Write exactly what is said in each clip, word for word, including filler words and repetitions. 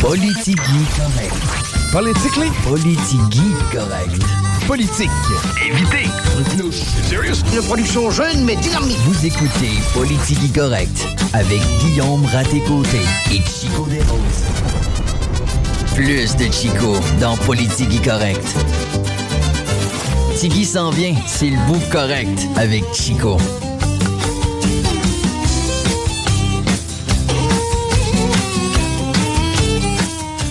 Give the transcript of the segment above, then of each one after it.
Politique correct. Politically? Politique correct. Politique. Évitez. Serious? Une production jeune mais dynamique. Vous écoutez Politique correct avec Guillaume Ratté-Côté et Chico des Roses. Plus de Chico dans Politique correct. Tigui s'en vient, c'est le bouffe correct avec Chico.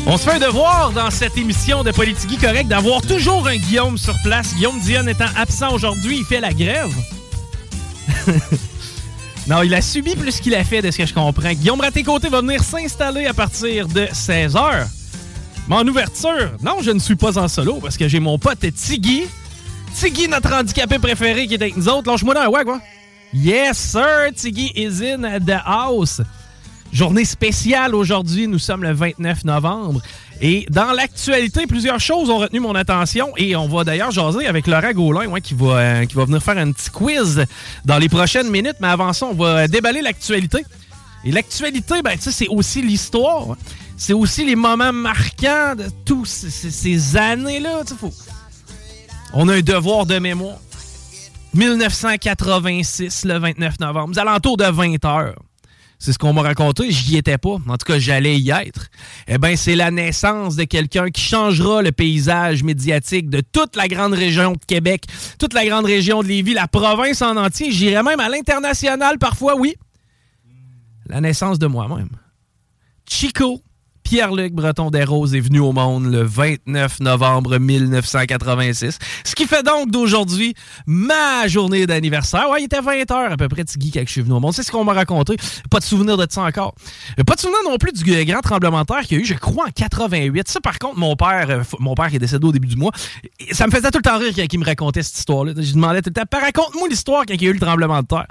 On se fait un devoir dans cette émission de Politique Correcte d'avoir toujours un Guillaume sur place. Guillaume Dion étant absent aujourd'hui, il fait la grève. Non, il a subi plus qu'il a fait, de ce que je comprends. Guillaume Ratté-Côté va venir s'installer à partir de seize heures. Mais en ouverture, non, je ne suis pas en solo parce que j'ai mon pote Tigui. Tigui, notre handicapé préféré qui est avec nous autres. Lâche-moi dans un wag, quoi. Yes, sir! Tigui is in the house. Journée spéciale aujourd'hui, nous sommes le vingt-neuf novembre. Et dans l'actualité, plusieurs choses ont retenu mon attention. Et on va d'ailleurs jaser avec Laurent Gaulin, ouais, qui, va, euh, qui va venir faire un petit quiz dans les prochaines minutes. Mais avant ça, on va déballer l'actualité. Et l'actualité, ben, tu sais, c'est aussi l'histoire. Hein. C'est aussi les moments marquants de toutes ces, ces, ces années-là. Faut... On a un devoir de mémoire. dix-neuf cent quatre-vingt-six, le vingt-neuf novembre, aux alentours de vingt heures. C'est ce qu'on m'a raconté, j'y étais pas. En tout cas, j'allais y être. Eh bien, c'est la naissance de quelqu'un qui changera le paysage médiatique de toute la grande région de Québec, toute la grande région de Lévis, la province en entier. J'irais même à l'international parfois, oui. La naissance de moi-même. Chico, Pierre-Luc Breton des Roses est venu au monde le vingt-neuf novembre mille neuf cent quatre-vingt-six. Ce qui fait donc d'aujourd'hui ma journée d'anniversaire. Ouais, il était vingt heures à peu près, Tigui, quand je suis venu au monde. C'est ce qu'on m'a raconté. Pas de souvenir de ça encore. Pas de souvenir non plus du grand tremblement de terre qu'il y a eu, je crois, en quatre-vingt-huit. Ça, par contre, mon père, mon père qui est décédé au début du mois, ça me faisait tout le temps rire quand il me racontait cette histoire-là. Je lui demandais tout le temps, raconte-moi l'histoire quand il y a eu le tremblement de terre.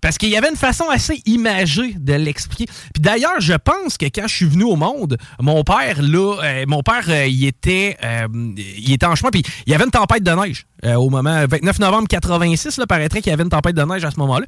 Parce qu'il y avait une façon assez imagée de l'expliquer. Puis d'ailleurs, je pense que quand je suis venu au monde, Mon père, là, euh, mon père, euh, il était, euh, il était en chemin, puis il y avait une tempête de neige euh, au moment, vingt-neuf novembre quatre-vingt-six, là, paraîtrait qu'il y avait une tempête de neige à ce moment-là.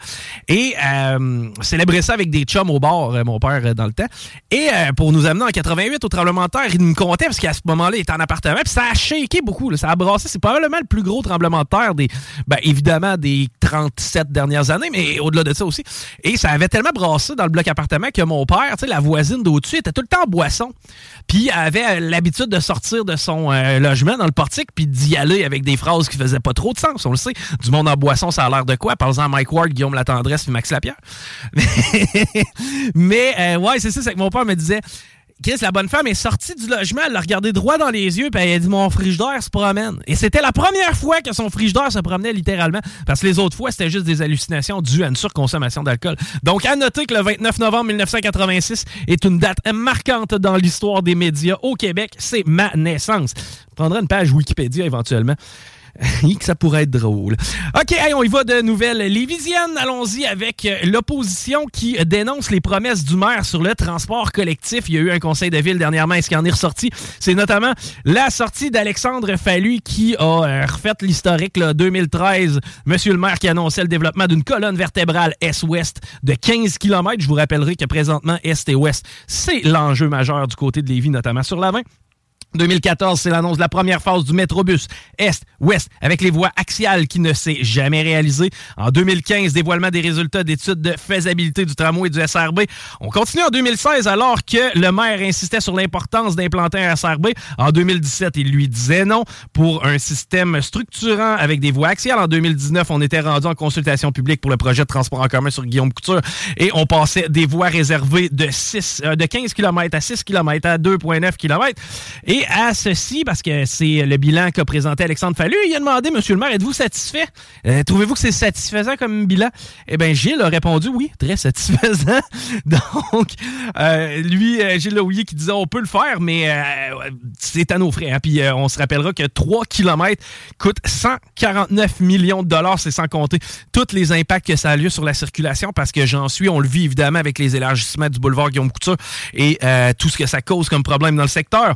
Et euh, célébrait ça avec des chums au bord, euh, mon père, euh, dans le temps. Et euh, pour nous amener en quatre-vingt-huit au tremblement de terre, il me comptait, parce qu'à ce moment-là, il était en appartement, puis ça a shaké beaucoup, là, ça a brassé. C'est probablement le plus gros tremblement de terre des, ben, évidemment, des trente-sept dernières années, mais au-delà de ça aussi. Et ça avait tellement brassé dans le bloc appartement que mon père, tu sais, la voisine d'au-dessus, était tout le temps en boisson. Puis avait l'habitude de sortir de son euh, logement dans le portique puis d'y aller avec des phrases qui faisaient pas trop de sens, on le sait. Du monde en boisson, ça a l'air de quoi? Parlez-en à Mike Ward, Guillaume Latendresse puis Max Lapierre. Mais euh, ouais, c'est ça, c'est que mon père me disait « Chris, la bonne femme est sortie du logement, elle l'a regardé droit dans les yeux puis elle a dit « Mon frigidaire se promène ». Et c'était la première fois que son frigidaire se promenait littéralement parce que les autres fois, c'était juste des hallucinations dues à une surconsommation d'alcool. Donc, à noter que le vingt-neuf novembre mille neuf cent quatre-vingt-six est une date marquante dans l'histoire des médias au Québec. C'est ma naissance. Je prendrai une page Wikipédia éventuellement. Ça pourrait être drôle. OK, hey, on y va de nouvelles lévisiennes. Allons-y avec l'opposition qui dénonce les promesses du maire sur le transport collectif. Il y a eu un conseil de ville dernièrement et ce qui en est ressorti, c'est notamment la sortie d'Alexandre Fallu qui a refait l'historique là, deux mille treize. Monsieur le maire qui annonçait le développement d'une colonne vertébrale est-ouest de quinze kilomètres. Je vous rappellerai que présentement, est et ouest, c'est l'enjeu majeur du côté de Lévis, notamment sur la vingt. deux mille quatorze, c'est l'annonce de la première phase du métrobus Est-Ouest avec les voies axiales qui ne s'est jamais réalisée. En deux mille quinze, dévoilement des résultats d'études de faisabilité du tramway et du S R B. On continue en deux mille seize alors que le maire insistait sur l'importance d'implanter un S R B. En deux mille dix-sept, il lui disait non pour un système structurant avec des voies axiales. En deux mille dix-neuf, on était rendu en consultation publique pour le projet de transport en commun sur Guillaume Couture et on passait des voies réservées de, six, euh, de quinze kilomètres à six kilomètres à deux virgule neuf kilomètres. Et à ceci, parce que c'est le bilan qu'a présenté Alexandre Fallu, il a demandé, monsieur le maire, êtes-vous satisfait? Euh, trouvez-vous que c'est satisfaisant comme bilan? Eh bien, Gilles a répondu, oui, très satisfaisant. Donc, euh, lui, Gilles Lehouillier qui disait, on peut le faire, mais euh, c'est à nos frais. Hein? Puis, euh, on se rappellera que trois kilomètres coûtent cent quarante-neuf millions de dollars, c'est sans compter tous les impacts que ça a lieu sur la circulation, parce que j'en suis, on le vit évidemment avec les élargissements du boulevard Guillaume-Couture et euh, tout ce que ça cause comme problème dans le secteur.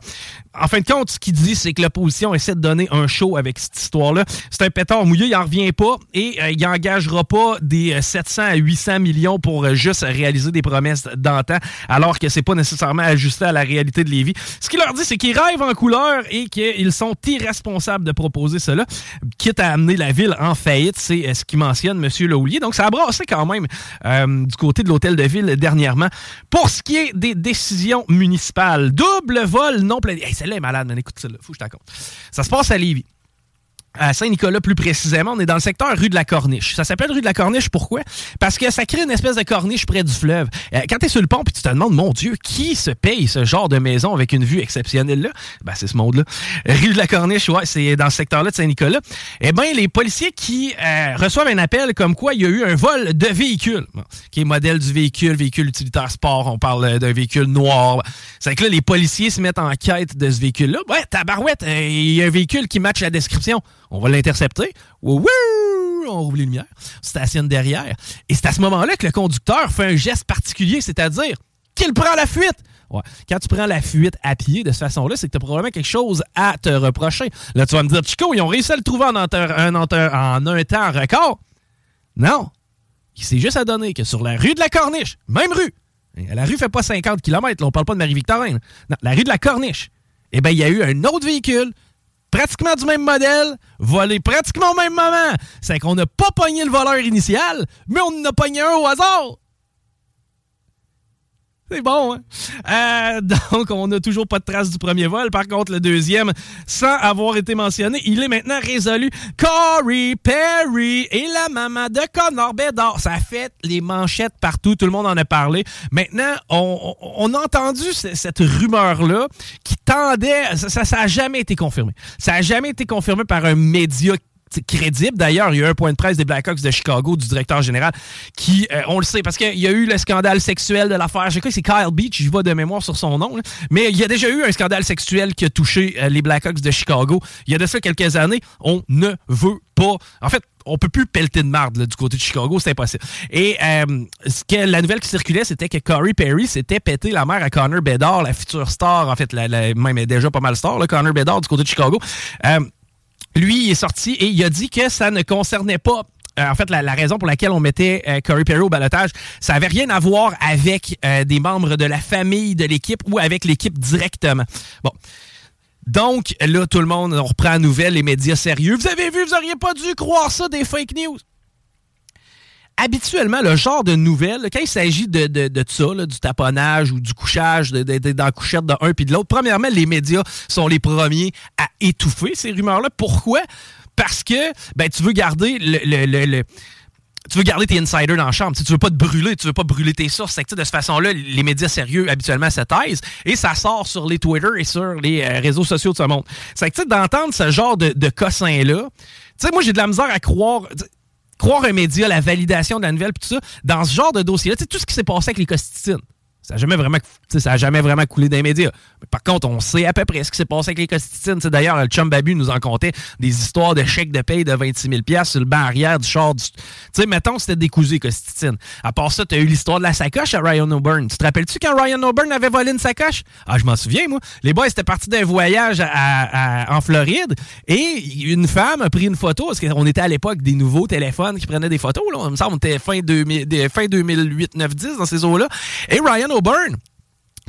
En fin de compte, ce qu'il dit, c'est que l'opposition essaie de donner un show avec cette histoire-là. C'est un pétard mouillé, il n'en revient pas et euh, il n'engagera pas des sept cents à huit cents millions pour euh, juste réaliser des promesses d'antan, alors que c'est pas nécessairement ajusté à la réalité de Lévis. Ce qu'il leur dit, c'est qu'ils rêvent en couleur et qu'ils sont irresponsables de proposer cela, quitte à amener la ville en faillite. C'est euh, ce qu'il mentionne, M. Lehouillier. Donc, ça a brassé quand même euh, du côté de l'hôtel de ville dernièrement. Pour ce qui est des décisions municipales, double vol non plaidé. Hey, celle-là est malade, mais écoute celle-là, faut que je t'en compte. Ça se passe à Lévis. À Saint-Nicolas, plus précisément, on est dans le secteur rue de la Corniche. Ça s'appelle rue de la Corniche, pourquoi? Parce que ça crée une espèce de corniche près du fleuve. Euh, quand t'es sur le pont, puis tu te demandes, mon Dieu, qui se paye ce genre de maison avec une vue exceptionnelle-là? Ben, c'est ce monde-là. Rue de la Corniche, ouais, c'est dans ce secteur-là de Saint-Nicolas. Eh bien, les policiers qui euh, reçoivent un appel comme quoi il y a eu un vol de véhicule, bon, qui est modèle du véhicule, véhicule utilitaire sport, on parle d'un véhicule noir. C'est que là, les policiers se mettent en quête de ce véhicule-là. Ouais, tabarouette, il euh, y a un véhicule qui matche la description. On va l'intercepter. Wouhou! On rouvre les lumières. On stationne derrière. Et c'est à ce moment-là que le conducteur fait un geste particulier, c'est-à-dire qu'il prend la fuite. Ouais. Quand tu prends la fuite à pied de cette façon-là, c'est que tu as probablement quelque chose à te reprocher. Là, tu vas me dire, Chico, ils ont réussi à le trouver en, enter, en, enter, en un temps record. Non. Il s'est juste adonné que sur la rue de la Corniche, même rue, la rue fait pas cinquante kilomètres, là, on parle pas de Marie-Victorine. Non, la rue de la Corniche, eh bien, il y a eu un autre véhicule pratiquement du même modèle, volé pratiquement au même moment. C'est qu'on n'a pas pogné le voleur initial, mais on en a pogné un au hasard. C'est bon, hein? Euh, donc, on n'a toujours pas de trace du premier vol. Par contre, le deuxième, sans avoir été mentionné, il est maintenant résolu. Cory Perry et la maman de Connor Bedard. Ça a fait les manchettes partout. Tout le monde en a parlé. Maintenant, on, on a entendu c- cette rumeur-là qui tendait... Ça, ça, ça a jamais été confirmé. Ça a jamais été confirmé par un média crédible. D'ailleurs, il y a eu un point de presse des Blackhawks de Chicago, du directeur général, qui, euh, on le sait, parce qu'il y a eu le scandale sexuel de l'affaire. Je sais que c'est Kyle Beach, je vois de mémoire sur son nom, là. Mais il y a déjà eu un scandale sexuel qui a touché euh, les Blackhawks de Chicago. Il y a de ça quelques années. On ne veut pas... En fait, on peut plus pelleter de marde là, du côté de Chicago, c'est impossible. Et euh, ce que, la nouvelle qui circulait, c'était que Cory Perry s'était pété la mère à Connor Bedard, la future star, en fait, la, la, même déjà pas mal star, là, Connor Bedard du côté de Chicago. Euh, Lui, il est sorti et il a dit que ça ne concernait pas, euh, en fait, la, la raison pour laquelle on mettait euh, Cory Perry au balotage, ça n'avait rien à voir avec euh, des membres de la famille de l'équipe ou avec l'équipe directement. Bon. Donc, là, tout le monde, on reprend à nouvelle les médias sérieux. Vous avez vu, vous n'auriez pas dû croire ça, des fake news. Habituellement, le genre de nouvelles, quand il s'agit de, de, de ça, là, du taponnage ou du couchage, de, de, de, dans la couchette d'un puis de l'autre, premièrement, les médias sont les premiers à étouffer ces rumeurs-là. Pourquoi? Parce que ben, tu veux garder le... le, le, le tu veux garder tes insiders dans la chambre. Tu ne veux pas te brûler. Tu ne veux pas brûler tes sources. C'est que, de cette façon-là, les médias sérieux, habituellement, se taisent. Et ça sort sur les Twitter et sur les euh, réseaux sociaux de ce monde. C'est que, d'entendre ce genre de, de cossin-là, tu sais, moi, j'ai de la misère à croire... Croire un média, la validation de la nouvelle, puis tout ça, dans ce genre de dossier-là, tu sais, tout ce qui s'est passé avec les costitines, ça n'a jamais, jamais vraiment coulé dans les médias. Mais par contre, on sait à peu près ce qui s'est passé avec les costitines. T'sais, d'ailleurs, le chum Babu nous en contait des histoires de chèques de paye de vingt-six mille dollars sur le banc arrière du char. Du... Tu sais, mettons, c'était décousé, les costitines. À part ça, tu as eu l'histoire de la sacoche à Ryan O'Byrne. Tu te rappelles-tu quand Ryan O'Byrne avait volé une sacoche? Ah, je m'en souviens, moi. Les boys étaient partis d'un voyage à, à, à, en Floride et une femme a pris une photo. Parce qu'on était à l'époque des nouveaux téléphones qui prenaient des photos. Là. On me semble on était fin, deux mille, fin deux mille huit, neuf, dix dans ces eaux-là. Et Ryan O'Byrne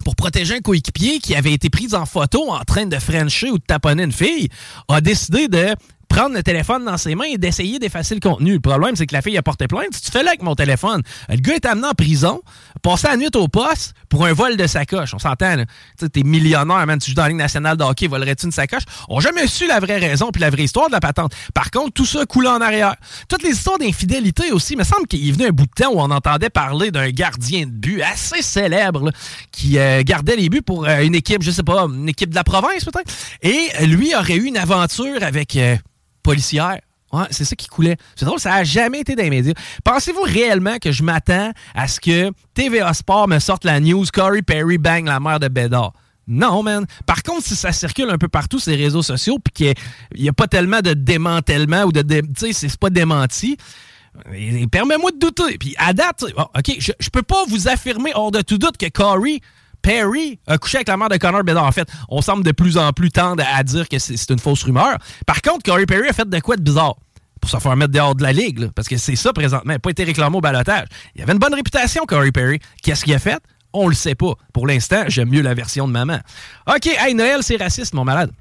pour protéger un coéquipier qui avait été pris en photo en train de frencher ou de taponner une fille, a décidé de prendre le téléphone dans ses mains et d'essayer d'effacer le contenu. Le problème, c'est que la fille a porté plainte. Si tu fais là avec mon téléphone, le gars est amené en prison, passé la nuit au poste pour un vol de sacoche. On s'entend, là. Tu sais, t'es millionnaire, man. Tu joues dans la Ligue nationale de hockey, volerais-tu une sacoche? On n'a jamais su la vraie raison puis la vraie histoire de la patente. Par contre, tout ça coule en arrière. Toutes les histoires d'infidélité aussi. Il me semble qu'il est venu un bout de temps où on entendait parler d'un gardien de but assez célèbre là, qui euh, gardait les buts pour euh, une équipe, je sais pas, une équipe de la province peut-être. Et lui aurait eu une aventure avec... Euh, policière. Ouais, c'est ça qui coulait. C'est drôle, ça n'a jamais été dans les médias. Pensez-vous réellement que je m'attends à ce que T V A Sport me sorte la news Cory Perry bang la mère de Bedard? Non, man. Par contre, si ça circule un peu partout sur les réseaux sociaux puis qu'il n'y a, a pas tellement de démantèlement ou de... Dé, tu sais, c'est pas démenti, permets-moi de douter. Puis à date, bon, OK, je ne peux pas vous affirmer hors de tout doute que Cory Perry a couché avec la mère de Connor Bedard. En fait, on semble de plus en plus tendre à dire que c'est, c'est une fausse rumeur. Par contre, Cory Perry a fait de quoi de bizarre? Pour se faire mettre dehors de la Ligue, là, parce que c'est ça présentement. Il n'a pas été réclamé au balotage. Il avait une bonne réputation, Cory Perry. Qu'est-ce qu'il a fait? On le sait pas. Pour l'instant, j'aime mieux la version de maman. OK, hey, Noël, c'est raciste, mon malade.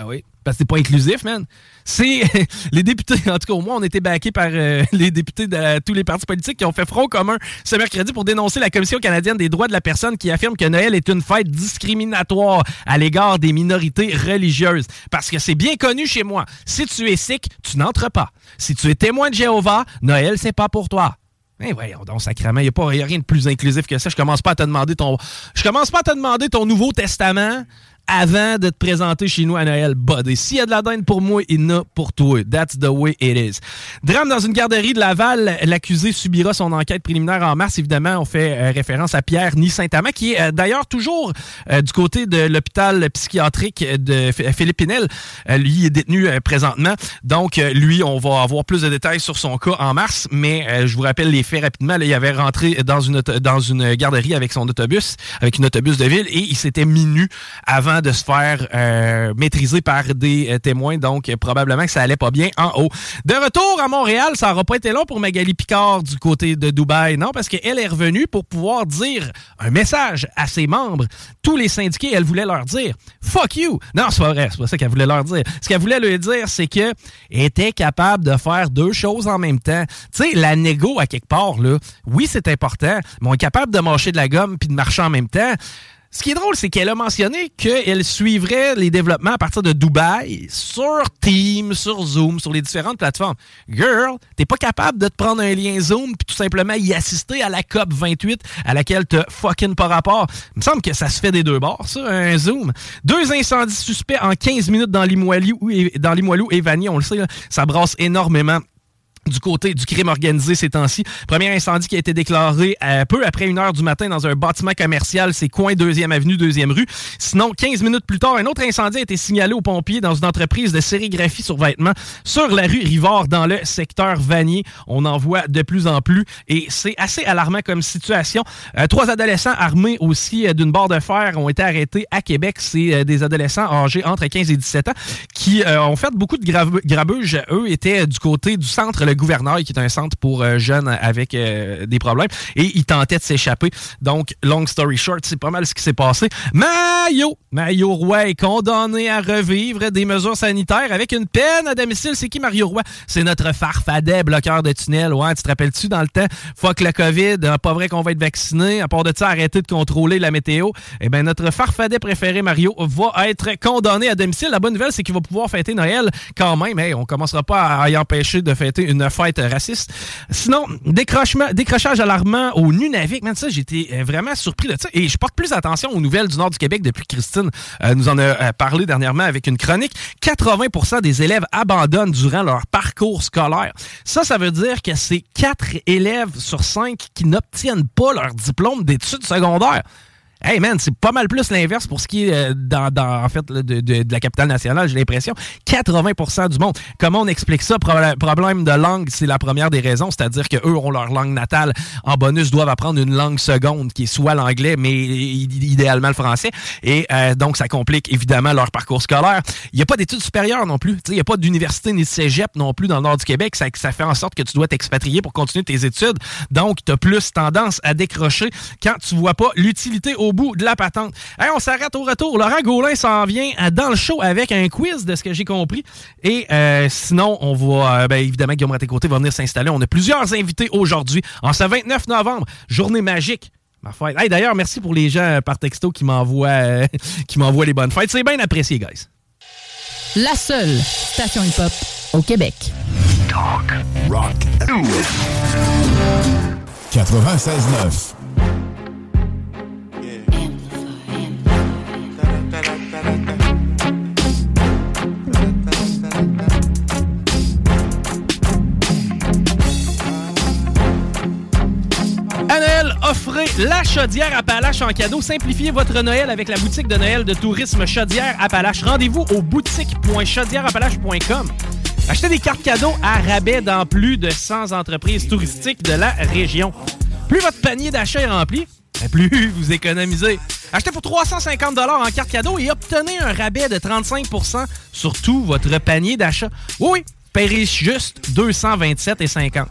Ah oui, parce que c'est pas inclusif, man. C'est les députés, en tout cas au moins, on était backés par euh, les députés de euh, tous les partis politiques qui ont fait front commun ce mercredi pour dénoncer la Commission canadienne des droits de la personne qui affirme que Noël est une fête discriminatoire à l'égard des minorités religieuses. Parce que c'est bien connu chez moi, si tu es sikh, tu n'entres pas. Si tu es témoin de Jéhovah, Noël, c'est pas pour toi. Mais voyons donc, sacrément, il n'y a, a rien de plus inclusif que ça. Je commence pas à te demander ton, je commence pas à te demander ton Nouveau Testament avant de te présenter chez nous à Noël. Buddy, s'il y a de la dinde pour moi, il y en a pour toi. That's the way it is. Drame dans une garderie de Laval. L'accusé subira son enquête préliminaire en mars. Évidemment, on fait référence à Pierre-Ni Saint-Amand, qui est d'ailleurs toujours euh, du côté de l'hôpital psychiatrique de Philippe Pinel. Euh, lui, il est détenu euh, présentement. Donc, euh, lui, on va avoir plus de détails sur son cas en mars. Mais euh, je vous rappelle les faits rapidement. Là, il avait rentré dans une, auto- dans une garderie avec son autobus, avec une autobus de ville, et il s'était mis nu avant de se faire euh, maîtriser par des euh, témoins, donc euh, probablement que ça allait pas bien en haut. De retour à Montréal, ça n'aura pas été long pour Magali Picard du côté de Dubaï, non, parce qu'elle est revenue pour pouvoir dire un message à ses membres. Tous les syndiqués, elle voulait leur dire « Fuck you ». Non, c'est pas vrai, c'est pas ça qu'elle voulait leur dire. Ce qu'elle voulait leur dire, c'est qu'elle était capable de faire deux choses en même temps. Tu sais, la négo à quelque part, là, oui, c'est important, mais on est capable de mâcher de la gomme puis de marcher en même temps. Ce qui est drôle, c'est qu'elle a mentionné qu'elle suivrait les développements à partir de Dubaï sur Teams, sur Zoom, sur les différentes plateformes. Girl, t'es pas capable de te prendre un lien Zoom puis tout simplement y assister à la C O P vingt-huit à laquelle t'as fucking pas rapport. Il me semble que ça se fait des deux bords, ça, un Zoom. Deux incendies suspects en quinze minutes dans Limoilou, dans Limoilou et Vanier, on le sait, là, ça brasse énormément du côté du crime organisé ces temps-ci. Premier incendie qui a été déclaré à peu après une heure du matin dans un bâtiment commercial, c'est coin deuxième avenue, deuxième rue. Sinon, quinze minutes plus tard, un autre incendie a été signalé aux pompiers dans une entreprise de sérigraphie sur vêtements sur la rue Rivard dans le secteur Vanier. On en voit de plus en plus et c'est assez alarmant comme situation. Euh, trois adolescents armés aussi euh, d'une barre de fer ont été arrêtés à Québec. C'est euh, des adolescents âgés entre quinze et dix-sept ans qui euh, ont fait beaucoup de grab- grabuge. Eux étaient euh, du côté du centre Le Gouvernail, qui est un centre pour euh, jeunes avec euh, des problèmes, et il tentait de s'échapper. Donc, long story short, c'est pas mal ce qui s'est passé. Mario! Mario Roy est condamné à revivre des mesures sanitaires avec une peine à domicile. C'est qui Mario Roy? C'est notre farfadet, bloqueur de tunnel. Ouais, tu te rappelles-tu dans le temps? Fuck la COVID, pas vrai qu'on va être vacciné. À part de ça, arrêter de contrôler la météo. Eh bien, notre farfadet préféré, Mario, va être condamné à domicile. La bonne nouvelle, c'est qu'il va pouvoir fêter Noël quand même. Hey, on commencera pas à y empêcher de fêter une fête raciste. Sinon, décrochage alarmant au Nunavik. Man, ça, j'étais vraiment surpris de ça. Et je porte plus attention aux nouvelles du nord du Québec depuis que Christine euh, nous en a parlé dernièrement avec une chronique. quatre-vingts pour cent des élèves abandonnent durant leur parcours scolaire. Ça, ça veut dire que c'est quatre élèves sur cinq qui n'obtiennent pas leur diplôme d'études secondaires. Hey man, c'est pas mal plus l'inverse pour ce qui est euh, dans, dans, en fait, là, de, de, de la capitale nationale, j'ai l'impression. quatre-vingts pour cent du monde. Comment on explique ça? Pro- problème de langue, c'est la première des raisons, c'est-à-dire qu'eux ont leur langue natale. En bonus, doivent apprendre une langue seconde, qui est soit l'anglais, mais idéalement le français. Et euh, donc, ça complique évidemment leur parcours scolaire. Il n'y a pas d'études supérieures non plus. Il n'y a pas d'université ni de cégep non plus dans le nord du Québec. Ça, ça fait en sorte que tu dois t'expatrier pour continuer tes études. Donc, tu as plus tendance à décrocher quand tu vois pas l'utilité au au bout de la patente. Hey, on s'arrête au retour. Laurent Gaulin s'en vient dans le show avec un quiz de ce que j'ai compris. Et euh, sinon, on va, euh, ben, évidemment, Guillaume Ratté-Côté va venir s'installer. On a plusieurs invités aujourd'hui. En ce vingt-neuf novembre, journée magique. Ma fête. Hey, d'ailleurs, merci pour les gens par texto qui m'envoient, euh, qui m'envoient les bonnes fêtes. C'est bien apprécié, guys. La seule station hip-hop au Québec. Talk, rock, quatre-vingt-seize neuf. Noël, offrez la chaudière Appalache en cadeau. Simplifiez votre Noël avec la boutique de Noël de tourisme Chaudière Appalache. Rendez-vous au boutique point chaudière appalache point com. Achetez des cartes cadeaux à rabais dans plus de cent entreprises touristiques de la région. Plus votre panier d'achat est rempli, plus vous économisez. Achetez pour trois cent cinquante dollars en cartes cadeaux et obtenez un rabais de trente-cinq pour cent sur tout votre panier d'achat. Oui, payez juste deux cent vingt-sept dollars cinquante.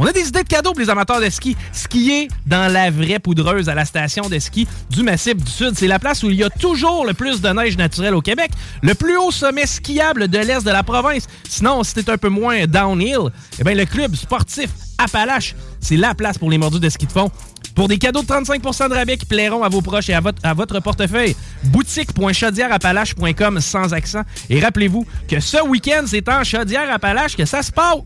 On a des idées de cadeaux pour les amateurs de ski. Skier dans la vraie poudreuse à la station de ski du Massif du Sud. C'est la place où il y a toujours le plus de neige naturelle au Québec. Le plus haut sommet skiable de l'Est de la province. Sinon, si t'es un peu moins downhill, eh bien, le club sportif Appalache, c'est la place pour les mordus de ski de fond. Pour des cadeaux de trente-cinq pour cent de rabais qui plairont à vos proches et à votre, à votre portefeuille, boutique point chaudière appalache point com sans accent. Et rappelez-vous que ce week-end, c'est en Chaudière-Appalaches que ça se passe.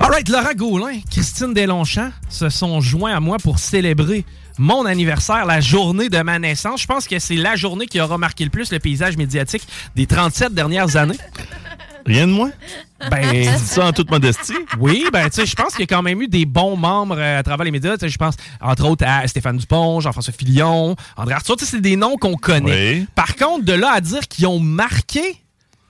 Alright, Laurent Gaulin, Christine Deslonchamps se sont joints à moi pour célébrer mon anniversaire, la journée de ma naissance. Je pense que c'est la journée qui aura marqué le plus le paysage médiatique des trente-sept dernières années. Rien de moins. Ben, tu dis ça en toute modestie. Oui, ben, tu sais, je pense qu'il y a quand même eu des bons membres à travers les médias. Je pense, entre autres, à Stéphane Dupont, Jean-François Fillon, André Arthur. Tu sais, c'est des noms qu'on connaît. Oui. Par contre, de là à dire qu'ils ont marqué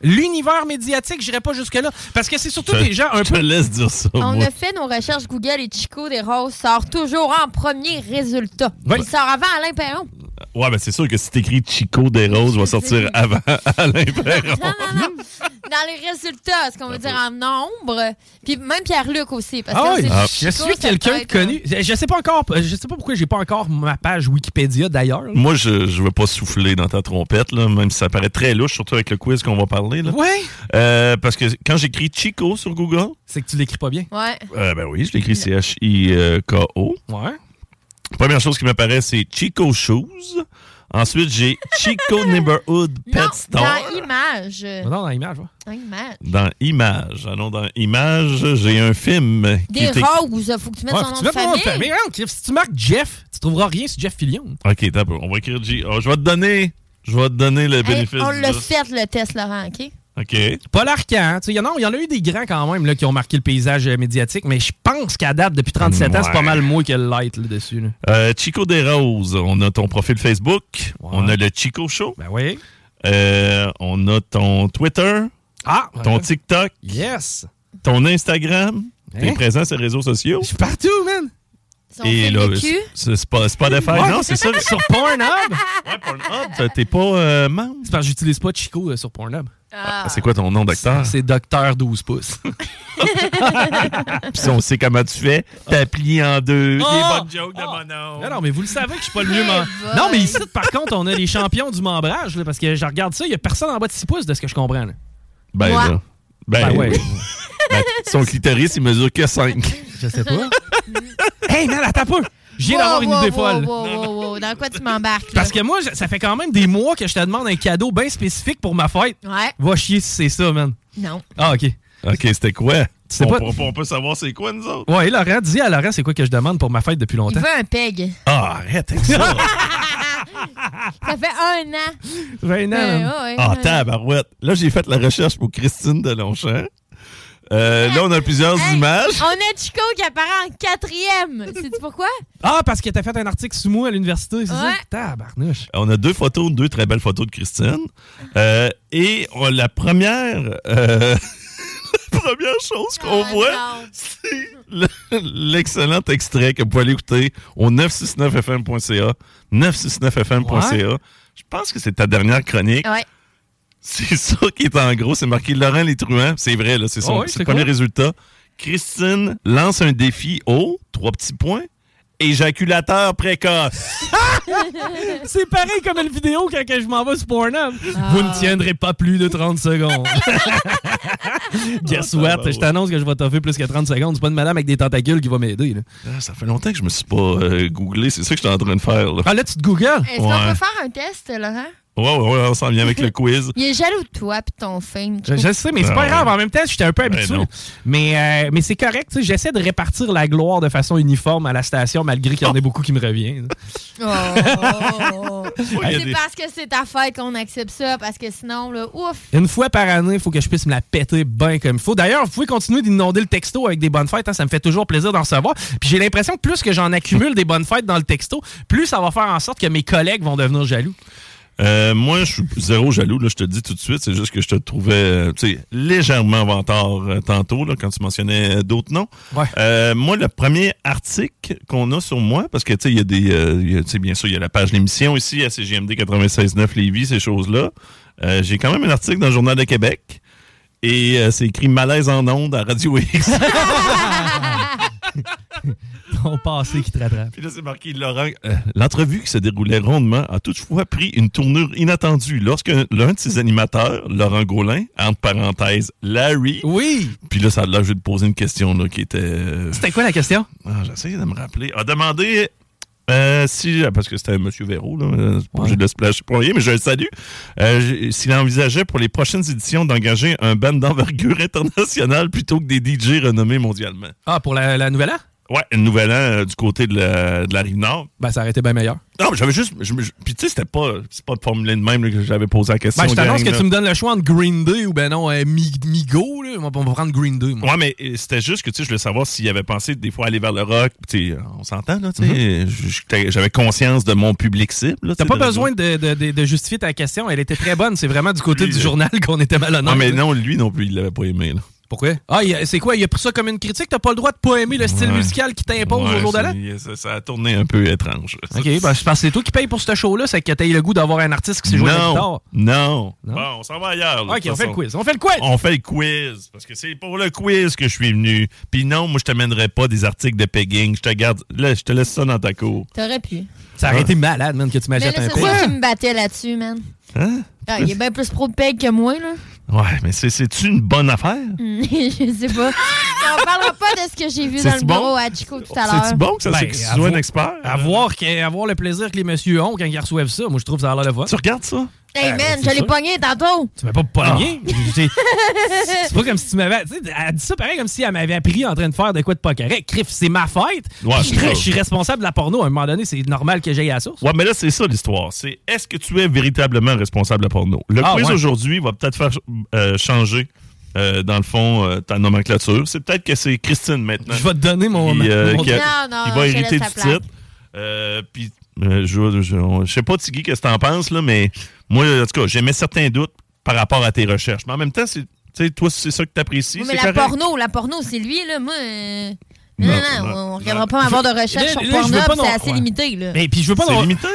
l'univers médiatique, j'irai pas jusque-là. Parce que c'est surtout je, des gens un je peu... Je te laisse dire ça, On moi. a fait nos recherches Google et Chico des Roses sort toujours en premier résultat. Oui. Il sort avant Alain Perron. Ouais, ben c'est sûr que si t'écris Chico des Roses, va sortir avant Alain Perron. Non, non, non. Dans les résultats, ce qu'on veut dire en nombre. Puis même Pierre-Luc aussi. Parce ah oui, ah. Chico, je suis quelqu'un de connu. Je sais pas encore, je sais pas pourquoi j'ai pas encore ma page Wikipédia d'ailleurs. Moi, je, je veux pas souffler dans ta trompette, là, même si ça paraît très louche, surtout avec le quiz qu'on va parler. Oui. Euh, parce que quand j'écris Chico sur Google... C'est que tu l'écris pas bien. Ouais. Euh, ben oui, je l'écris C H I K O. Ouais. Première chose qui m'apparaît, c'est Chico Shoes. Ensuite, j'ai Chico Neighborhood Pet non, Store. Dans Image. Non, dans Image, ouais. Dans Image. Dans Image. Allons dans Image, j'ai un film. Des qui Roses, il faut que tu mettes ouais, son nom de famille. famille. Si tu marques Jeff, tu trouveras rien sur Jeff Fillion. OK, d'abord, on va écrire G. Oh, je vais te donner, je vais te donner le hey, bénéfice. On l'a fait, le test, Laurent, OK? OK. Pas l'arcane. Il y en a eu des grands quand même là, qui ont marqué le paysage euh, médiatique, mais je pense qu'à date, depuis trente-sept ouais. ans, c'est pas mal moins que le light là-dessus. Là. Euh, Chico des Roses, on a ton profil Facebook, ouais. on a le Chico Show, ben oui. euh, on a ton Twitter, ah, ton ouais. TikTok, yes. ton Instagram, hein? T'es présent sur les réseaux sociaux. Je suis partout, man! Son Et là, c'est, c'est pas, c'est pas d'affaire, ouais. non, c'est ça. Sur Pornhub? Ouais, Pornhub, t'es pas euh, membre. C'est parce que j'utilise pas Chico euh, sur Pornhub. Ah. Ah, c'est quoi ton nom d'acteur? C'est, c'est Docteur douze pouces. Puis on sait comment tu fais. T'as plié en deux. Oh! Des bonnes jokes oh! de mon nom. Non, non, mais vous le savez que je suis pas le mieux membre. Non, mais ici, par contre, on a les champions du membrage. Là, parce que je regarde ça, il y a personne en bas de six pouces de ce que je comprends. Là. Ben, ouais. là. Ben, ben, ouais. ben, son clitoris, il mesure que cinq. Je sais pas. Hey, man, attends pas. Je viens wow, d'avoir wow, une idée wow, folle. Wow, wow, wow. Dans quoi tu m'embarques? Parce que moi, ça fait quand même des mois que je te demande un cadeau bien spécifique pour ma fête. Ouais. Va chier si c'est ça, man. Non. Ah, OK. OK, c'était quoi? On, pas... on, on peut savoir c'est quoi, nous autres? Ouais, Laurent, dis à Laurent c'est quoi que je demande pour ma fête depuis longtemps. Il veut un peg. Ah, arrête avec ça. Ça fait un an. Ça fait un an, euh, man. Ouais, ah, tabarouette. Là, j'ai fait la recherche pour Christine Deslonchamps. Euh, là, on a plusieurs hey, images. On a Chico qui apparaît en quatrième. Sais-tu pourquoi? Ah, parce que t'as fait un article sous moi à l'université, c'est ouais. ça? Tabarnouche. On a deux photos, deux très belles photos de Christine. Euh, et on, la première... Euh... première chose qu'on oh, voit, non. c'est le, l'excellent extrait que vous pouvez aller écouter au neuf six neuf F M point C A. neuf six neuf F M point C A. Ouais. Je pense que c'est ta dernière chronique. Ouais. C'est ça qui est en gros. C'est marqué Laurent Les Truands. C'est vrai, là, c'est son oh oui, c'est c'est le premier résultat. Christine lance un défi au trois petits points. Éjaculateur précoce. C'est pareil comme une vidéo quand je m'en vais sur Pornhub. Oh. Vous ne tiendrez pas plus de trente secondes. Guess what? Je t'annonce que je vais t'offrir plus que trente secondes. C'est pas une madame avec des tentacules qui va m'aider. Là. Ah, ça fait longtemps que je me suis pas euh, googlé. C'est ça que je suis en train de faire. Là. Ah là, tu te googles? Est-ce qu'on ouais. peut faire un test, Laurent? Ouais, ouais, ouais, on s'en vient avec le quiz. Il est jaloux de toi pis ton film. Je, je sais, mais c'est pas grave. En même temps, j'étais un peu habitué. Ben mais, euh, mais c'est correct. T'sais, j'essaie de répartir la gloire de façon uniforme à la station, malgré qu'il y en ait oh. beaucoup qui me reviennent. Oh. Oui, c'est des... parce que c'est ta fête qu'on accepte ça, parce que sinon, là, ouf. Une fois par année, il faut que je puisse me la péter bien comme il faut. D'ailleurs, vous pouvez continuer d'inonder le texto avec des bonnes fêtes. Hein, ça me fait toujours plaisir d'en recevoir. Puis j'ai l'impression que plus que j'en accumule des bonnes fêtes dans le texto, plus ça va faire en sorte que mes collègues vont devenir jaloux. Euh, moi, je suis zéro jaloux, là, je te le dis tout de suite. C'est juste que je te trouvais euh, légèrement vantard euh, tantôt, là, quand tu mentionnais euh, d'autres noms. Ouais. Euh, moi, le premier article qu'on a sur moi, parce que il y a des, euh, y a, bien sûr, il y a la page d'émission ici à C G M D quatre-vingt-seize neuf Lévis, ces choses-là. Euh, j'ai quand même un article dans le Journal de Québec et euh, c'est écrit « Malaise en ondes à Radio X ». Ton passé qui te rattrape. Puis là, c'est marqué Laurent. Euh, l'entrevue qui se déroulait rondement a toutefois pris une tournure inattendue lorsque l'un de ses animateurs, Laurent Gaulin, entre parenthèses, Larry. Oui. Puis là, ça a l'air, je vais te poser une question là, qui était. C'était quoi la question? Ah, j'essaie de me rappeler. A demandé. Euh, si, parce que c'était M. Véro, là, c'est pas obligé de se placer pour rien, mais je le salue. Euh, s'il envisageait pour les prochaines éditions d'engager un band d'envergure internationale plutôt que des D J renommés mondialement. Ah, pour la, la Nouvelle An? Ouais, le Nouvel An euh, du côté de la, de la Rive-Nord. Ben, ça aurait été bien meilleur. Non, mais j'avais juste... Je, je, puis tu sais, c'était pas... C'est pas formulé de même là, que j'avais posé la question. Ben, je t'annonce gang, que là. Tu me donnes le choix entre Green Day ou ben non, euh, Migo, là. On va prendre Green Day, moi. Ouais, mais c'était juste que, tu sais, je voulais savoir s'il avait pensé des fois aller vers le rock. Tu sais, on s'entend, là, tu sais. Mm-hmm. J'avais conscience de mon public cible, là. T'as pas de besoin de, de, de, de justifier ta question. Elle était très bonne. C'est vraiment du côté lui, du euh... journal qu'on était malhonnête. Non, mais là. Non, lui non plus, il l'avait pas aimé, là. Pourquoi? Ah, a, c'est quoi? Il a pris ça comme une critique? T'as pas le droit de pas aimer le style ouais. musical qui t'impose ouais, au jour de l'an? Ça, ça a tourné un peu étrange. OK, ben, je pense que c'est toi qui paye pour ce show-là, c'est que t'as eu le goût d'avoir un artiste qui s'est joué à la guitare. Non, non. Bon, on s'en va ailleurs. Là, OK, on fait le quiz. On fait le quiz! On fait le quiz, parce que c'est pour le quiz que je suis venu. Puis non, moi, je t'amènerai pas des articles de pegging. Je te garde... Là, je te laisse ça dans ta cour. T'aurais pu. Ça aurait ah. été malade, man, que tu m'achètes un peg. C'est moi qui me battais là-dessus, man. Hein? Ah, il est bien plus pro de peg que moi, là. Ouais, mais c'est, c'est-tu une bonne affaire? Je sais pas. On parlera pas de ce que j'ai vu c'est dans le bureau bon? À Chico tout à l'heure. C'est-tu bon que ça ben, c'est que tu sois un expert? Avoir, avoir le plaisir que les messieurs ont quand ils reçoivent ça, moi je trouve que ça a l'air de fun. Tu regardes ça? Hey man, euh, je l'ai sûr. Pogné tantôt. Tu m'as pas pogné? Ah. C'est, c'est pas comme si tu m'avais... Tu sais, elle dit ça pareil comme si elle m'avait appris en train de faire de quoi de pas correct. Criff, c'est ma fête. Ouais, je, je suis responsable de la porno. À un moment donné, c'est normal que j'aille à la source. Ouais, mais là, c'est ça l'histoire. C'est est-ce que tu es véritablement responsable de la porno? Le ah, quiz ouais. aujourd'hui va peut-être faire euh, changer... Euh, dans le fond, euh, ta nomenclature. C'est peut-être que c'est Christine maintenant. Je vais te donner mon nom. Euh, qui a, non, non, il va hériter du titre. Euh, puis, euh, je, je, je, je sais pas, Tigui, qu'est-ce que t'en penses, là, mais moi, en tout cas, j'émets certains doutes par rapport à tes recherches. Mais en même temps, c'est, toi, c'est ça que t'apprécies. Oui, mais c'est la correct. porno, la porno, c'est lui, là. Moi. Euh... Non, non, non, non, on ne regardera pas avoir de recherche sur Pornhub, c'est non, assez ouais. limité. Là. Mais puis je veux pas... C'est non... limité?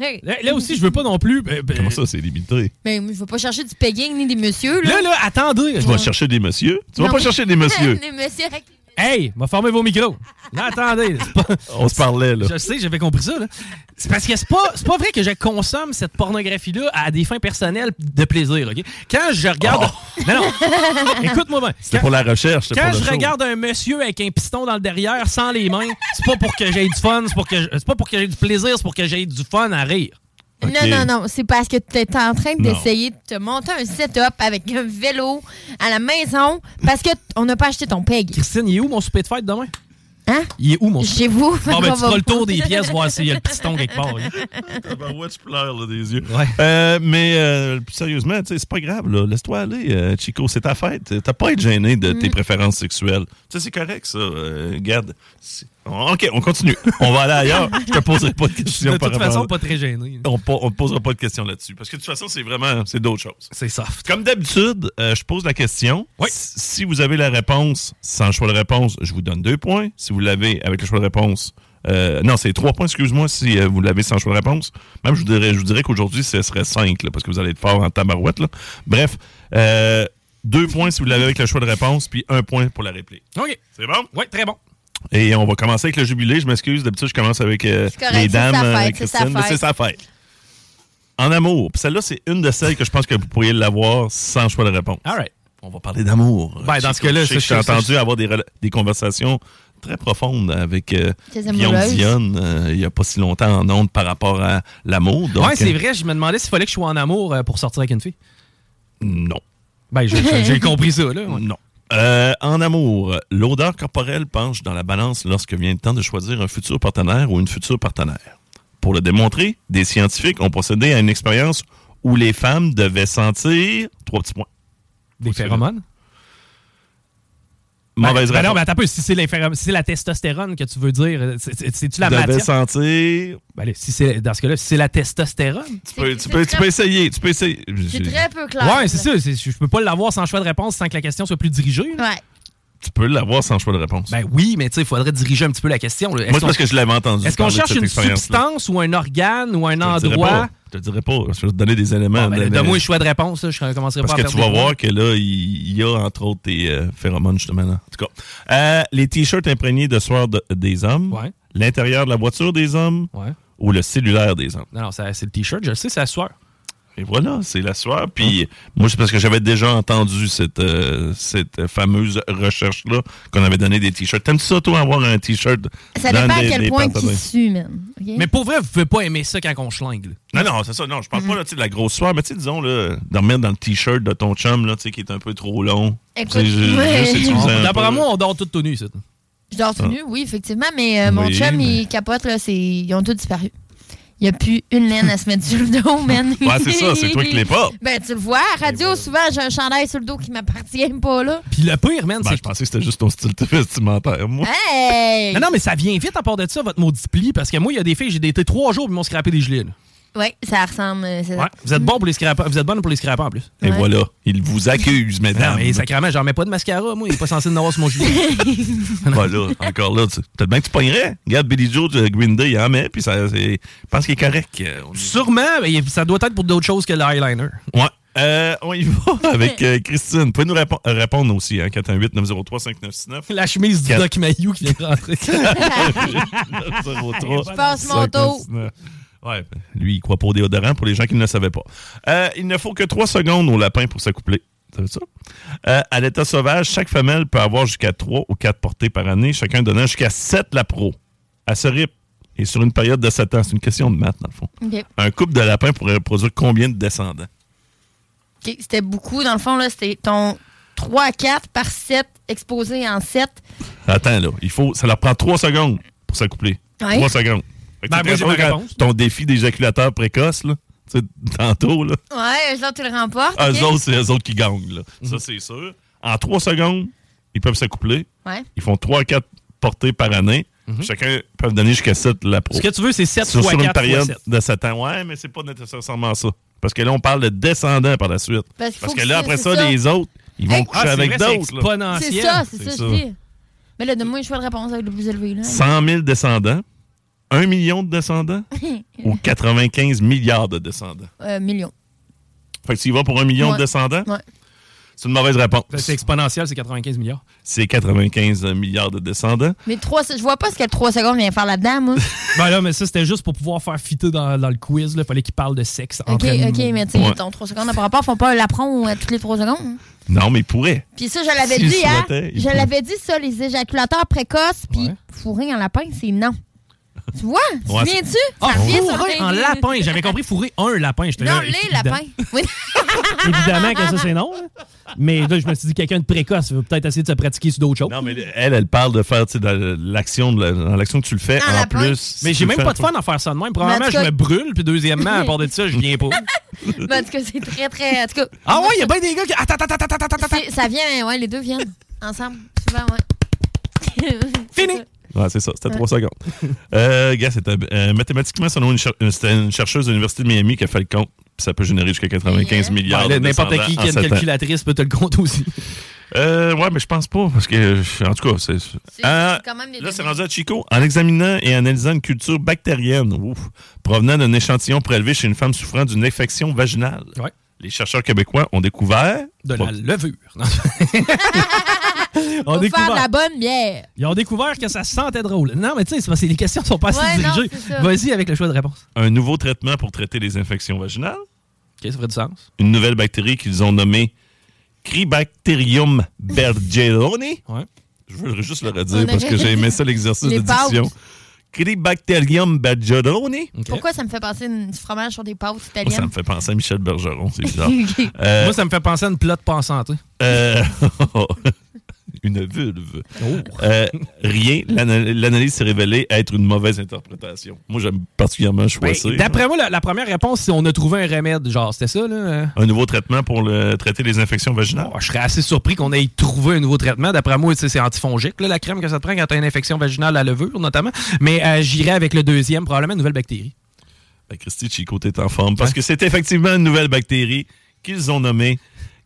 ouais. là, là aussi, je veux pas non plus... Ben, ben... Comment ça, c'est limité? Mais je veux pas chercher du pegging ni des messieurs. Là, là, là attendez. Je vais chercher des messieurs. Tu non, vas pas mais... chercher des messieurs. des messieurs avec... Hey, m'a formé vos micros. Là, attendez. Pas... On se parlait, là. Je sais, j'avais compris ça, là. C'est parce que c'est pas, c'est pas vrai que je consomme cette pornographie-là à des fins personnelles de plaisir, OK? Quand je regarde... Oh. Non, non. Écoute-moi bien. C'est pour la recherche. Quand pour je regarde show. Un monsieur avec un piston dans le derrière, sans les mains, c'est pas pour que j'aie du fun, c'est, pour que je... c'est pas pour que j'aie du plaisir, c'est pour que j'aie du fun à rire. Okay. Non, non, non, c'est parce que tu es en train d'essayer non. de te monter un setup avec un vélo à la maison parce qu'on n'a pas acheté ton peg. Christine, il est où mon souper de fête demain? Hein? Il est où mon souper? Chez vous. Bon, ben, tu feras le tour des pièces, voir s'il y a le piston quelque part. Ben, ouais, tu pleures là, des yeux. Ouais. Euh, mais euh, sérieusement, c'est pas grave, là. Laisse-toi aller, euh, Chico, c'est ta fête. T'as pas à être gêné de tes mm. préférences sexuelles. Tu sais, c'est correct, ça. Euh, garde. C'est... OK, on continue. On va aller ailleurs. Je te poserai pas de questions de par rapport. De toute façon, pas très gêné. On ne posera pas de questions là-dessus. Parce que de toute façon, c'est vraiment... C'est d'autres choses. C'est soft. Comme d'habitude, euh, je pose la question. Oui. Si vous avez la réponse sans le choix de réponse, je vous donne deux points. Si vous l'avez avec le choix de réponse... Euh, non, c'est trois points, excuse-moi, si euh, vous l'avez sans choix de réponse. Même, je vous dirais, je vous dirais qu'aujourd'hui, ce serait cinq, là, parce que vous allez être fort en tabarouette. Là. Bref... Euh, Deux points si vous l'avez avec le choix de réponse, puis un point pour la réplique. OK. C'est bon? Oui, très bon. Et on va commencer avec le jubilé. Je m'excuse, d'habitude, je commence avec euh, correct, les dames, c'est sa fête, Christine, c'est sa fête. Mais c'est sa fête. En amour. Puis celle-là, c'est une de celles que je pense que vous pourriez l'avoir sans choix de réponse. All right. On va parler d'amour. Ben, dans ce cas-là, je suis entendu avoir des, rela- des conversations très profondes avec euh, Guillaume Dion euh, il n'y a pas si longtemps en ondes par rapport à l'amour. Oui, c'est euh, vrai. Je me demandais s'il fallait que je sois en amour euh, pour sortir avec une fille. Non. Ben, j'ai, j'ai compris ça, là. Ouais. Non. Euh, en amour, l'odeur corporelle penche dans la balance lorsque vient le temps de choisir un futur partenaire ou une future partenaire. Pour le démontrer, des scientifiques ont procédé à une expérience où les femmes devaient sentir... Trois petits points. Des phéromones? Mauvaise ben, réponse. Ben non, mais attends un peu. Si c'est, si c'est la testostérone que tu veux dire, c'est, c'est-tu la matière? Devais sentir... Ben allez, si c'est, dans ce cas-là, si c'est la testostérone... Tu peux, tu peux, tu peux essayer, tu peux essayer. C'est très peu clair. Ouais, c'est ça. C'est, je peux pas l'avoir sans choix de réponse sans que la question soit plus dirigée. Ouais. Tu peux l'avoir sans choix de réponse. Ben oui, mais tu sais, il faudrait diriger un petit peu la question. Est-ce Moi, c'est parce que je l'avais entendu. Est-ce qu'on cherche une substance là? Ou un organe ou un je endroit? Je te dirais pas. Je vais te donner des éléments. Bon, ben, donne-moi un choix de réponse. Là. Je commencerai parce pas à Parce que tu vas points. Voir que là, il y, y a entre autres tes euh, phéromones, justement. Là. En tout cas, euh, les t-shirts imprégnés de sueur de, des hommes, ouais. L'intérieur de la voiture des hommes ouais. Ou le cellulaire des hommes. Non, non ça, c'est le t-shirt. Je le sais, c'est la sueur. Et voilà, c'est la soirée. Puis ah. Moi, c'est parce que j'avais déjà entendu cette, euh, cette fameuse recherche-là qu'on avait donné des t-shirts. T'aimes-tu ça, toi, avoir un t-shirt? Ça dépend à quel point tu sues, même. Okay? Mais pour vrai, vous pouvez pas aimer ça quand on schlingue. Là. Non, non, c'est ça. Non, je parle mm-hmm. pas là, de la grosse soirée, mais tu sais, disons, là, dormir dans le t-shirt de ton chum, là, tu sais, qui est un peu trop long. Écoute, d'après moi, on dort tout tout nu, ça. Je dors tout nu, oui, effectivement, mais euh, mon oui, chum, mais... il capote, là, c'est... ils ont tous disparu. Il n'y a plus une laine à se mettre sur le dos, man. Ouais, c'est ça, c'est toi qui l'es pas. Ben, tu le vois, à radio, ouais. Souvent, j'ai un chandail sur le dos qui m'appartient pas, là. Puis le pire, man, ben, c'est. Je pensais que c'était juste ton style vestimentaire, moi. Hey! Non, non, mais ça vient vite à part de ça, votre maudit pli, parce que moi, il y a des filles, j'ai été trois jours, puis ils m'ont scrappé des gilets, là. Oui, ça ressemble. C'est... Ouais, vous êtes bon pour les scrapeurs, vous êtes bonne pour les scrapeurs en plus. Et ouais. Voilà, ils vous accusent, mesdames. Mais sacrément, j'en mets pas de mascara, moi, il est pas censé n'avoir sur mon gilet. Voilà, encore là, tu... peut-être bien que tu pognerais. Regarde Billy Joe de Green Day, il en met, puis ça, c'est... je pense qu'il est correct. On... Sûrement, mais ça doit être pour d'autres choses que l'eyeliner. Ouais. Euh, on y va avec euh, Christine. Vous pouvez nous répo- répondre aussi, hein, quatre un huit neuf zéro trois cinq neuf six neuf. La chemise du quatre... Doc Mayou qui vient de rentrer. Je passe mon dos. Ouais, lui, il croit pas au déodorant pour les gens qui ne le savaient pas. Euh, il ne faut que trois secondes au lapin pour s'accoupler. Vous savez ça? Euh, à l'état sauvage, chaque femelle peut avoir jusqu'à trois ou quatre portées par année, chacun donnant jusqu'à sept lapros. À ce rythme, et sur une période de sept ans, c'est une question de maths, dans le fond. Okay. Un couple de lapins pourrait reproduire combien de descendants? Okay, c'était beaucoup. Dans le fond, là, c'était ton trois à quatre par sept exposé en sept. Attends, là, il faut, ça leur prend trois secondes pour s'accoupler. Ouais. trois secondes. Ben moi, j'ai ma réponse. Ton défi d'éjaculateur précoce, là, tu sais, tantôt, là. Ouais, eux autres, tu le remportes. Eux okay. autres, c'est eux autres qui gagnent, là. Mm-hmm. Ça, c'est sûr. En trois secondes, ils peuvent s'accoupler. Ouais. Ils font trois à quatre portées par année. Mm-hmm. Chacun peut donner jusqu'à sept lapros. Ce que tu veux, c'est sept sur, fois sur quatre, une période fois sept. De sept ans. Ouais, mais c'est pas nécessairement ça. Parce que là, on parle de descendants par la suite. Parce, Parce que, que là, après ça, ça, les autres, ils vont hey, coucher ah, avec vrai, d'autres. C'est exponentiel. C'est ça, c'est, c'est ça, ça, je dis. Mais là, donne-moi un choix de réponse avec le plus élevé, là. cent mille descendants. Un million de descendants ou quatre-vingt-quinze milliards de descendants? Euh, million. Fait que s'il va pour un million ouais. de descendants, ouais. c'est une mauvaise réponse. C'est exponentiel, c'est quatre-vingt-quinze milliards. C'est quatre-vingt-quinze milliards de descendants. Mais trois, je vois pas ce que trois secondes vient faire là-dedans, moi. Ben là, mais ça, c'était juste pour pouvoir faire fitter dans, dans le quiz. Il fallait qu'ils parlent de sexe. OK, OK, nous. Mais tu sais, ouais. ton trois secondes par rapport, ils font pas un lapron toutes les trois secondes. Hein? Non, mais ils pourraient. Puis ça, je l'avais si dit, hein? Je pourrait. L'avais dit, ça, les éjaculateurs précoces, puis ouais. fourrer en lapin, c'est non. Tu vois? Ouais, tu viens-tu? Ah, fourrer en lapin. J'avais compris fourrer un lapin. J'étais non, là, les évidemment. Lapins. Oui. Évidemment que ça, c'est non. Mais là, je me suis dit, quelqu'un de précoce veut peut-être essayer de se pratiquer sur d'autres choses. Non, mais elle, elle parle de faire de l'action, de la, dans l'action que tu le fais en, en plus. Si mais j'ai même pas de fun d'en faire ça de même. Premièrement, je me brûle. Puis deuxièmement, à part de ça, je viens pas. En tout cas, c'est très, très... En tout cas, ah ouais, il y a bien des gars qui... Attends, attends, attends, attends, attends. Ça vient, ouais, les deux viennent ensemble. Souvent, ouais. Fini! Ouais, c'est ça, c'était trois secondes. Euh, gars, c'était, euh, mathématiquement, selon une, cher- une, une chercheuse de l'Université de Miami qui a fait le compte, puis ça peut générer jusqu'à quatre-vingt-quinze yeah. milliards. Ouais, n'importe qui qui a une calculatrice peut te le compte aussi. Euh, ouais, mais je pense pas, parce que, en tout cas, c'est. c'est, euh, c'est quand même là, données. C'est rendu à Chico. En examinant et analysant une culture bactérienne ouf, provenant d'un échantillon prélevé chez une femme souffrant d'une infection vaginale, ouais. les chercheurs québécois ont découvert... De bon, la levure. On découvre de la bonne bière. Ils ont découvert que ça sentait drôle. Non, mais tu sais, c'est parce que les questions ne sont pas assez ouais, dirigées. Non, vas-y avec le choix de réponse. Un nouveau traitement pour traiter les infections vaginales. OK, ça ferait du sens. Une nouvelle bactérie qu'ils ont nommée Cribacterium bergeroni. Ouais. Je veux juste le redire parce que j'ai aimé ça, l'exercice de diction. Cribacterium bergeroni. Okay. Pourquoi ça me fait penser du fromage sur des pâtes italiennes? Moi, ça me fait penser à Michel Bergeron, c'est bizarre. Okay. euh... Moi, ça me fait penser à une plotte pensante. Euh... Une vulve. Oh. Euh, rien. L'ana- l'analyse s'est révélée être une mauvaise interprétation. Moi, j'aime particulièrement choisir. Ben, d'après moi, la, la première réponse, c'est on a trouvé un remède. Genre, c'était ça, là? Un nouveau traitement pour le, traiter les infections vaginales? Oh, je serais assez surpris qu'on ait trouvé un nouveau traitement. D'après moi, c'est antifongique, là, la crème que ça te prend quand t'as une infection vaginale à levure, notamment. Mais euh, j'irais avec le deuxième, probablement une nouvelle bactérie. Ben, Christy, Chico, t'es en forme. Parce ouais. que c'est effectivement une nouvelle bactérie qu'ils ont nommée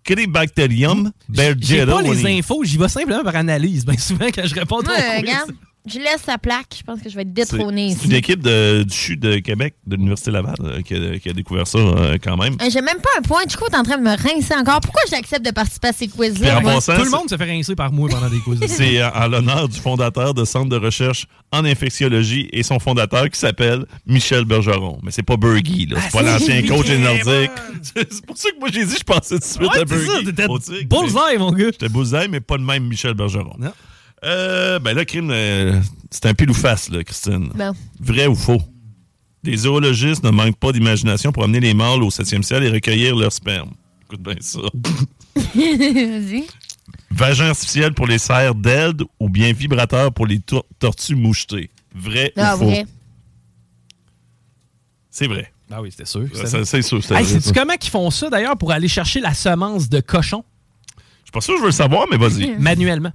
Cribacterium bergeroni. J'ai pas les infos, j'y vais simplement par analyse. Bien souvent, quand je réponds trop euh, regarde, je laisse la plaque. Je pense que je vais être détrôné. C'est, c'est une équipe de, du C H U de Québec, de l'Université Laval, euh, qui, a, qui a découvert ça euh, quand même. Euh, j'ai même pas un point. Du coup, t'es en train de me rincer encore. Pourquoi j'accepte de participer à ces quiz-là? Bon sens, tout le monde se fait rincer par moi pendant des quiz. C'est en, en l'honneur du fondateur de Centre de recherche en infectiologie et son fondateur qui s'appelle Michel Bergeron. Mais c'est pas Bergy, là. C'est ah, pas c'est l'ancien coach des Nordiques. C'est pour ça que moi, j'ai dit je pensais tout de suite ouais, à Bergy. Ça, t'étais Boutique, bullseye, mon gars. J'étais bullseye, mais pas le même Michel Bergeron. Non. Euh, ben là, crime, euh, c'est un pile ou face, là, Christine. Ben. Vrai ou faux? Des zoologistes ne manquent pas d'imagination pour amener les mâles au septième ciel et recueillir leur sperme. Écoute bien ça. Vas-y. Vagin artificiel pour les serres d'Elde ou bien vibrateur pour les to- tortues mouchetées. Vrai non, ou faux? Vrai. C'est vrai. Ah oui, c'était sûr. C'est, ça, c'est sûr. C'était hey, vrai, sais-tu ça. Comment qu'ils font ça, d'ailleurs, pour aller chercher la semence de cochon? Je suis pas sûr que je veux le savoir, mais vas-y. Manuellement.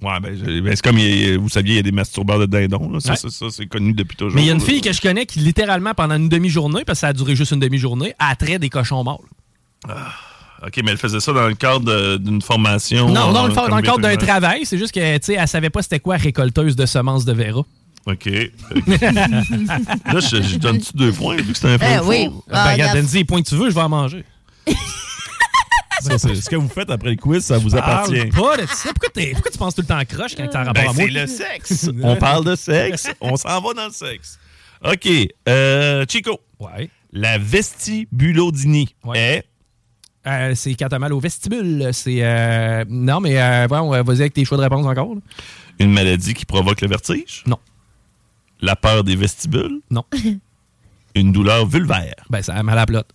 Ouais, ben, je, ben c'est comme, il, vous saviez, il y a des masturbeurs de dindons. Là. Ça, ouais. ça, ça, c'est connu depuis toujours. Mais il y a une fille que je connais qui, littéralement, pendant une demi-journée, parce que ça a duré juste une demi-journée, attrait des cochons mâles. Ah, OK, mais elle faisait ça dans le cadre de, d'une formation. Non, non, dans, dans le cadre d'un travail. C'est juste que, tu sais, elle savait pas c'était quoi récolteuse de semences de Vera. OK. Là, je, je donne-tu deux points, vu que c'est un peu eh, oui. Ben, ah, regarde, donne-y les points que tu veux, je vais en manger. Ça, c'est, ce que vous faites après le quiz, ça vous appartient. Pas de ça. Pourquoi, pourquoi tu penses tout le temps croche quand tu as un rapport ben, à moi? C'est le sexe. On parle de sexe. On s'en va dans le sexe. OK. Euh, Chico. Ouais. La vestibulodynie ouais. est... Euh, c'est quand t'as mal au vestibule. C'est euh... Non, mais euh, bon, vas-y avec tes choix de réponse encore. Là. Une maladie qui provoque le vertige? Non. La peur des vestibules? Non. Une douleur vulvaire? Ben, ça a mal à la plotte.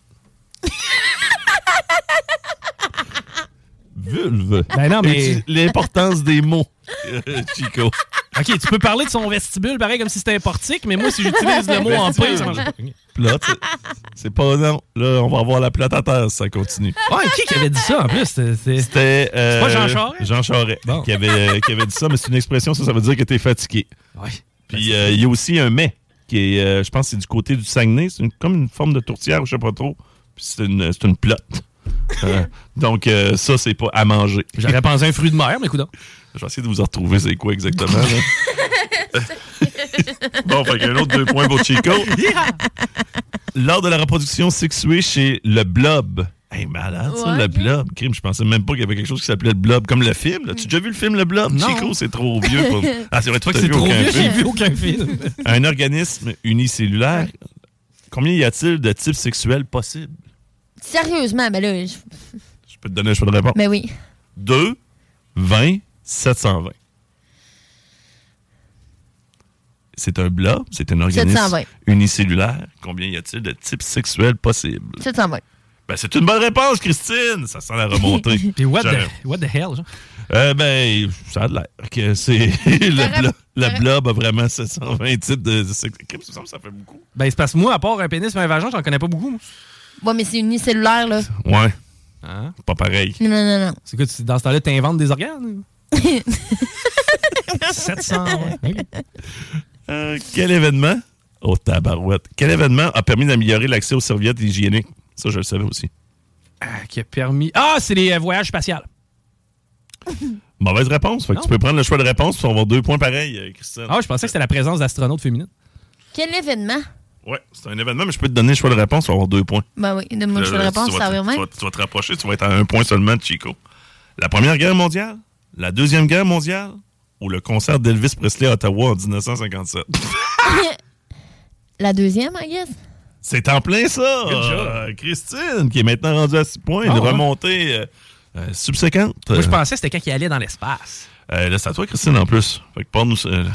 Vulve. Ben non, mais l'importance des mots, Chico. OK, tu peux parler de son vestibule pareil comme si c'était un portique, mais moi, si j'utilise le mot ben, en paix, ça mange. Plate, c'est pas... Non, là, on va avoir la plate à terre si ça continue. Ah, oh, qui avait dit ça, en plus? C'est, c'est... C'était... Euh, c'est pas Jean Charest? Jean Charest, bon. qui, avait, qui avait dit ça, mais c'est une expression, ça, ça veut dire que t'es fatigué. Oui. Puis, il euh, y a aussi un mais, qui est, euh, je pense, que c'est du côté du Saguenay. C'est une, comme une forme de tourtière, je sais pas trop. Puis, c'est une, c'est une plotte. euh, donc, euh, ça, c'est pas à manger. J'aurais pensé à un fruit de mer, mais coudonc. Je vais essayer de vous retrouver, c'est quoi exactement. Là. Bon, fait qu'un autre deux points pour Chico. Yeah! Lors de la reproduction sexuée chez le blob. Hey, malade, ça, ouais, le blob. Crime, je pensais même pas qu'il y avait quelque chose qui s'appelait le blob, comme le film. Là. Tu as déjà vu le film, le blob? Non. Chico, c'est trop vieux. Pour... Ah, c'est vrai, tu as vu aucun vieux, film. J'ai vu aucun film. Un organisme unicellulaire. Combien y a-t-il de types sexuels possibles? Sérieusement, ben là... Je... je peux te donner un choix de réponse. Mais oui. deux, vingt, sept cent vingt. C'est un blob, c'est un organisme sept cent vingt unicellulaire. Combien y a-t-il de types sexuels possibles? sept cent vingt. Ben, c'est une bonne réponse, Christine! Ça sent la remontée. Puis what, the, what the hell? Genre? Euh, ben, ça a l'air que c'est... le, blob, le blob a vraiment sept cent vingt types de... Ça fait beaucoup. Ben, c'est parce que moi, à part un pénis et un vagin, j'en connais pas beaucoup, moi. Ouais, mais c'est unicellulaire, là. Ouais. Hein? Pas pareil. Non, non, non. C'est quoi, dans ce temps-là, t'inventes des organes? sept cents, ouais. Euh, quel événement? Oh, tabarouette. Quel événement a permis d'améliorer l'accès aux serviettes hygiéniques? Ça, je le savais aussi. Ah, qui a permis... Ah, c'est les euh, voyages spatiaux. Mauvaise réponse. Fait que tu peux prendre le choix de réponse pour avoir deux points pareils, Christine. Ah, je pensais que c'était la présence d'astronautes féminines. Quel événement? Oui, c'est un événement, mais je peux te donner le choix de réponse, tu vas avoir deux points. Ben oui, donne-moi le choix de réponse, ça va vraiment. Tu vas, tu vas te rapprocher, tu vas être à un point seulement de Chico. La Première Guerre mondiale, la Deuxième Guerre mondiale ou le concert d'Elvis Presley à Ottawa en dix-neuf cent cinquante-sept? La deuxième, I guess. C'est en plein ça! Euh, Christine, qui est maintenant rendue à six points, oh, une ouais. remontée euh, euh, subséquente. Moi, je pensais que c'était quand il allait dans l'espace. Euh, là, c'est à toi, Christine, en plus. Fait que parle-nous euh,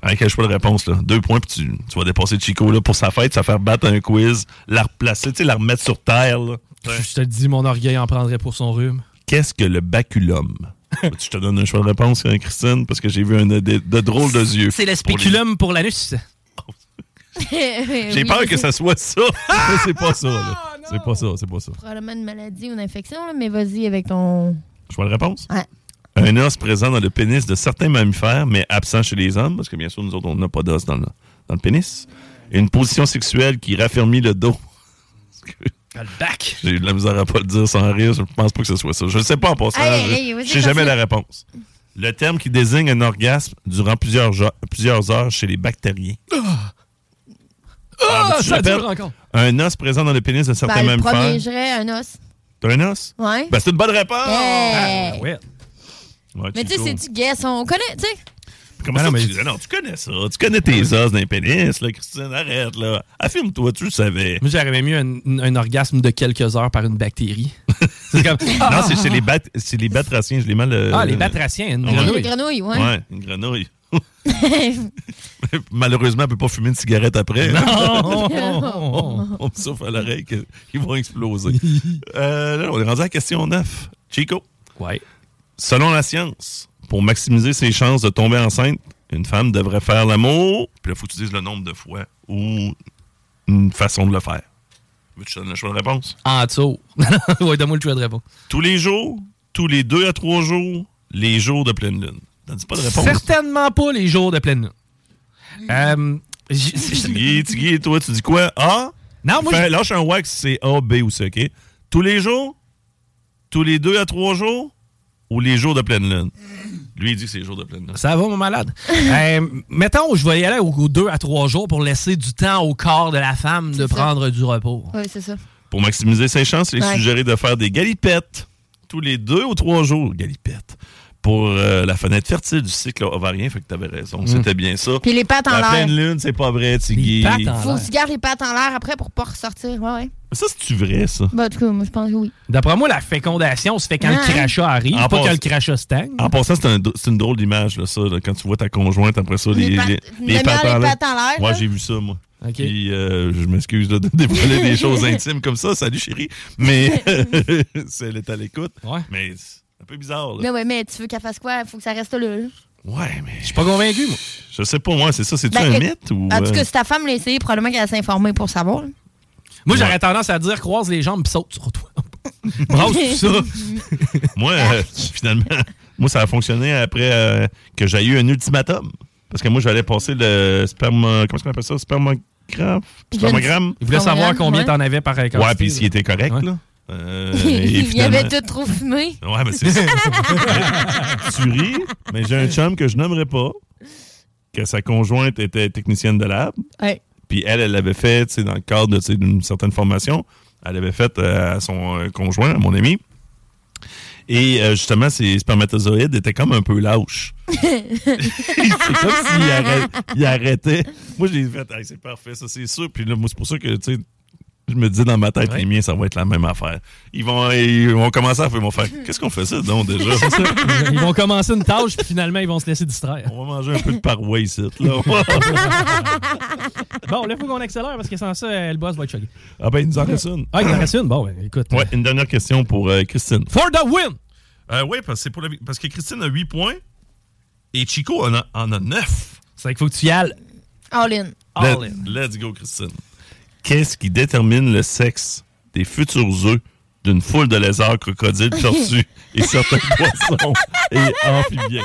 avec un choix de réponse. Là. Deux points, puis tu, tu vas dépasser Chico là, pour sa fête, ça faire battre un quiz, la replacer, tu sais, la remettre sur terre. Là. Ouais. Je te le dis, mon orgueil en prendrait pour son rhume. Qu'est-ce que le baculum? Je te donne un choix de réponse, hein, Christine, parce que j'ai vu un de, de drôles de yeux. C'est le spéculum pour, les... pour l'anus. J'ai peur que ça soit ça. Mais c'est pas ça, là. C'est pas ça, c'est pas ça. Probablement une maladie ou une infection, là, mais vas-y avec ton... Je vois la réponse. Ouais. Un os présent dans le pénis de certains mammifères, mais absent chez les hommes, parce que bien sûr, nous autres, on n'a pas d'os dans le, dans le pénis. Une position sexuelle qui raffermit le dos. Le bac. J'ai eu de la misère à pas le dire sans rire. Je pense pas que ce soit ça. Je ne sais pas en passant. Hey, hey, j'ai jamais la réponse. Le terme qui désigne un orgasme durant plusieurs, jo- plusieurs heures chez les bactériens. Oh. Ah, ah, ça dure encore. Un os présent dans le pénis de certains ben, mammifères. Le premier, je dirais un os. T'as un os? Oui. Ben, c'est une bonne réponse. Hey. Ah, ouais. Ouais, mais tu sais, c'est du guess. On connaît, tu sais. Comment ben ça, non, tu... Mais... non, tu connais ça. Tu connais tes os d'un pénis, là, Christine. Arrête, là. Affirme-toi, tu le savais. Moi, j'aurais mieux un, un orgasme de quelques heures par une bactérie. C'est comme... non, c'est, c'est, les bat... c'est les batraciens. Je l'ai mal... Euh... Ah, les batraciens. Une ouais. grenouille. Une grenouille, ouais. Ouais, une grenouille. Malheureusement, elle peut pas fumer une cigarette après. Non! On me souffle à l'oreille qu'ils vont exploser. Euh, là, on est rendu à la question neuf. Chico. Ouais. Selon la science, pour maximiser ses chances de tomber enceinte, une femme devrait faire l'amour. Puis là, il faut que tu dises le nombre de fois ou une façon de le faire. Veux-tu te donner le choix de réponse? En dessous. Oui, donne-moi le choix de réponse. Tous les jours, tous les deux à trois jours, les jours de pleine lune. T'as dit pas de réponse? Certainement pas les jours de pleine lune. Euh, Tigui, Tigui, toi, tu dis quoi? A? Non, moi, je... Lâche un wax, c'est A, B ou C, OK? Tous les jours, tous les deux à trois jours, ou les jours de pleine lune. Lui, il dit que c'est les jours de pleine lune. Ça va, mon malade? euh, mettons, je vais y aller aux deux à trois jours pour laisser du temps au corps de la femme c'est de ça. Prendre du repos. Oui, c'est ça. Pour maximiser ses chances, il est ouais. suggéré de faire des galipettes tous les deux ou trois jours. Galipettes. Pour euh, la fenêtre fertile du cycle ovarien, fait que t'avais raison. Mmh. C'était bien ça. Puis les pattes en la l'air. La pleine lune, c'est pas vrai, Tigui. Faut que tu gardes les pattes en l'air après pour pas ressortir. Ouais, ouais. Mais ça, c'est-tu vrai, ça? Ben, en tout cas, moi, je pense que oui. D'après moi, la fécondation se fait quand ouais. le crachat arrive, en pas pense... quand le crachat stagne. En passant, c'est, un, c'est une drôle d'image, là, ça, là, quand tu vois ta conjointe après ça, les, les, pat... les, les pattes en l'air. Moi, ouais, j'ai vu ça, moi. Okay. Puis, euh, je m'excuse de dévoiler des choses intimes comme ça. Salut, chérie. Mais, elle est à l'écoute. Ouais. Mais. Un peu bizarre, là. Mais ouais, mais tu veux qu'elle fasse quoi? Il faut que ça reste là. Ouais, mais... Je suis pas convaincu, moi. Je sais pas, moi, c'est ça. C'est-tu ben, un mythe ou... En tout cas, si ta femme l'a essayé, probablement qu'elle s'est informée pour savoir. Là. Moi, ouais. j'aurais tendance à dire croise les jambes pis saute sur toi. Brasse tout ça. Moi, euh, finalement, moi, ça a fonctionné après euh, que j'ai eu un ultimatum. Parce que moi, j'allais passer le sperme... Comment est-ce qu'on appelle ça? Spermogramme? Spermogramme? Il voulait savoir combien ouais. t'en avais par quantité. Ouais, puis s'il était correct, ouais. là. Euh, et il y avait tout trop fumé. Ouais, mais c'est ça. Tu ris, mais j'ai un chum que je nommerai pas, que sa conjointe était technicienne de lab. Ouais. Puis elle, elle l'avait fait, tu sais, dans le cadre de, d'une certaine formation. Elle avait fait euh, à son euh, conjoint, à mon ami. Et euh, justement, ses spermatozoïdes étaient comme un peu lâches. C'est comme s'il arrêt, il arrêtait. Moi, j'ai fait, hey, c'est parfait, ça, c'est sûr. Puis là, moi, c'est pour ça que, tu sais, je me dis dans ma tête, ouais. les miens, ça va être la même affaire. Ils vont, ils vont commencer à faire, ils vont faire, qu'est-ce qu'on fait ça, donc, déjà? C'est ça. Ils vont commencer une tâche, puis finalement, ils vont se laisser distraire. On va manger un peu de parois ici, là. Bon, là, il faut qu'on accélère, parce que sans ça, le boss va être choqué. Ah ben, il nous en reste une. Ah, il nous en reste une? Bon, ben, écoute. Ouais, une dernière question pour euh, Christine. For the win! Euh, oui, parce que, c'est pour la... parce que Christine a huit points, et Chico en a, en a neuf. C'est qu'il faut que tu y ailles. All in. All Let, in. Let's go, Christine. Qu'est-ce qui détermine le sexe des futurs œufs d'une foule de lézards, crocodiles, tortues et certains poissons et amphibiens?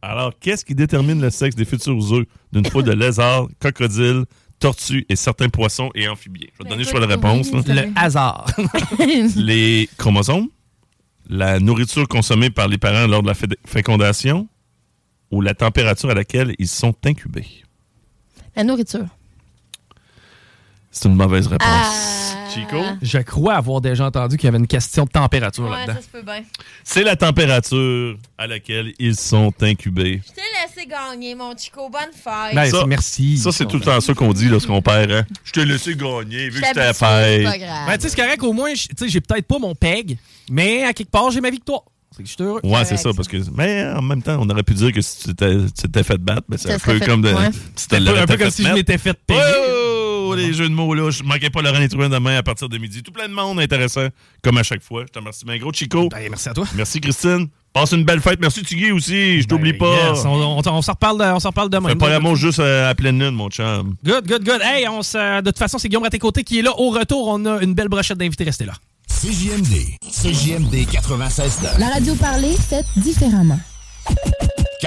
Alors, qu'est-ce qui détermine le sexe des futurs œufs d'une foule de lézards, crocodiles, tortues et certains poissons et amphibiens? Je vais te donner le choix de réponse. Là. Le hasard. Les chromosomes, la nourriture consommée par les parents lors de la fé- fécondation ou la température à laquelle ils sont incubés? La nourriture. C'est une mauvaise réponse. Euh... Chico? Je crois avoir déjà entendu qu'il y avait une question de température ouais, là-dedans. Ça se peut bien. C'est la température à laquelle ils sont incubés. Je t'ai laissé gagner, mon Chico. Bonne fête. Ben, ça, merci. Ça, c'est tout le temps ça qu'on dit lorsqu'on perd. Hein? Je t'ai laissé gagner vu que c'était la fête. C'est pas grave. Ben, tu sais, c'est correct, au moins, j'ai peut-être pas mon peg, mais à quelque part, j'ai ma victoire. C'est que je suis heureux. Ouais, c'est ça, parce que. Mais en même temps, on aurait pu dire que si tu t'es, tu t'es fait battre, ben, c'est un peu comme de. C'était un peu comme si je m'étais fait payer. Les jeux de mots, là. Je ne manquais pas Laurent Létruin demain à partir de midi. Tout plein de monde intéressant, comme à chaque fois. Je te remercie bien gros, Chico. Ben, merci à toi. Merci, Christine. Passe une belle fête. Merci, Tigui, aussi. Je t'oublie ben, pas. Yes. On, on, on s'en reparle, reparle demain. Fais pas l'amour juste à, à pleine lune, mon chum. Good, good, good. Hey, on de toute façon, c'est Guillaume Ratté-Côté qui est là. Au retour, on a une belle brochette d'invités. Restez là. C J M D. C J M D quatre-vingt-seize. La radio parlée, faite différemment.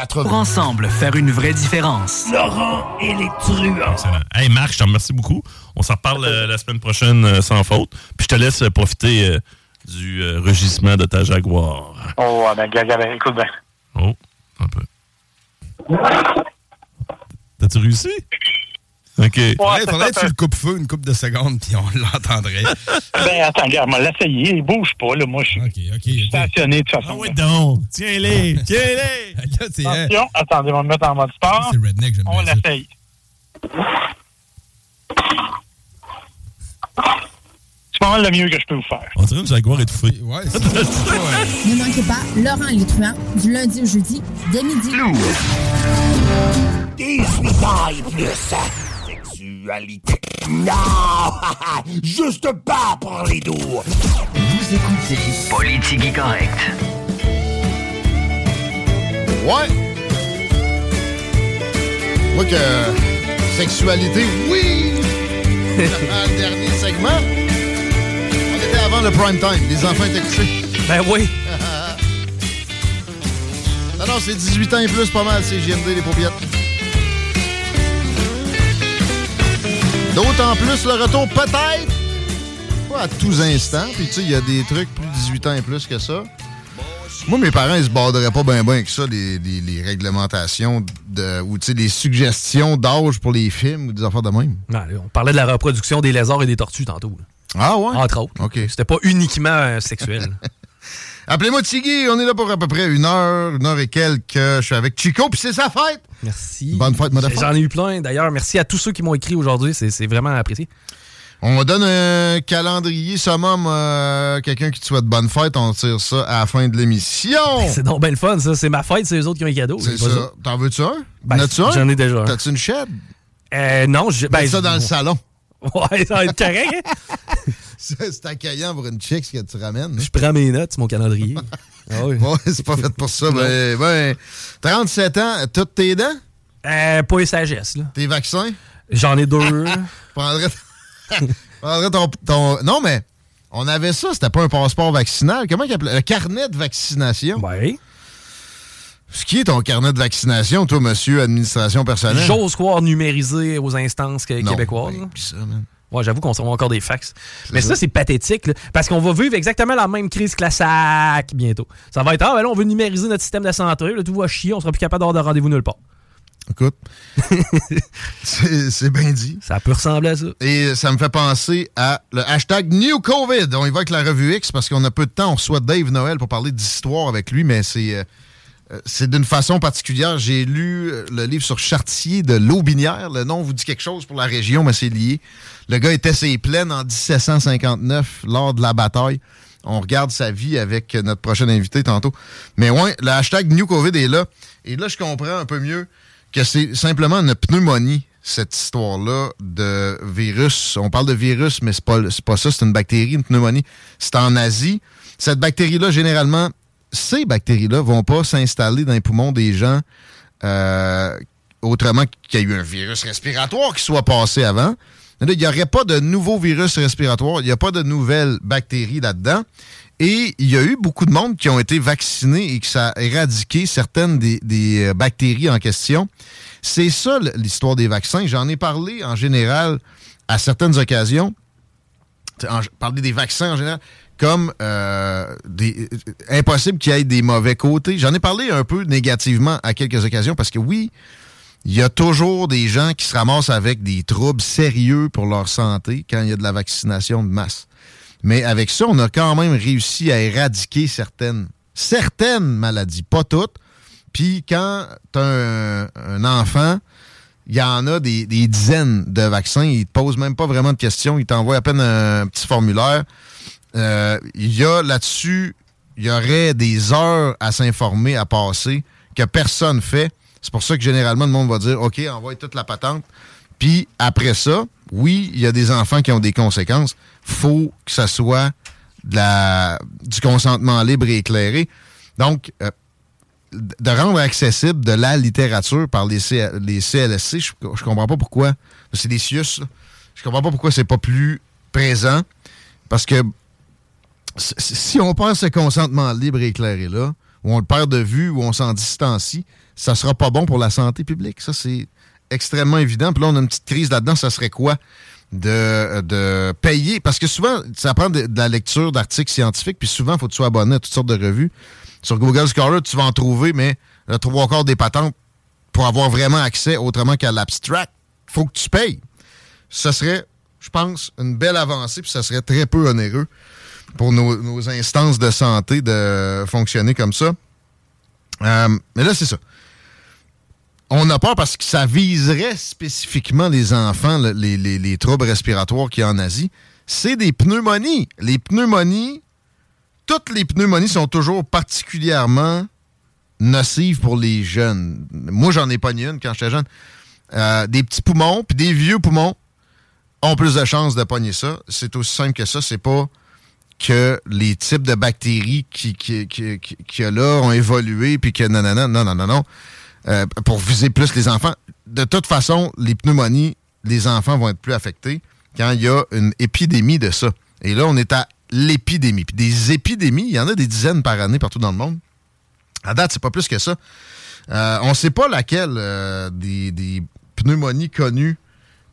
Pour ensemble, faire une vraie différence. Laurent et les truands. Excellent. Hey Marc, je te remercie beaucoup. On s'en reparle euh, la semaine prochaine euh, sans faute. Puis je te laisse euh, profiter euh, du euh, rugissement de ta Jaguar. Oh, ben, ben écoute bien. Oh, un peu. T'as-tu réussi? OK. Ouais, ouais, faudrait que tu le coupes-feu une couple de secondes, puis on l'entendrait. Ben, attends, regarde, on va l'essayer. Il bouge pas, là. Moi, je suis okay, okay, stationné, de toute façon. Ah oui, donc. Tiens-les. Tiens-les. Là, c'est... Attention. Attendez, on va me mettre en mode sport. C'est redneck, j'aime on bien l'essaye. Ça. C'est pas mal le mieux que je peux vous faire. On dirait une Jaguar étouffée. Ouais, c'est ça. Ouais. Ne manquez pas Laurent Létruant, du lundi au jeudi, dès midi. dix-huit ans et plus. Sexualité. Non! Juste pas pour les dos! Vous écoutez Politique Correct. Ouais! Moi que. Sexualité, oui! Le dernier segment. On était avant le prime time. Les enfants étaient couchés. Ben oui! Non, non, c'est dix-huit ans et plus, pas mal, c'est J M D, les paupiètes. D'autant plus le retour, peut-être, pas à tous instants. Puis, tu sais, il y a des trucs plus de dix-huit ans et plus que ça. Moi, mes parents, ils se borderaient pas bien, bien que ça, les, les, les réglementations de, ou, tu sais, les suggestions d'âge pour les films ou des affaires de même. Non, on parlait de la reproduction des lézards et des tortues tantôt. Là. Ah ouais? Entre autres. OK. C'était pas uniquement euh, sexuel. Appelez-moi Tigui, on est là pour à peu près une heure, une heure et quelques. Je suis avec Chico, puis c'est sa fête! Merci. Bonne fête, madame. J'en ai eu plein, d'ailleurs. Merci à tous ceux qui m'ont écrit aujourd'hui, c'est, c'est vraiment apprécié. On donne un calendrier summum euh, quelqu'un qui te souhaite bonne fête, on tire ça à la fin de l'émission. Ben, c'est donc bien le fun, ça. C'est ma fête, c'est eux autres qui ont un cadeau. C'est ça. ça. T'en veux-tu un? Ben, N'as-tu un? J'en ai déjà un. T'as-tu une shed? Euh, non. Je... Ben, ben, ça dans je... le salon. Ouais, ça va être carré. C'est accueillant pour une chick que tu ramènes. Je prends mes notes, mon calendrier. Ah oui. Ouais, c'est pas fait pour ça. Ben, ben, trente-sept ans, toutes tes dents? Euh, pas les sagesses, là. Tes vaccins? J'en ai deux. Prendrais prendrais ton, ton... Non, mais on avait ça. C'était pas un passeport vaccinal. Comment il appelait? Un carnet de vaccination. Oui. Ce qui est ton carnet de vaccination, toi, monsieur, administration personnelle? J'ose croire numérisé aux instances non, québécoises. Ben, ça, man. Ouais, j'avoue qu'on s'envoie encore des fax. C'est Mais ça, ça c'est pathétique, là, parce qu'on va vivre exactement la même crise que la S A C bientôt. Ça va être, ah, ben là, on veut numériser notre système de santé, là, tout va chier, on sera plus capable d'avoir de rendez-vous nulle part. Écoute, c'est, c'est bien dit. Ça peut ressembler à ça. Et ça me fait penser à le hashtag New COVID. On évoque la revue X parce qu'on a peu de temps. On reçoit Dave Noël pour parler d'histoire avec lui, mais c'est... Euh, C'est d'une façon particulière. J'ai lu le livre sur Chartier de Lotbinière. Le nom vous dit quelque chose pour la région, mais c'est lié. Le gars était sur les plaines en dix-sept cent cinquante-neuf, lors de la bataille. On regarde sa vie avec notre prochain invité tantôt. Mais ouais, le hashtag New COVID est là. Et là, je comprends un peu mieux que c'est simplement une pneumonie, cette histoire-là de virus. On parle de virus, mais c'est pas, c'est pas ça. C'est une bactérie, une pneumonie. C'est en Asie. Cette bactérie-là, généralement... ces bactéries-là vont pas s'installer dans les poumons des gens euh, autrement qu'il y a eu un virus respiratoire qui soit passé avant. Là, il n'y aurait pas de nouveau virus respiratoire, il n'y a pas de nouvelles bactéries là-dedans. Et il y a eu beaucoup de monde qui ont été vaccinés et que ça a éradiqué certaines des, des bactéries en question. C'est ça l'histoire des vaccins. J'en ai parlé en général à certaines occasions. En, parler des vaccins en général... comme euh, des, euh, impossible qu'il y ait des mauvais côtés. J'en ai parlé un peu négativement à quelques occasions parce que oui, il y a toujours des gens qui se ramassent avec des troubles sérieux pour leur santé quand il y a de la vaccination de masse. Mais avec ça, on a quand même réussi à éradiquer certaines, certaines maladies, pas toutes. Puis quand t'as un, un enfant, il y en a des, des dizaines de vaccins. Ils te posent même pas vraiment de questions. Ils t'envoient à peine un petit formulaire. Euh, il y a là-dessus, il y aurait des heures à s'informer, à passer, que personne fait. C'est pour ça que généralement, le monde va dire « OK, envoie toute la patente ». Puis après ça, oui, il y a des enfants qui ont des conséquences. Faut que ça soit de la, du consentement libre et éclairé. Donc, euh, de rendre accessible de la littérature par les, C- les C L S C, je, je comprends pas pourquoi. C'est des C I U S, là. Je comprends pas pourquoi c'est pas plus présent. Parce que c- si on perd ce consentement libre et éclairé-là, ou on le perd de vue, ou on s'en distancie, ça sera pas bon pour la santé publique. Ça, c'est extrêmement évident. Puis là, on a une petite crise là-dedans. Ça serait quoi de, de payer? Parce que souvent, ça prend de, de la lecture d'articles scientifiques, puis souvent, il faut que tu sois abonné à toutes sortes de revues. Sur Google Scholar, tu vas en trouver, mais le trois quarts des patentes, pour avoir vraiment accès autrement qu'à l'abstract, il faut que tu payes. Ça serait, je pense, une belle avancée, puis ça serait très peu onéreux pour nos, nos instances de santé de fonctionner comme ça. Euh, mais là, c'est ça. On a peur parce que ça viserait spécifiquement les enfants, les, les, les troubles respiratoires qu'il y a en Asie. C'est des pneumonies. Les pneumonies, toutes les pneumonies sont toujours particulièrement nocives pour les jeunes. Moi, j'en ai pas ni une quand j'étais jeune. Euh, des petits poumons, puis des vieux poumons ont plus de chances de pogner ça. C'est aussi simple que ça. C'est pas que les types de bactéries qui, qui, qui, qui, qui là ont évolué, puis que nanana, non, non, non, non. Euh, pour viser plus les enfants. De toute façon, les pneumonies, les enfants vont être plus affectés quand il y a une épidémie de ça. Et là, on est à l'épidémie. Puis des épidémies, il y en a des dizaines par année partout dans le monde. À date, c'est pas plus que ça. Euh, on ne sait pas laquelle euh, des, des pneumonies connues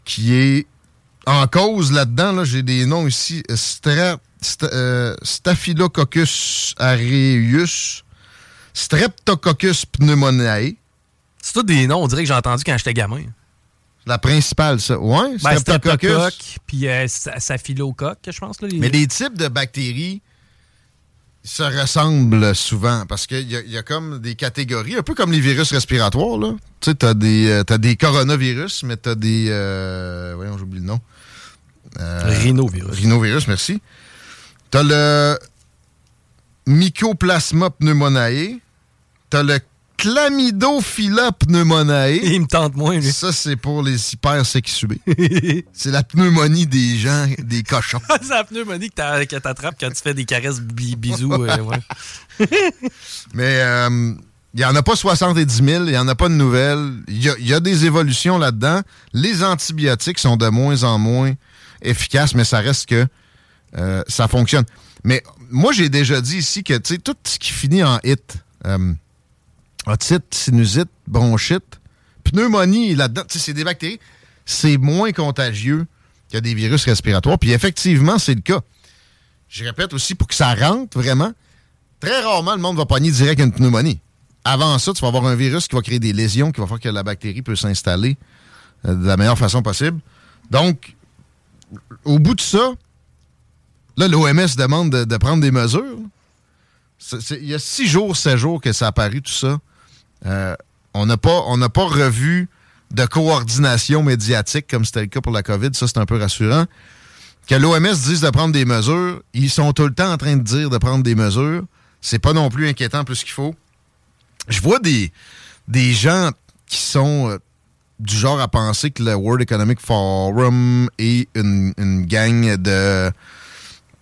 qui est en cause là-dedans. Là, j'ai des noms ici. Stra, st, euh, Staphylococcus aureus, Streptococcus pneumoniae. C'est tous des noms, on dirait que j'ai entendu quand j'étais gamin. La principale, ça. Oui, ben, streptocoque, puis euh, saphylocoque, je pense. Là, les... Mais les types de bactéries se ressemblent souvent parce qu'il y, y a comme des catégories, un peu comme les virus respiratoires. Tu sais, t'as des, euh, t'as des coronavirus, mais t'as des... Euh, voyons, j'oublie le nom. Euh, rhinovirus. Rhinovirus, merci. T'as le Mycoplasma pneumoniae. T'as le Chlamydophila pneumoniae. Il me tente moins, lui. Ça, c'est pour les hypersexués. C'est la pneumonie des gens, des cochons. C'est la pneumonie que, t'a, que t'attrapes quand tu fais des caresses, bi- bisous. Euh, ouais. Mais euh, il n'y en a pas soixante-dix mille, il n'y en a pas de nouvelles. Il y, y a des évolutions là-dedans. Les antibiotiques sont de moins en moins efficaces, mais ça reste que euh, ça fonctionne. Mais moi, j'ai déjà dit ici que tout ce qui finit en hit... Euh, otite, sinusite, bronchite, pneumonie là-dedans. T'sais, c'est des bactéries. C'est moins contagieux que des virus respiratoires. Puis effectivement, c'est le cas. Je répète aussi, pour que ça rentre vraiment, très rarement, le monde va pogner direct une pneumonie. Avant ça, tu vas avoir un virus qui va créer des lésions, qui va faire que la bactérie peut s'installer de la meilleure façon possible. Donc, au bout de ça, là, l'O M S demande de, de prendre des mesures. Il y a six jours, sept jours que ça a apparu, tout ça. Euh, on n'a pas, on n'a pas revu de coordination médiatique comme c'était le cas pour la COVID. Ça, c'est un peu rassurant. Que l'O M S dise de prendre des mesures, ils sont tout le temps en train de dire de prendre des mesures. C'est pas non plus inquiétant plus qu'il faut. Je vois des, des gens qui sont euh, du genre à penser que le World Economic Forum est une, une gang de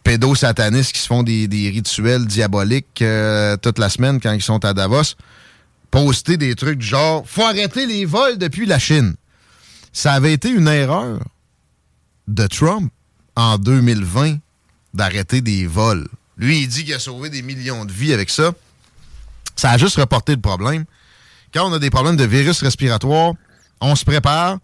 pédosatanistes qui se font des, des rituels diaboliques euh, toute la semaine quand ils sont à Davos, poster des trucs du genre « Faut arrêter les vols depuis la Chine ». Ça avait été une erreur de Trump en deux mille vingt d'arrêter des vols. Lui, il dit qu'il a sauvé des millions de vies avec ça. Ça a juste reporté le problème. Quand on a des problèmes de virus respiratoire, on se prépare,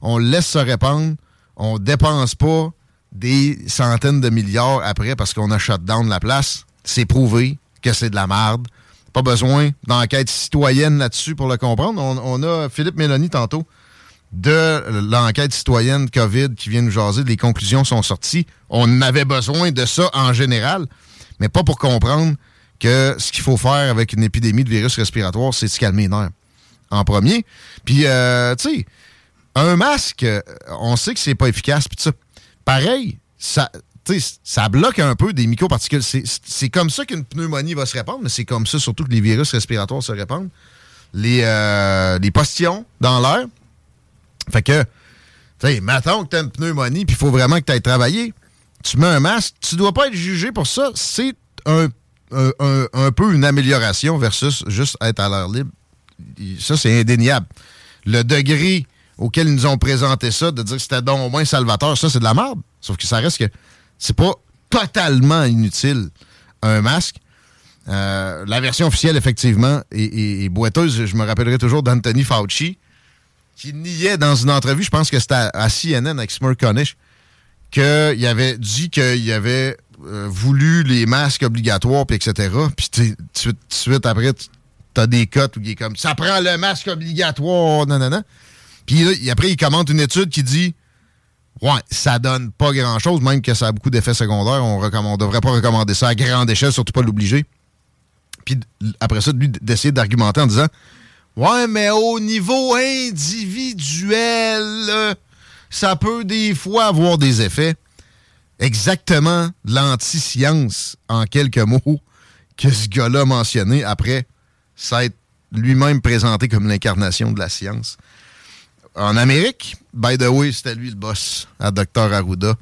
on laisse se répandre, on dépense pas des centaines de milliards après parce qu'on a shut down la place. C'est prouvé que c'est de la merde. Pas besoin d'enquête citoyenne là-dessus pour le comprendre. On, on a Philippe Méloni tantôt de l'enquête citoyenne COVID qui vient nous jaser. Les conclusions sont sorties. On avait besoin de ça en général, mais pas pour comprendre que ce qu'il faut faire avec une épidémie de virus respiratoire, c'est se calmer les nerfs en premier. Puis, euh, tu sais, un masque, on sait que c'est pas efficace. Puis ça, pareil, ça... ça bloque un peu des microparticules. C'est, c'est comme ça qu'une pneumonie va se répandre, mais c'est comme ça surtout que les virus respiratoires se répandent. Les, euh, les postillons dans l'air. Fait que, tu sais, mettons que tu as une pneumonie puis il faut vraiment que tu ailles travailler. Tu mets un masque, tu dois pas être jugé pour ça. C'est un, un, un, un peu une amélioration versus juste être à l'air libre. Ça, c'est indéniable. Le degré auquel ils nous ont présenté ça, de dire que c'était donc au moins salvateur, ça, c'est de la merde. Sauf que ça reste que c'est pas totalement inutile, un masque. Euh, la version officielle, effectivement, est, est, est boiteuse. Je me rappellerai toujours d'Anthony Fauci, qui niait dans une entrevue, je pense que c'était à, à C N N avec Smirconish, qu'il avait dit qu'il avait euh, voulu les masques obligatoires, puis et cetera. Puis tout de suite après, t'as des cotes où il est comme « ça prend le masque obligatoire, nanana ». Puis après, il commente une étude qui dit ouais, ça donne pas grand-chose, même que ça a beaucoup d'effets secondaires. On ne devrait pas recommander ça à grande échelle, surtout pas l'obliger. Puis après ça, lui, d'essayer d'argumenter en disant « ouais, mais au niveau individuel, ça peut des fois avoir des effets. » Exactement l'anti-science, en quelques mots, que ce gars-là a mentionné après s'être lui-même présenté comme l'incarnation de la science. En Amérique, by the way, c'était lui le boss à docteur Arruda,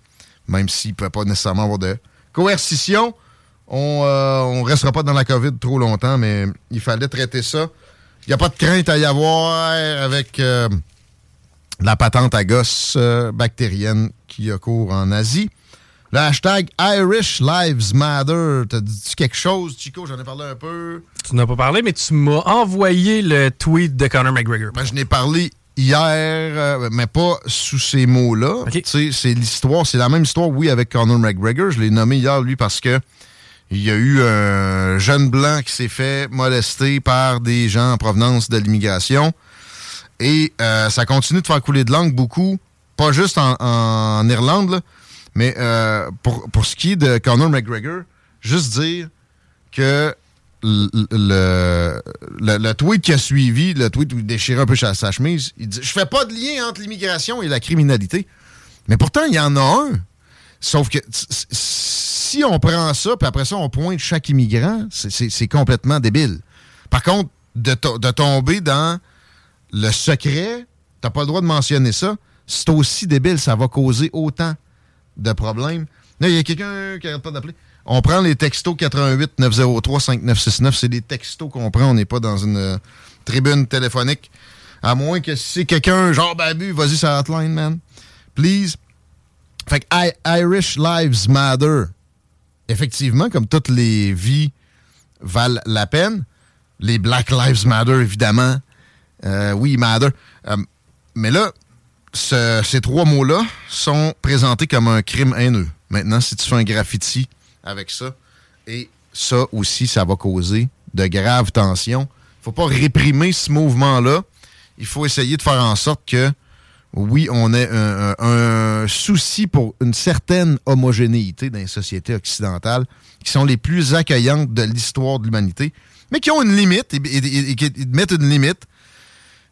même s'il ne pouvait pas nécessairement avoir de coercition. On euh, ne restera pas dans la COVID trop longtemps, mais il fallait traiter ça. Il n'y a pas de crainte à y avoir avec euh, la patente à gosse euh, bactérienne qui a cours en Asie. Le hashtag Irish Lives Matter, t'as dit quelque chose, Chico? J'en ai parlé un peu. Tu n'as pas parlé, mais tu m'as envoyé le tweet de Conor McGregor. Ben, je n'ai parlé hier, euh, mais pas sous ces mots-là. Okay. Tu sais, c'est l'histoire, c'est la même histoire, oui, avec Conor McGregor. Je l'ai nommé hier, lui, parce que il y a eu un jeune blanc qui s'est fait molester par des gens en provenance de l'immigration. Et euh, ça continue de faire couler de langue beaucoup, pas juste en, en Irlande, là, mais euh, pour, pour ce qui est de Conor McGregor, juste dire que Le, le, le, le tweet qui a suivi, le tweet où il déchirait un peu sa, sa chemise, il dit « Je fais pas de lien entre l'immigration et la criminalité. » Mais pourtant, il y en a un. Sauf que si on prend ça, puis après ça, on pointe chaque immigrant, c'est, c'est, c'est complètement débile. Par contre, de, to- de tomber dans le secret, t'as pas le droit de mentionner ça, c'est aussi débile, ça va causer autant de problèmes. Là, il y a quelqu'un qui arrête pas d'appeler. On prend les textos huit huit neuf zéro trois cinq neuf six neuf. C'est des textos qu'on prend. On n'est pas dans une euh, tribune téléphonique. À moins que si c'est quelqu'un, genre Babu, vas-y sur Hotline, man. Please. Fait que I- Irish Lives Matter. Effectivement, comme toutes les vies valent la peine. Les Black Lives Matter, évidemment. Euh, oui, matter. Euh, mais là, ce, ces trois mots-là sont présentés comme un crime haineux. Maintenant, si tu fais un graffiti avec ça. Et ça aussi, ça va causer de graves tensions. Il ne faut pas réprimer ce mouvement-là. Il faut essayer de faire en sorte que, oui, on ait un, un, un souci pour une certaine homogénéité dans les sociétés occidentales qui sont les plus accueillantes de l'histoire de l'humanité, mais qui ont une limite et, et, et, et qui mettent une limite.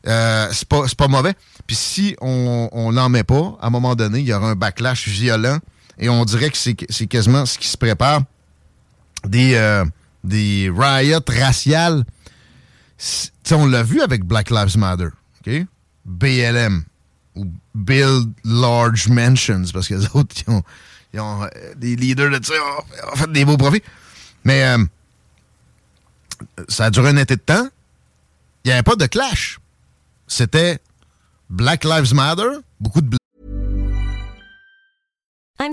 Euh, c'est pas, c'est pas mauvais. Puis si on on n'en met pas, à un moment donné, il y aura un backlash violent. Et on dirait que c'est, c'est quasiment ce qui se prépare. Des, euh, des riots raciales. T'sais, on l'a vu avec Black Lives Matter. Okay? B L M. Ou Build Large Mansions. Parce que les autres, ils ont, ils ont euh, des leaders de ça. Ils ont fait des beaux profits. Mais euh, ça a duré un été de temps. Il n'y avait pas de clash. C'était Black Lives Matter. Beaucoup de I'm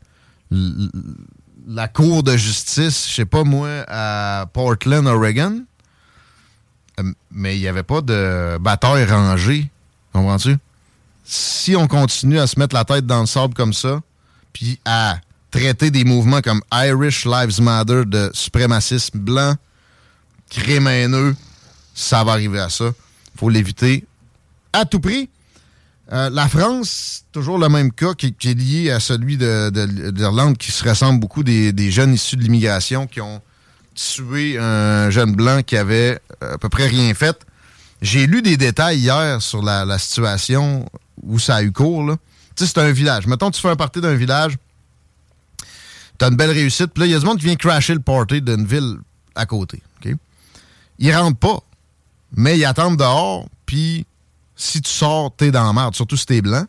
la cour de justice, je sais pas moi, à Portland, Oregon, mais il n'y avait pas de bataille rangée, comprends-tu? Si on continue à se mettre la tête dans le sable comme ça, puis à traiter des mouvements comme Irish Lives Matter de suprémacisme blanc, crime haineux, ça va arriver à ça. Faut l'éviter à tout prix. Euh, la France, toujours le même cas qui, qui est lié à celui de, de, de l'Irlande, qui se ressemble beaucoup des, des jeunes issus de l'immigration qui ont tué un jeune blanc qui avait à peu près rien fait. J'ai lu des détails hier sur la, la situation où ça a eu cours, là. Tu sais, c'est un village. Mettons, tu fais un party d'un village, t'as une belle réussite, puis là, il y a du monde qui vient crasher le party d'une ville à côté. Okay? Ils rentrent pas, mais ils attendent dehors, puis... si tu sors, t'es dans la merde, surtout si t'es blanc.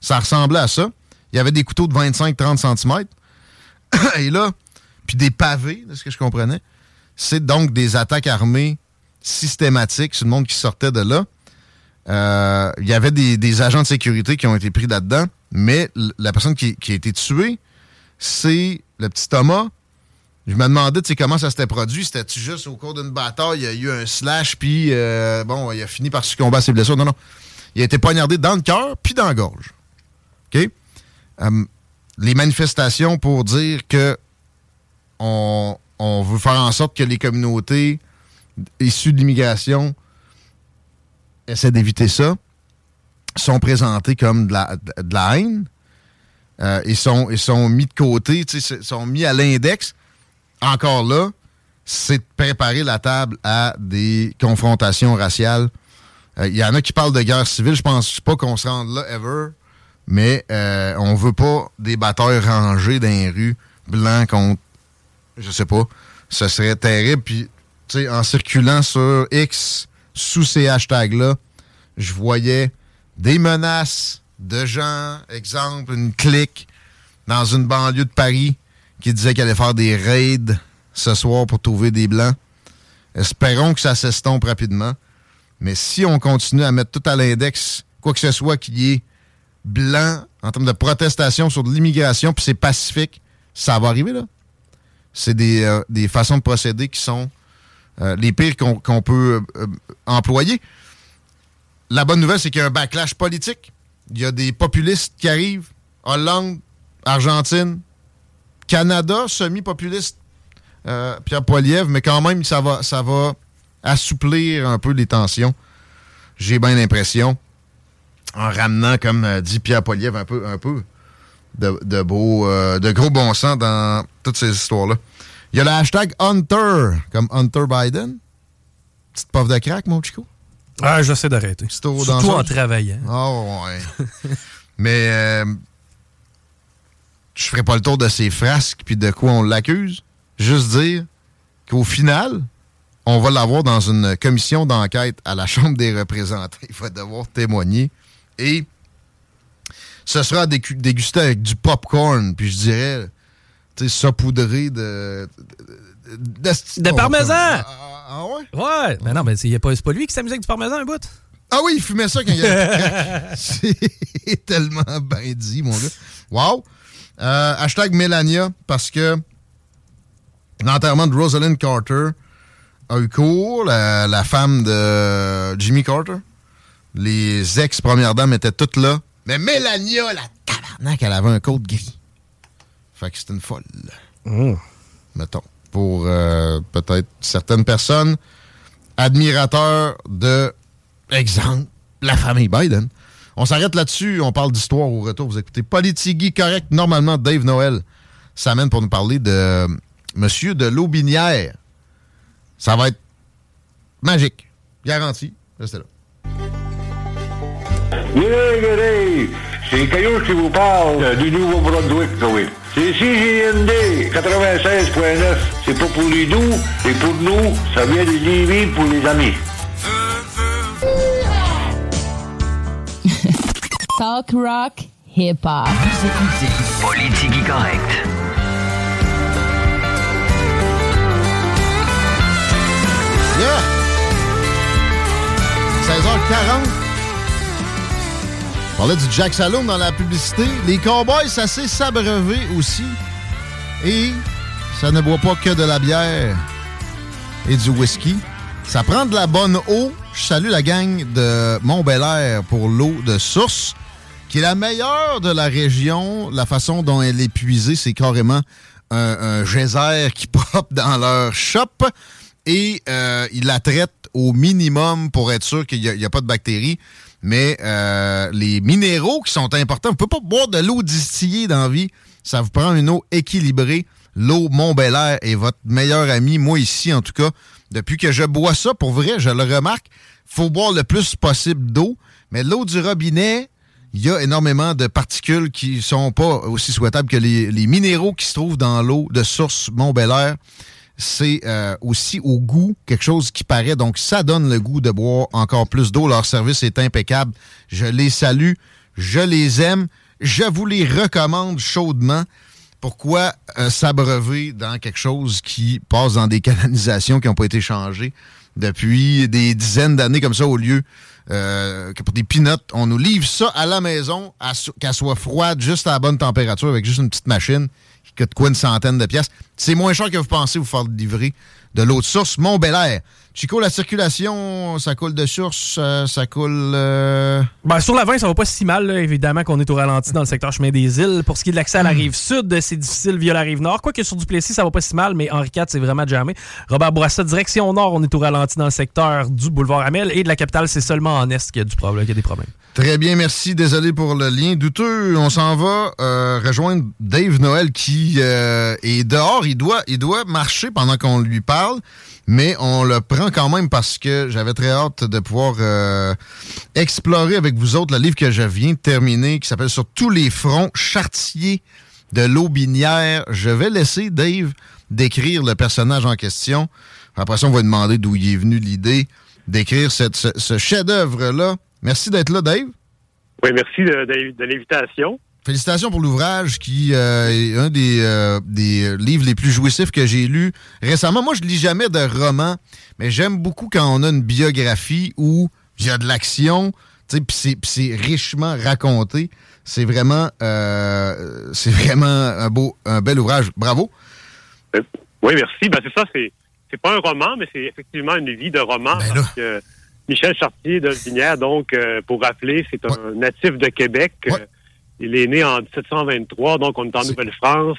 Ça ressemblait à ça. Il y avait des couteaux de vingt-cinq à trente centimètres. Et là, puis des pavés, de ce que je comprenais. C'est donc des attaques armées systématiques sur le monde qui sortait de là. Euh, il y avait des, des agents de sécurité qui ont été pris là-dedans. Mais la personne qui, qui a été tuée, c'est le petit Thomas. Je me demandais, tu sais, comment ça s'était produit. C'était-tu juste au cours d'une bataille, il y a eu un slash, puis euh, bon, il a fini par succomber à ses blessures. Non, non. Il a été poignardé dans le cœur, puis dans la gorge. OK? Euh, les manifestations pour dire que on, on veut faire en sorte que les communautés issues de l'immigration essaient d'éviter ça, sont présentées comme de la, de la haine. Euh, ils, sont, ils sont mis de côté, tu sais, sont mis à l'index. Encore là, c'est de préparer la table à des confrontations raciales. Il euh, y en a qui parlent de guerre civile. Je pense pas qu'on se rende là, ever. Mais euh, on veut pas des batailles rangées dans les rues, blancs contre... Je sais pas. Ce serait terrible. Puis, tu sais, en circulant sur X, sous ces hashtags-là, je voyais des menaces de gens. Exemple, une clique dans une banlieue de Paris qui disait qu'elle allait faire des raids ce soir pour trouver des Blancs. Espérons que ça s'estompe rapidement. Mais si on continue à mettre tout à l'index, quoi que ce soit qui est blanc en termes de protestation sur de l'immigration, puis c'est pacifique, ça va arriver, là. C'est des, euh, des façons de procéder qui sont euh, les pires qu'on, qu'on peut euh, employer. La bonne nouvelle, c'est qu'il y a un backlash politique. Il y a des populistes qui arrivent. Hollande, Argentine... Canada, semi-populiste, euh, Pierre Poilievre, mais quand même, ça va, ça va assouplir un peu les tensions. J'ai bien l'impression, en ramenant, comme euh, dit Pierre Poilievre, un peu, un peu de, de, beau, euh, de gros bon sens dans toutes ces histoires-là. Il y a le hashtag Hunter, comme Hunter Biden. Petite puff de crack, mon Chico. Ah, j'essaie d'arrêter. Surtout en travaillant. Oh, ouais. mais... Euh, je ferai pas le tour de ses frasques puis de quoi on l'accuse. Juste dire qu'au final, on va l'avoir dans une commission d'enquête à la Chambre des représentants. Il va devoir témoigner. Et ce sera dégusté avec du popcorn, puis je dirais, tu sais, saupoudré de... De, de, de, de parmesan! Ah, ah ouais? Ouais! Mais non, mais c'est, c'est pas lui qui s'amusait avec du parmesan, un bout? Ah oui, il fumait ça quand il y avait... C'est tellement bien dit, mon gars. Wow! Euh, hashtag Mélania, parce que l'enterrement de Rosalind Carter a eu cours, la, la femme de Jimmy Carter. Les ex-premières dames étaient toutes là. Mais Mélania, la tabarnak, elle avait un code gris. Fait que c'était une folle. Mmh. Mettons. Pour euh, peut-être certaines personnes, admirateurs de, exemple, la famille Biden. On s'arrête là-dessus, on parle d'histoire au retour. Vous écoutez Politigui correct, normalement Dave Noël s'amène pour nous parler de Monsieur de Lotbinière. Ça va être magique, garanti. Restez là. Hey, c'est Caillou qui vous parle du Nouveau-Brunswick, oui. C'est C J M D quatre-vingt-seize virgule neuf. C'est pas pour les doux, c'est pour nous. Ça vient de Lévis pour les amis. Talk rock, hip-hop. Vous écoutez Politique correcte. Yeah! seize heures quarante. On parlait du Jack Saloum dans la publicité. Les Cowboys, ça s'est sabrevé aussi. Et ça ne boit pas que de la bière et du whisky. Ça prend de la bonne eau. Je salue la gang de Mont-Bélair pour l'eau de source, qui est la meilleure de la région. La façon dont elle est puisée, c'est carrément un, un geyser qui pop dans leur shop. Et euh, ils la traitent au minimum pour être sûr qu'il n'y a, a pas de bactéries. Mais euh, les minéraux qui sont importants, vous ne pouvez pas boire de l'eau distillée dans la vie. Ça vous prend une eau équilibrée. L'eau Mont-Bélair est votre meilleur ami. Moi, ici, en tout cas, depuis que je bois ça, pour vrai, je le remarque, faut boire le plus possible d'eau. Mais l'eau du robinet, il y a énormément de particules qui ne sont pas aussi souhaitables que les, les minéraux qui se trouvent dans l'eau de source Mont-Bélair. C'est euh, aussi au goût, quelque chose qui paraît. Donc, ça donne le goût de boire encore plus d'eau. Leur service est impeccable. Je les salue. Je les aime. Je vous les recommande chaudement. Pourquoi euh, s'abreuver dans quelque chose qui passe dans des canalisations qui n'ont pas été changées depuis des dizaines d'années comme ça, au lieu euh, que pour des peanuts, on nous livre ça à la maison, à, qu'elle soit froide, juste à la bonne température, avec juste une petite machine qui coûte quoi une centaine de piastres. C'est moins cher que vous pensez vous faire livrer de l'eau de source Mont-Bélair. Chico, la circulation, ça coule de source, euh, ça coule... Euh... Ben, sur la vingt, ça va pas si mal, là, évidemment, qu'on est au ralenti dans le secteur chemin des îles. Pour ce qui est de l'accès à la rive sud, c'est difficile via la rive nord. Quoique sur Duplessis, ça va pas si mal, mais Henri quatre, c'est vraiment jamais. Robert Bourassa, direction nord, on est au ralenti dans le secteur du boulevard Amel. Et de la capitale, c'est seulement en est qu'il y a du problème, qu'il y a des problèmes. Très bien, merci. Désolé pour le lien douteux. On s'en va euh, rejoindre Dave Noël qui euh, est dehors. Il doit, il doit marcher pendant qu'on lui parle. Mais on le prend quand même parce que j'avais très hâte de pouvoir euh, explorer avec vous autres le livre que je viens de terminer qui s'appelle « Sur tous les fronts, Chartier de Lotbinière ». Je vais laisser Dave décrire le personnage en question. Après ça, on va lui demander d'où il est venu l'idée d'écrire cette, ce, ce chef-d'œuvre-là. Merci d'être là, Dave. Oui, merci de, de, de l'invitation. Félicitations pour l'ouvrage qui euh, est un des, euh, des livres les plus jouissifs que j'ai lus récemment. Moi, je lis jamais de romans, mais j'aime beaucoup quand on a une biographie où il y a de l'action, tu sais, puis c'est, pis c'est richement raconté. C'est vraiment, euh, c'est vraiment un beau, un bel ouvrage. Bravo. Oui, merci. Ben c'est ça, c'est, c'est pas un roman, mais c'est effectivement une vie de roman. Ben parce que Michel Chartier de Lotbinière, donc, euh, pour rappeler, c'est un ouais. natif de Québec. Ouais. Il est né en dix-sept cent vingt-trois, donc on est en C'est... Nouvelle-France,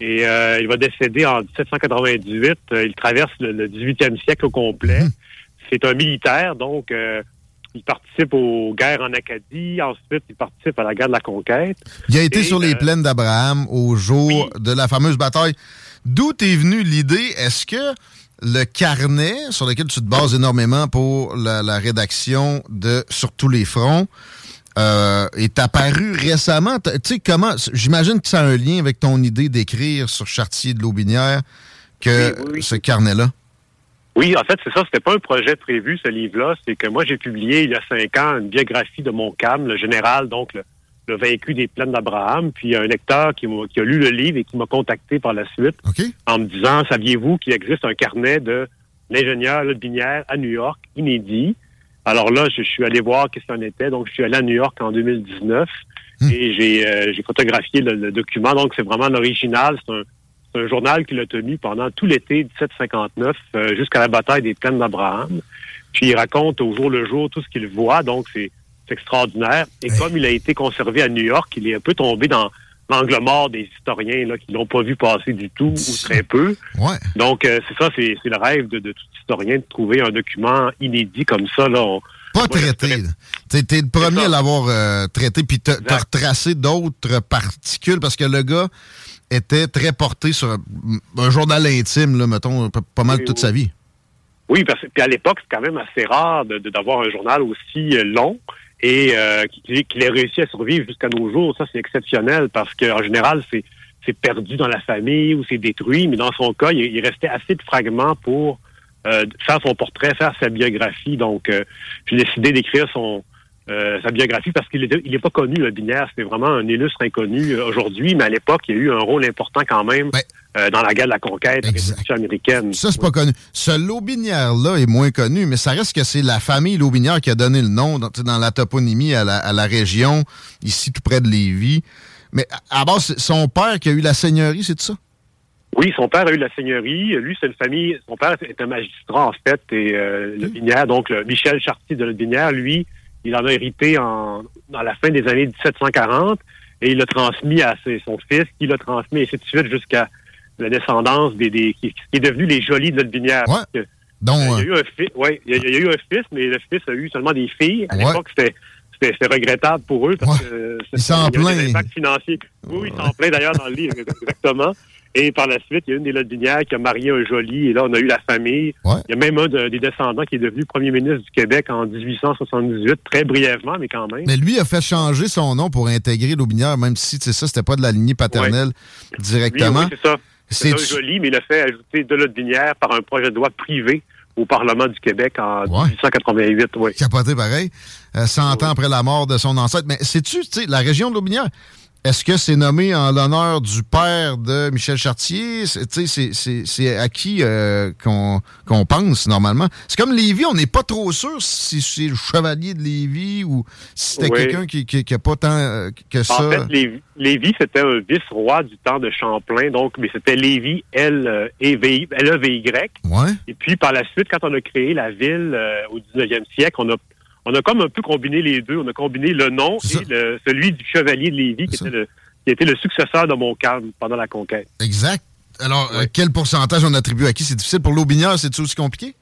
et euh, il va décéder en dix-sept cent quatre-vingt-dix-huit. Euh, il traverse le, le dix-huitième siècle au complet. Mmh. C'est un militaire, donc euh, il participe aux guerres en Acadie. Ensuite, il participe à la guerre de la Conquête. Il a été et, sur les euh... plaines d'Abraham au jour oui. de la fameuse bataille. D'où est venue l'idée? Est-ce que le carnet sur lequel tu te bases énormément pour la, la rédaction de « Sur tous les fronts », Euh, est apparu récemment. Tu sais, comment. J'imagine que ça a un lien avec ton idée d'écrire sur Chartier de Lotbinière que oui, oui. ce carnet-là. Oui, en fait, c'est ça. C'était pas un projet prévu, ce livre-là. C'est que moi, j'ai publié il y a cinq ans une biographie de Montcalm, le général, donc le, le vaincu des Plaines d'Abraham. Puis il y a un lecteur qui, m'a, qui a lu le livre et qui m'a contacté par la suite okay. en me disant « Saviez-vous qu'il existe un carnet de l'ingénieur Lotbinière à New York, inédit ?» Alors là, je suis allé voir qu'est-ce qu'il en était. Donc, je suis allé à New York en deux mille dix-neuf mmh. et j'ai, euh, j'ai photographié le, le document. Donc, c'est vraiment l'original. C'est un, c'est un journal qu'il a tenu pendant tout l'été dix-sept cent cinquante-neuf euh, jusqu'à la bataille des Plaines d'Abraham. Puis, il raconte au jour le jour tout ce qu'il voit. Donc, c'est, c'est extraordinaire. Et hey. Comme il a été conservé à New York, il est un peu tombé dans l'angle mort des historiens là qui l'ont pas vu passer du tout ou très peu. Ouais. Donc, euh, c'est ça, c'est, c'est le rêve de, de tout historien de trouver un document inédit comme ça. Là, on, Pas traité. Tu es le premier à l'avoir euh, traité, puis tu as retracé d'autres particules, parce que le gars était très porté sur un journal intime, là, mettons, pas mal toute sa vie. Oui, parce que à l'époque, c'est quand même assez rare de, de, d'avoir un journal aussi long et euh, qu'il, qu'il ait réussi à survivre jusqu'à nos jours. Ça, c'est exceptionnel, parce qu'en général, c'est, c'est perdu dans la famille ou c'est détruit, mais dans son cas, il, il restait assez de fragments pour euh, faire son portrait, faire sa biographie. Donc, euh, j'ai décidé d'écrire son euh, sa biographie parce qu'il est, il est pas connu, Lotbinière. C'était vraiment un illustre inconnu aujourd'hui, mais à l'époque, il y a eu un rôle important quand même. Ouais. Euh, dans la guerre de la conquête, révolution américaine. Ça, c'est pas connu. Ce Lotbinière-là est moins connu, mais ça reste que c'est la famille Lotbinière qui a donné le nom dans, dans la toponymie à la, à la région, ici tout près de Lévis. Mais à, à base, son père qui a eu la seigneurie, c'est ça? Oui, son père a eu la seigneurie. Lui, c'est une famille... Son père est un magistrat, en fait, et euh, mmh. Lotbinière, donc le Michel Chartier de Lotbinière, lui, il en a hérité en, dans la fin des années dix-sept cent quarante, et il l'a transmis à ses, son fils, qui l'a transmis, et ainsi de suite, jusqu'à la descendance des, des qui, qui est devenue les Joly de Lotbinière. Ouais. Donc, euh, il y a eu un fils, ouais, il y, a, il y a eu un fils, mais le fils a eu seulement des filles. À ouais. l'époque, c'était, c'était, c'était regrettable pour eux parce ouais. que il s'en plaint. Il y a eu des impacts financiers. Oui, ouais. il s'en plaint d'ailleurs dans le livre, exactement. Et par la suite, il y a une des Lotbinière qui a marié un Joly, et là, on a eu la famille. Ouais. Il y a même un de, des descendants qui est devenu premier ministre du Québec en dix-huit cent soixante-dix-huit, très brièvement, mais quand même. Mais lui a fait changer son nom pour intégrer Lotbinière, même si, tu sais, ça, c'était pas de la lignée paternelle ouais. directement. Oui, oui, c'est ça. C'est un Joly, mais il a fait ajouter de Lotbinière par un projet de loi privé au Parlement du Québec en ouais. dix-huit cent quatre-vingt-huit. Oui. Capoté pareil, cent ouais. ans après la mort de son ancêtre. Mais sais-tu, tu sais, la région de Lotbinière, est-ce que c'est nommé en l'honneur du père de Michel Chartier? C'est, tu sais, c'est, c'est, c'est à qui euh, qu'on, qu'on pense normalement? C'est comme Lévis, on n'est pas trop sûr si c'est le Chevalier de Lévis ou si c'était oui. quelqu'un qui, qui, qui a pas tant euh, que en ça. En fait, Lévis, Lévis, c'était un vice-roi du temps de Champlain, donc, mais c'était Lévis, L E V Y. Ouais. Et puis, par la suite, quand on a créé la ville euh, au dix-neuvième siècle, on a On a comme un peu combiné les deux. On a combiné le nom et le, celui du Chevalier de Lévis, qui était, le, qui était le successeur de Montcalm pendant la conquête. Exact. Alors, ouais. euh, quel pourcentage on attribue à qui? C'est difficile. Pour Lotbinière, c'est-tu aussi compliqué?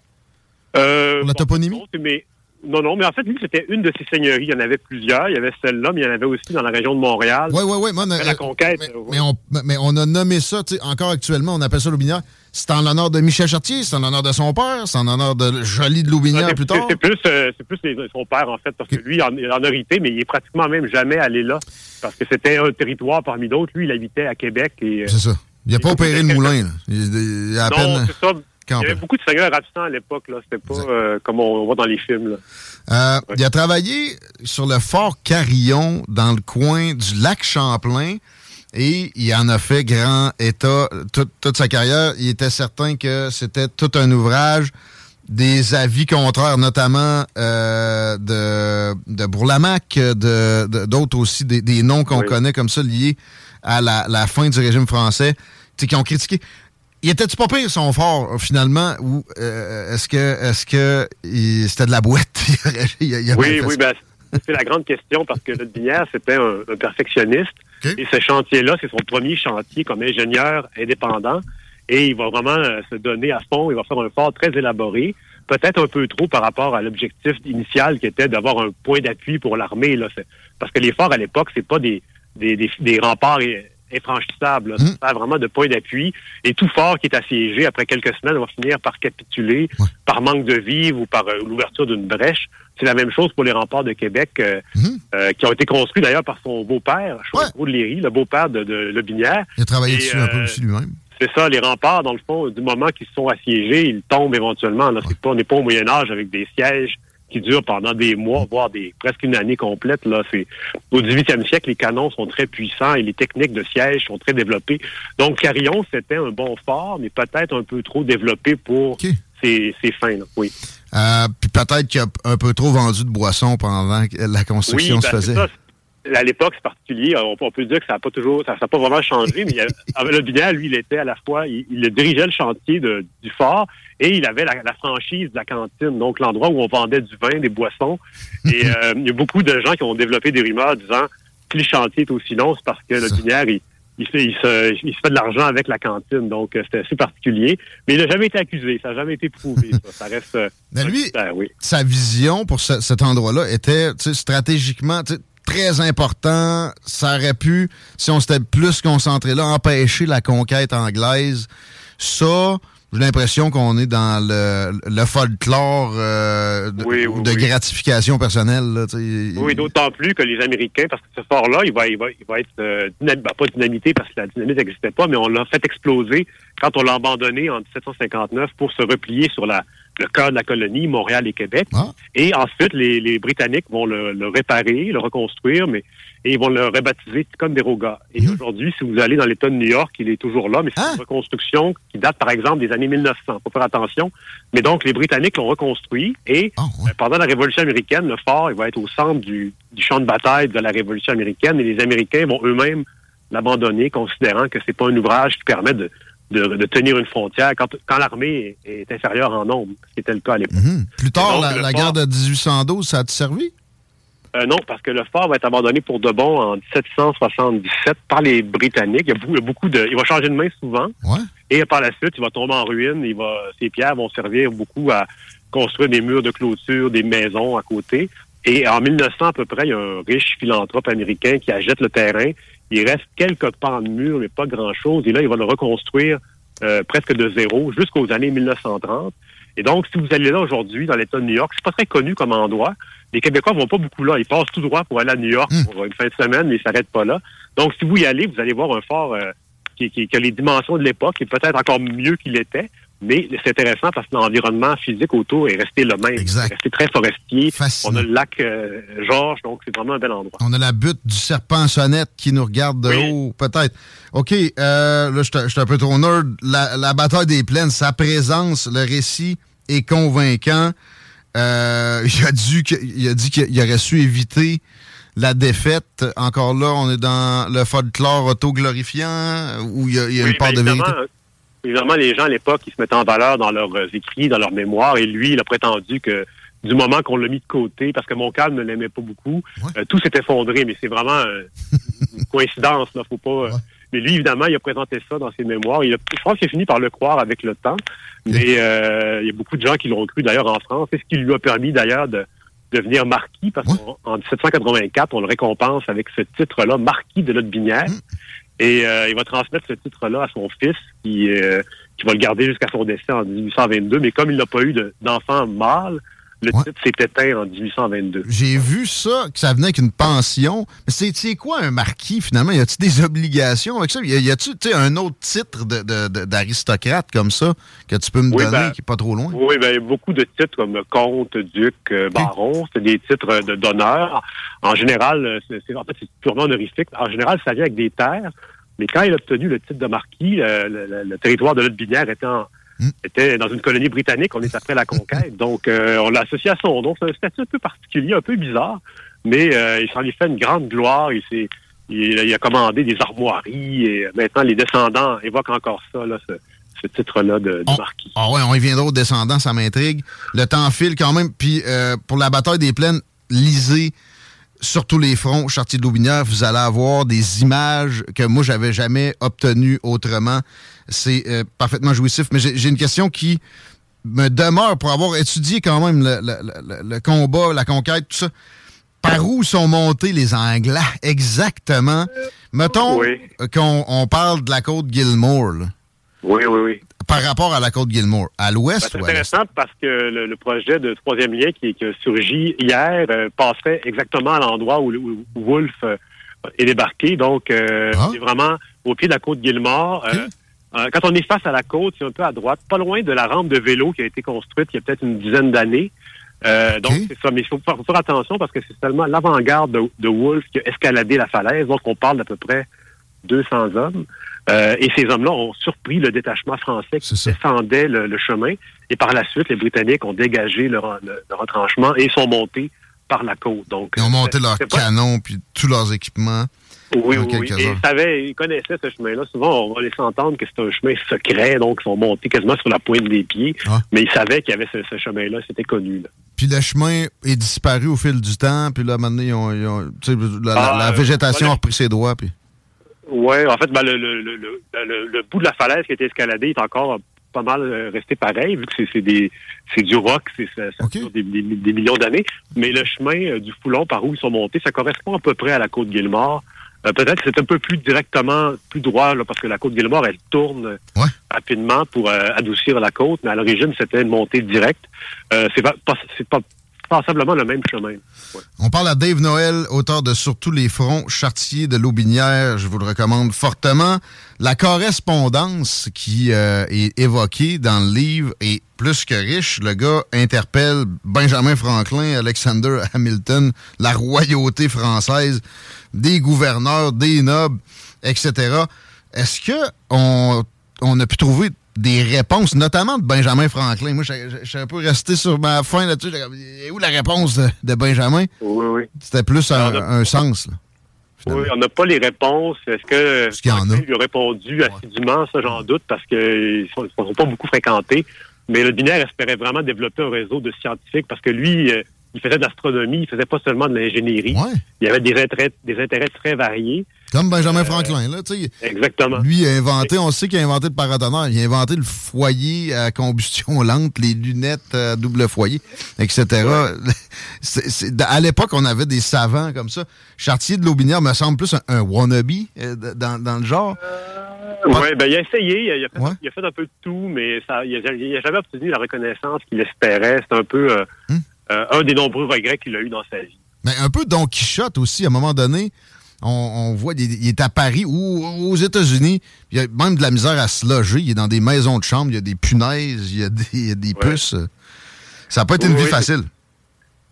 Euh, pour la bon, toponymie? Non, mais, non, non, mais en fait, lui, c'était une de ses seigneuries. Il y en avait plusieurs. Il y avait celle-là, mais il y en avait aussi dans la région de Montréal. Oui, oui, oui. Euh, la conquête. Mais, euh, ouais. mais, on, mais on a nommé ça, tu sais, encore actuellement, on appelle ça Lotbinière. C'est en l'honneur de Michel Chartier, c'est en l'honneur de son père, c'est en l'honneur de Joly de Lotbinière ouais, plus tard. C'est plus, euh, c'est plus les, son père, en fait, parce que lui, il en, il en a hérité, mais il est pratiquement même jamais allé là, parce que c'était un territoire parmi d'autres. Lui, il habitait à Québec. Et, euh, c'est ça. Il n'a pas opéré le moulin. Là. Il, il a à non, peine... c'est ça. Camping. Il y avait beaucoup de seigneurs absents à l'époque. Là. C'était pas euh, comme on voit dans les films. Là. Euh, ouais. Il a travaillé sur le fort Carillon dans le coin du lac Champlain et il en a fait grand état tout, toute sa carrière. Il était certain que c'était tout un ouvrage. Des avis contraires, notamment euh, de, de Bourlamaque, de, de, d'autres aussi, des, des noms qu'on oui. connaît comme ça liés à la, la fin du régime français, qui ont critiqué. Il était-tu pas pire, son fort, finalement, ou euh, est-ce que est-ce que il, c'était de la boîte? il, il oui, oui, ben, c'est la grande question, parce que Lotbinière, c'était un, un perfectionniste, okay. et ce chantier-là, c'est son premier chantier comme ingénieur indépendant, et il va vraiment euh, se donner à fond, il va faire un fort très élaboré, peut-être un peu trop par rapport à l'objectif initial qui était d'avoir un point d'appui pour l'armée, là, c'est, parce que les forts, à l'époque, c'est pas des, des, des, des remparts... Et, infranchissable. Mmh. Ça a vraiment de points d'appui. Et tout fort qui est assiégé, après quelques semaines, va finir par capituler, ouais. par manque de vivre ou par euh, l'ouverture d'une brèche. C'est la même chose pour les remparts de Québec, euh, mmh. euh, qui ont été construits d'ailleurs par son beau-père, Chaudreau ouais. de Léry, le beau-père de, de Lotbinière. Il a travaillé Et, dessus euh, un peu aussi lui-même. C'est ça, les remparts, dans le fond, du moment qu'ils sont assiégés, ils tombent éventuellement. Là. Ouais. C'est pas, on n'est pas au Moyen-Âge avec des sièges qui durent pendant des mois, voire des, presque une année complète. Là. C'est, au dix-huitième siècle, les canons sont très puissants et les techniques de siège sont très développées. Donc, Carillon, c'était un bon fort, mais peut-être un peu trop développé pour okay. ses, ses fins. Là. Oui. Euh, puis peut-être qu'il a un peu trop vendu de boissons pendant que la construction oui, ben, se faisait. Ça, à l'époque, c'est particulier. On, on peut dire que ça n'a pas toujours, ça n'a pas vraiment changé, mais Lotbinière, lui, il était à la fois, il, il dirigeait le chantier de, du fort et il avait la, la franchise de la cantine, donc l'endroit où on vendait du vin, des boissons. Et euh, il y a beaucoup de gens qui ont développé des rumeurs disant si le chantier est aussi long, c'est parce que Lotbinière, il, il se, il se, il se fait de l'argent avec la cantine, donc c'était assez particulier. Mais il n'a jamais été accusé, ça n'a jamais été prouvé. Ça, ça reste. Mais lui, ça, oui. Sa vision pour ce, cet endroit-là était stratégiquement très important. Ça aurait pu, si on s'était plus concentré là, empêcher la conquête anglaise. Ça, j'ai l'impression qu'on est dans le, le folklore euh, de, oui, oui, de oui. gratification personnelle. Là, il, oui, d'autant plus que les Américains, parce que ce fort-là, il va, il va, il va être euh, dynam... ben, pas dynamité, parce que la dynamite n'existait pas, mais on l'a fait exploser quand on l'a abandonné en dix-sept cent cinquante-neuf pour se replier sur la, le cœur de la colonie, Montréal et Québec. Ah. Et ensuite, les, les Britanniques vont le, le réparer, le reconstruire, mais et ils vont le rebaptiser Ticonderoga. Et mmh. aujourd'hui, si vous allez dans l'État de New York, il est toujours là, mais c'est ah. une reconstruction qui date, par exemple, des années mille neuf cents. Faut faire attention. Mais donc, les Britanniques l'ont reconstruit et oh, ouais. euh, pendant la Révolution américaine, le fort, il va être au centre du, du champ de bataille de la Révolution américaine et les Américains vont eux-mêmes l'abandonner, considérant que c'est pas un ouvrage qui permet de De, de tenir une frontière quand, quand l'armée est, est inférieure en nombre, ce qui était le cas à l'époque. Mmh. Plus tard, donc, la, la fort, guerre de dix-huit cent douze, ça a-tu servi? Euh, non, parce que le fort va être abandonné pour de bon en dix-sept cent soixante-dix-sept par les Britanniques. Il y a beaucoup, beaucoup de... Il va changer de main souvent. Ouais. Et par la suite, il va tomber en ruine. Il va, ses pierres vont servir beaucoup à construire des murs de clôture, des maisons à côté. Et en mille neuf cents à peu près, il y a un riche philanthrope américain qui achète le terrain. Il reste quelques pans de mur, mais pas grand-chose. Et là, il va le reconstruire euh, presque de zéro jusqu'aux années mille neuf cent trente. Et donc, si vous allez là aujourd'hui, dans l'État de New York, c'est pas très connu comme endroit. Les Québécois vont pas beaucoup là. Ils passent tout droit pour aller à New York mmh. pour une fin de semaine, mais ils s'arrêtent pas là. Donc, si vous y allez, vous allez voir un fort euh, qui, qui, qui a les dimensions de l'époque, qui est peut-être encore mieux qu'il était. Mais c'est intéressant parce que l'environnement physique autour est resté le même. Exact. C'est resté très forestier. Fascinant. On a le lac euh, Georges, donc c'est vraiment un bel endroit. On a la butte du serpent sonnette qui nous regarde de oui. haut, peut-être. OK, euh, là, je suis un peu trop nerd. La, la bataille des Plaines, sa présence, le récit est convaincant. Euh, il, a dû, il a dit qu'il aurait su éviter la défaite. Encore là, on est dans le folklore auto-glorifiant où il y a, il y a oui, une part ben, de vérité. Évidemment, les gens à l'époque, ils se mettaient en valeur dans leurs écrits, dans leurs mémoires. Et lui, il a prétendu que du moment qu'on l'a mis de côté, parce que Montcalm ne l'aimait pas beaucoup, ouais. euh, tout s'est effondré. Mais c'est vraiment euh, une coïncidence. Là, faut pas. Euh... Ouais. Mais lui, évidemment, il a présenté ça dans ses mémoires. Il a... Je pense qu'il a fini par le croire avec le temps. Mais euh, il y a beaucoup de gens qui l'ont cru, d'ailleurs, en France. C'est ce qui lui a permis, d'ailleurs, de devenir marquis, parce ouais. qu'en dix-sept cent quatre-vingt-quatre, on le récompense avec ce titre-là, marquis de Lotbinière. Mmh. Et euh, il va transmettre ce titre-là à son fils, qui, euh, qui va le garder jusqu'à son décès en dix-huit cent vingt-deux. Mais comme il n'a pas eu de, d'enfant mâle, le ouais. titre s'est éteint en dix-huit cent vingt-deux. J'ai vu ça, que ça venait avec une pension. Mais c'est, c'est quoi un marquis, finalement? Y a-t-il des obligations avec ça? Y a-t-il tu sais, un autre titre de, de, de, d'aristocrate comme ça que tu peux me oui, donner, ben, qui n'est pas trop loin? Oui, bien, beaucoup de titres comme comte, duc, euh, baron, c'est des titres de, d'honneur. En général, c'est, c'est, en fait, c'est purement honorifique. En général, ça vient avec des terres. Mais quand il a obtenu le titre de marquis, le, le, le territoire de Lotbinière était en... Mmh. était dans une colonie britannique, on est après la conquête, donc euh, on l'associe à son nom. C'est un statut un peu particulier, un peu bizarre, mais euh, il s'en est fait une grande gloire. Il, s'est, il, il a commandé des armoiries, et maintenant les descendants évoquent encore ça, là, ce, ce titre-là de, de on, marquis. Ah ouais, on y viendra aux descendants, ça m'intrigue. Le temps file quand même, puis euh, pour la bataille des Plaines, lisez sur tous les fronts, Chartier de Lotbinière, vous allez avoir des images que moi, j'avais jamais obtenues autrement. C'est euh, parfaitement jouissif. Mais j'ai, j'ai une question qui me demeure pour avoir étudié quand même le, le, le, le combat, la conquête, tout ça. Par où sont montés les Anglais exactement? Mettons oui. qu'on on parle de la côte Gilmore. Là. Oui, oui, oui. Par rapport à la côte Gilmore, à l'ouest? Ben, c'est intéressant ou parce que le, le projet de troisième lien qui, qui a surgi hier euh, passerait exactement à l'endroit où, où, où Wolfe euh, est débarqué. Donc, euh, ah. c'est vraiment au pied de la côte Gilmore. Euh, okay. euh, quand on est face à la côte, c'est un peu à droite, pas loin de la rampe de vélo qui a été construite il y a peut-être une dizaine d'années. Euh, okay. Donc, c'est ça. Mais il faut, faut faire attention parce que c'est seulement l'avant-garde de, de Wolfe qui a escaladé la falaise. Donc, on parle d'à peu près deux cents hommes. Euh, et ces hommes-là ont surpris le détachement français qui descendait le, le chemin. Et par la suite, les Britanniques ont dégagé leur, le, leur retranchement et sont montés par la côte. Donc, ils ont monté leurs canons puis tous leurs équipements. Oui, oui, oui. Et ils savaient, ils connaissaient ce chemin-là. Souvent, on va laisser entendre que c'est un chemin secret, donc ils sont montés quasiment sur la pointe des pieds. Ah. Mais ils savaient qu'il y avait ce, ce chemin-là, c'était connu, là. Puis le chemin est disparu au fil du temps, puis là, maintenant, ils ont, ils ont, la, ah, la, la végétation euh, voilà. a repris ses droits, puis... Oui, en fait, ben, le, le, le, le, le bout de la falaise qui a été escaladé est encore pas mal resté pareil, vu que c'est, c'est, des, c'est du roc, c'est, ça, ça okay. dure des, des, des millions d'années. Mais le chemin du Foulon, par où ils sont montés, ça correspond à peu près à la côte Guillemard. Euh, peut-être que c'est un peu plus directement, plus droit, là, parce que la côte Guillemard, elle tourne ouais. rapidement pour euh, adoucir la côte, mais à l'origine, c'était une montée directe. Euh, c'est pas, pas, c'est pas passablement le même chemin. Ouais. On parle à Dave Noël, auteur de Sur tous les fronts, Chartier de Lotbinière, je vous le recommande fortement. La correspondance qui euh, est évoquée dans le livre est plus que riche. Le gars interpelle Benjamin Franklin, Alexander Hamilton, la royauté française, des gouverneurs, des nobles, et cetera. Est-ce que on, on a pu trouver des réponses, notamment de Benjamin Franklin? Moi, je suis un peu resté sur ma fin là-dessus. Et où la réponse de, de Benjamin? Oui, oui. C'était plus un, a... un sens, là. Oui, on n'a pas les réponses. Est-ce que Est-ce qu'il y en a? Lui a répondu ouais. assidûment? Ça, j'en doute, parce qu'ils ne sont, sont pas beaucoup fréquentés. Mais Lotbinière espérait vraiment développer un réseau de scientifiques, parce que lui, euh, il faisait de l'astronomie, il faisait pas seulement de l'ingénierie. Ouais. Il y avait des intérêts, des intérêts très variés. Comme Benjamin euh, Franklin, là, tu sais. Exactement. Lui, il a inventé, on sait qu'il a inventé le paratonnerre, il a inventé le foyer à combustion lente, les lunettes à double foyer, et cetera. Ouais. c'est, c'est, à l'époque, on avait des savants comme ça. Chartier de Lotbinière me semble plus un, un wannabe euh, dans, dans le genre. Euh, oui, ben il a essayé, il a, fait, ouais. il a fait un peu de tout, mais ça, il n'a jamais obtenu la reconnaissance qu'il espérait. C'est un peu euh, hum. euh, un des nombreux regrets qu'il a eu dans sa vie. Mais un peu Don Quichotte aussi, à un moment donné. On, on voit, il est à Paris ou aux États-Unis, il y a même de la misère à se loger, il est dans des maisons de chambre, il y a des punaises, il y a des, il y a des ouais. puces. Ça n'a pas été oui, une vie oui. facile.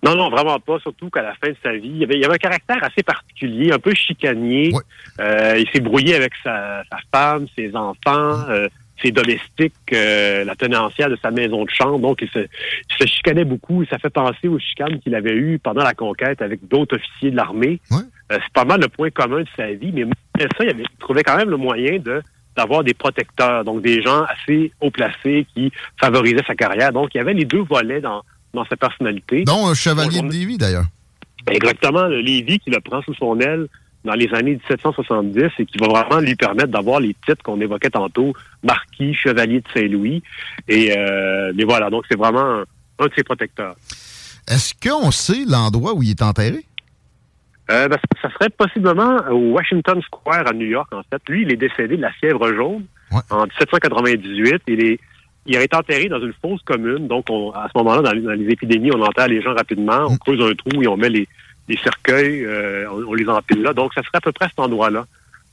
Non, non, vraiment pas, surtout qu'à la fin de sa vie, il y avait, il y avait un caractère assez particulier, un peu chicanier. Ouais. Euh, il s'est brouillé avec sa, sa femme, ses enfants, ouais. euh, ses domestiques, euh, la tenancière de sa maison de chambre. Donc, il se, il se chicanait beaucoup. Ça fait penser aux chicanes qu'il avait eues pendant la conquête avec d'autres officiers de l'armée. Ouais. Euh, c'est pas mal le point commun de sa vie, mais malgré ça, il, avait, il trouvait quand même le moyen de, d'avoir des protecteurs, donc des gens assez haut placés qui favorisaient sa carrière. Donc, il y avait les deux volets dans, dans sa personnalité. Dont un chevalier de Lévis, d'ailleurs. Exactement, le Lévis qui le prend sous son aile dans les années dix-sept cent soixante-dix et qui va vraiment lui permettre d'avoir les titres qu'on évoquait tantôt, marquis, chevalier de Saint-Louis. Et, euh, mais voilà, donc c'est vraiment un, un de ses protecteurs. Est-ce qu'on sait l'endroit où il est enterré? Euh, ben, ça serait possiblement au Washington Square à New York, en fait. Lui, il est décédé de la fièvre jaune ouais. en dix-sept cent quatre-vingt-dix-huit. Il est, il a été enterré dans une fosse commune. Donc, on, à ce moment-là, dans les, dans les épidémies, on enterre les gens rapidement, on creuse un trou et on met les, les cercueils, euh, on, on les empile là. Donc, ça serait à peu près à cet endroit-là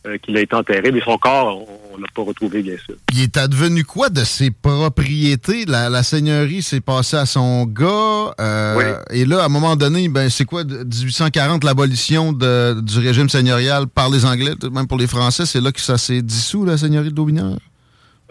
euh, qu'il a été enterré. Mais son corps, on ne l'a pas retrouvé, bien sûr. Il est advenu quoi de ses propriétés? La, la seigneurie s'est passée à son gars. Euh, oui. Et là, à un moment donné, ben c'est quoi, dix-huit cent quarante, l'abolition de, du régime seigneurial par les Anglais, même pour les Français, c'est là que ça s'est dissous, la seigneurie de Lotbinière?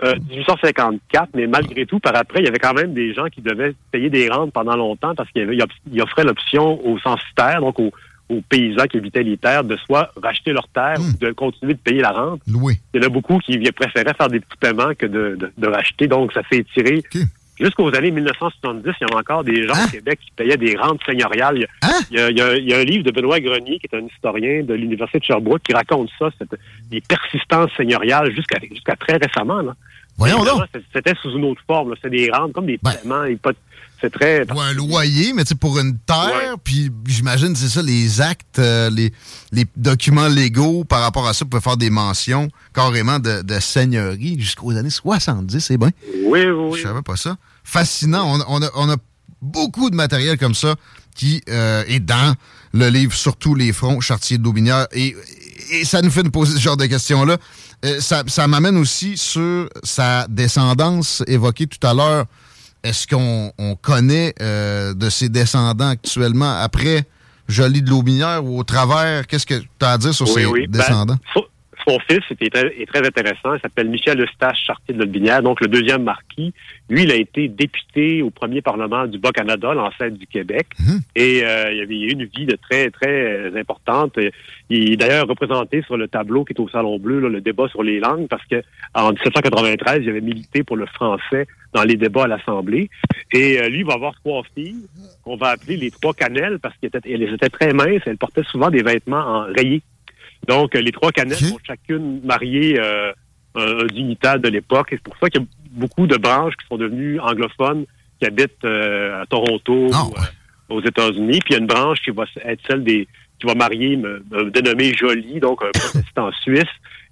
Euh, dix-huit cent cinquante-quatre, mais malgré tout, par après, il y avait quand même des gens qui devaient payer des rentes pendant longtemps parce qu'il y avait, il offrait l'option aux censitaires, donc aux, aux paysans qui habitaient les terres, de soit racheter leurs terres mmh. ou de continuer de payer la rente. Loué. Il y en a beaucoup qui préféraient faire des petits paiements que de, de, de racheter, donc ça s'est étiré. Okay. Jusqu'aux années dix-neuf cent soixante-dix, il y avait encore des gens hein? au Québec qui payaient des rentes seigneuriales. Hein? Il, y a, il, y a, il y a un livre de Benoît Grenier, qui est un historien de l'Université de Sherbrooke, qui raconte ça, cette, les persistances seigneuriales jusqu'à, jusqu'à très récemment. Là. Voyons donc. C'était sous une autre forme. C'était des rentes comme des ben, paiements. C'est très... Ou un loyer, mais tu sais, pour une terre. Puis j'imagine, c'est ça, les actes, euh, les, les documents légaux par rapport à ça, pouvaient faire des mentions carrément de, de seigneurie jusqu'aux années soixante-dix, c'est bien. Oui, oui. Je savais pas ça. Fascinant. On, on, a, on a beaucoup de matériel comme ça qui euh, est dans le livre Sur tous les fronts, Chartier de Lotbinière. Et, et ça nous fait nous poser ce genre de questions-là. Euh, ça, ça m'amène aussi sur sa descendance évoquée tout à l'heure. Est-ce qu'on on connaît euh, de ses descendants actuellement après Joly de Lotbinière ou au travers? Qu'est-ce que tu as à dire sur oui, ses oui. descendants? Ben, son, son fils est très, est très intéressant. Il s'appelle Michel Eustache Chartier de Lotbinière, donc le deuxième marquis. Lui, il a été député au premier parlement du Bas-Canada, l'ancêtre du Québec. Mmh. Et euh, il y avait une vie de très, très importante. Il est d'ailleurs représenté sur le tableau qui est au Salon Bleu, là, le débat sur les langues, parce que en dix-sept cent quatre-vingt-treize, il avait milité pour le français dans les débats à l'Assemblée. Et euh, lui, il va avoir trois filles qu'on va appeler les trois cannelles, parce qu'elles étaient très minces. Elles portaient souvent des vêtements en rayés. Donc, les trois canettes okay. sont chacune mariées euh, un dignitaire de l'époque. Et c'est pour ça qu'il y a beaucoup de branches qui sont devenues anglophones, qui habitent euh, à Toronto, oh. euh, aux États-Unis. Puis il y a une branche qui va être celle des... qui va marier, me, me dénommer Joly, donc un protestant suisse.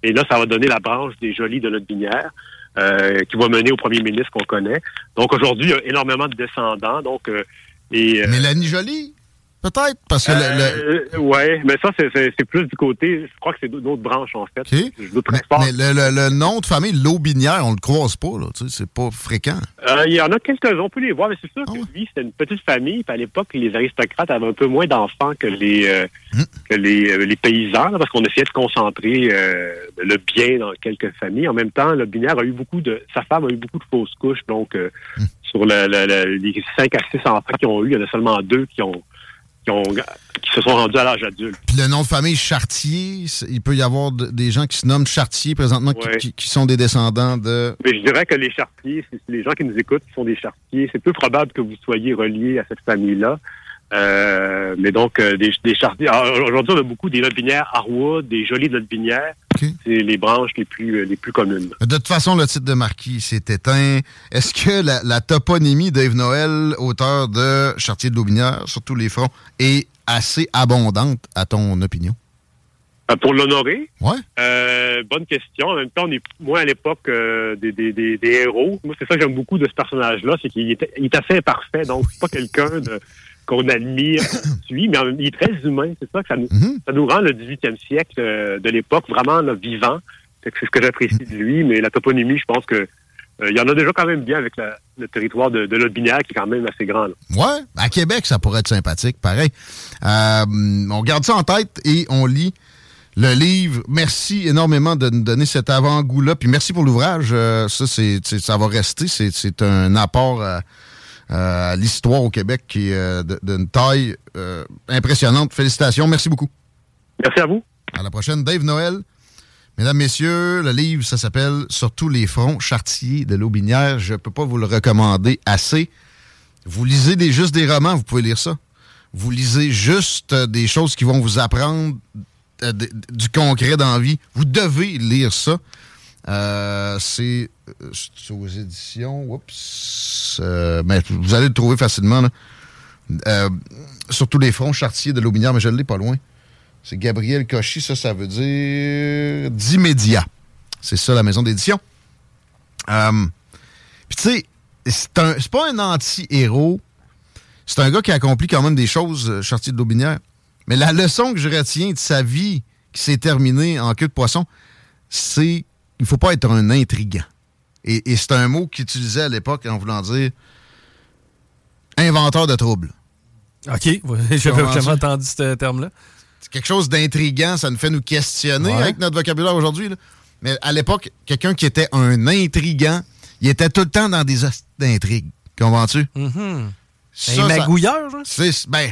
Et là, ça va donner la branche des Joly de Lotbinière, euh, qui va mener au premier ministre qu'on connaît. Donc aujourd'hui, il y a énormément de descendants. Donc, euh, et, euh, Mélanie Joly, peut-être? Parce que euh, le, le... Oui, mais ça, c'est, c'est, c'est plus du côté... Je crois que c'est d'autres branches, en fait. Okay. Je veux très mais, fort. Mais le, le, le nom de famille Lotbinière, on le croise pas, là. Tu sais, c'est pas fréquent. Euh, il y en a quelques-uns, on peut les voir, mais c'est sûr oh. que lui, c'était une petite famille. Puis à l'époque, les aristocrates avaient un peu moins d'enfants que les, euh, mmh. que les, euh, les paysans, là, parce qu'on essayait de concentrer euh, le bien dans quelques familles. En même temps, Lotbinière a eu beaucoup de... Sa femme a eu beaucoup de fausses couches, donc euh, mmh. sur le, le, le, les cinq à six enfants qu'ils ont eu, il y en a seulement deux qui ont... Qui, ont, qui se sont rendus à l'âge adulte. Puis le nom de famille Chartier, il peut y avoir de, des gens qui se nomment Chartier présentement, ouais. qui, qui, qui sont des descendants de... Mais je dirais que les Chartiers, c'est, c'est les gens qui nous écoutent qui sont des Chartiers. C'est peu probable que vous soyez reliés à cette famille-là. Euh, mais donc, euh, des, des Chartiers... Alors, aujourd'hui, on a beaucoup des Lotbinières Arwood, des Joly de Lotbinière. Okay. C'est les branches les plus, les plus communes. De toute façon, le titre de marquis s'est éteint. Est-ce que la, la toponymie Dave Noël, auteur de Chartier de Lotbinière, sur tous les fronts, est assez abondante, à ton opinion? Euh, pour l'honorer? Ouais. Euh, bonne question. En même temps, on est moins à l'époque euh, des, des, des, des héros. Moi, c'est ça que j'aime beaucoup de ce personnage-là, c'est qu'il est, il est assez imparfait, donc c'est pas quelqu'un de... qu'on admire, qu'on suit, mais il est très humain. C'est ça que ça nous, mm-hmm. ça nous rend le dix-huitième siècle euh, de l'époque vraiment là, vivant. C'est ce que j'apprécie de lui, mais la toponymie, je pense que euh, il y en a déjà quand même bien avec la, le territoire de, de Lotbinière qui est quand même assez grand. Là. Ouais, à Québec, ça pourrait être sympathique, pareil. Euh, on garde ça en tête et on lit le livre. Merci énormément de nous donner cet avant-goût-là, puis merci pour l'ouvrage. Euh, ça, c'est, c'est, ça va rester. C'est, c'est un apport... Euh, Euh, l'histoire au Québec qui est euh, d'une taille euh, impressionnante. Félicitations. Merci beaucoup. Merci à vous. À la prochaine. Dave Noël. Mesdames, messieurs, le livre, ça s'appelle « Sur tous les fronts, Chartier de Lotbinière ». Je ne peux pas vous le recommander assez. Vous lisez des, juste des romans, vous pouvez lire ça. Vous lisez juste des choses qui vont vous apprendre euh, d- du concret dans la vie. Vous devez lire ça. Euh, c'est, c'est aux éditions. Oups. Euh, mais vous allez le trouver facilement. Là. Euh, sur tous les fronts, Chartier de Lotbinière, mais je ne l'ai pas loin. C'est Gabriel Cauchy, ça, ça veut dire d'immédiat. C'est ça, la maison d'édition. Euh, Puis, tu sais, c'est, un, c'est pas un anti-héros. C'est un gars qui accomplit quand même des choses, Chartier de Lotbinière. Mais la leçon que je retiens de sa vie qui s'est terminée en queue de poisson, c'est. Il ne faut pas être un intriguant. Et, et c'est un mot qu'il utilisait à l'époque en voulant dire inventeur de troubles. OK, j'avais jamais entendu ce terme-là. C'est quelque chose d'intriguant, ça nous fait nous questionner ouais. avec notre vocabulaire aujourd'hui. Là. Mais à l'époque, quelqu'un qui était un intriguant, il était tout le temps dans des astuces d'intrigue. Comprends-tu? Mm-hmm. Ça, un magouilleur, genre? C'est, ben,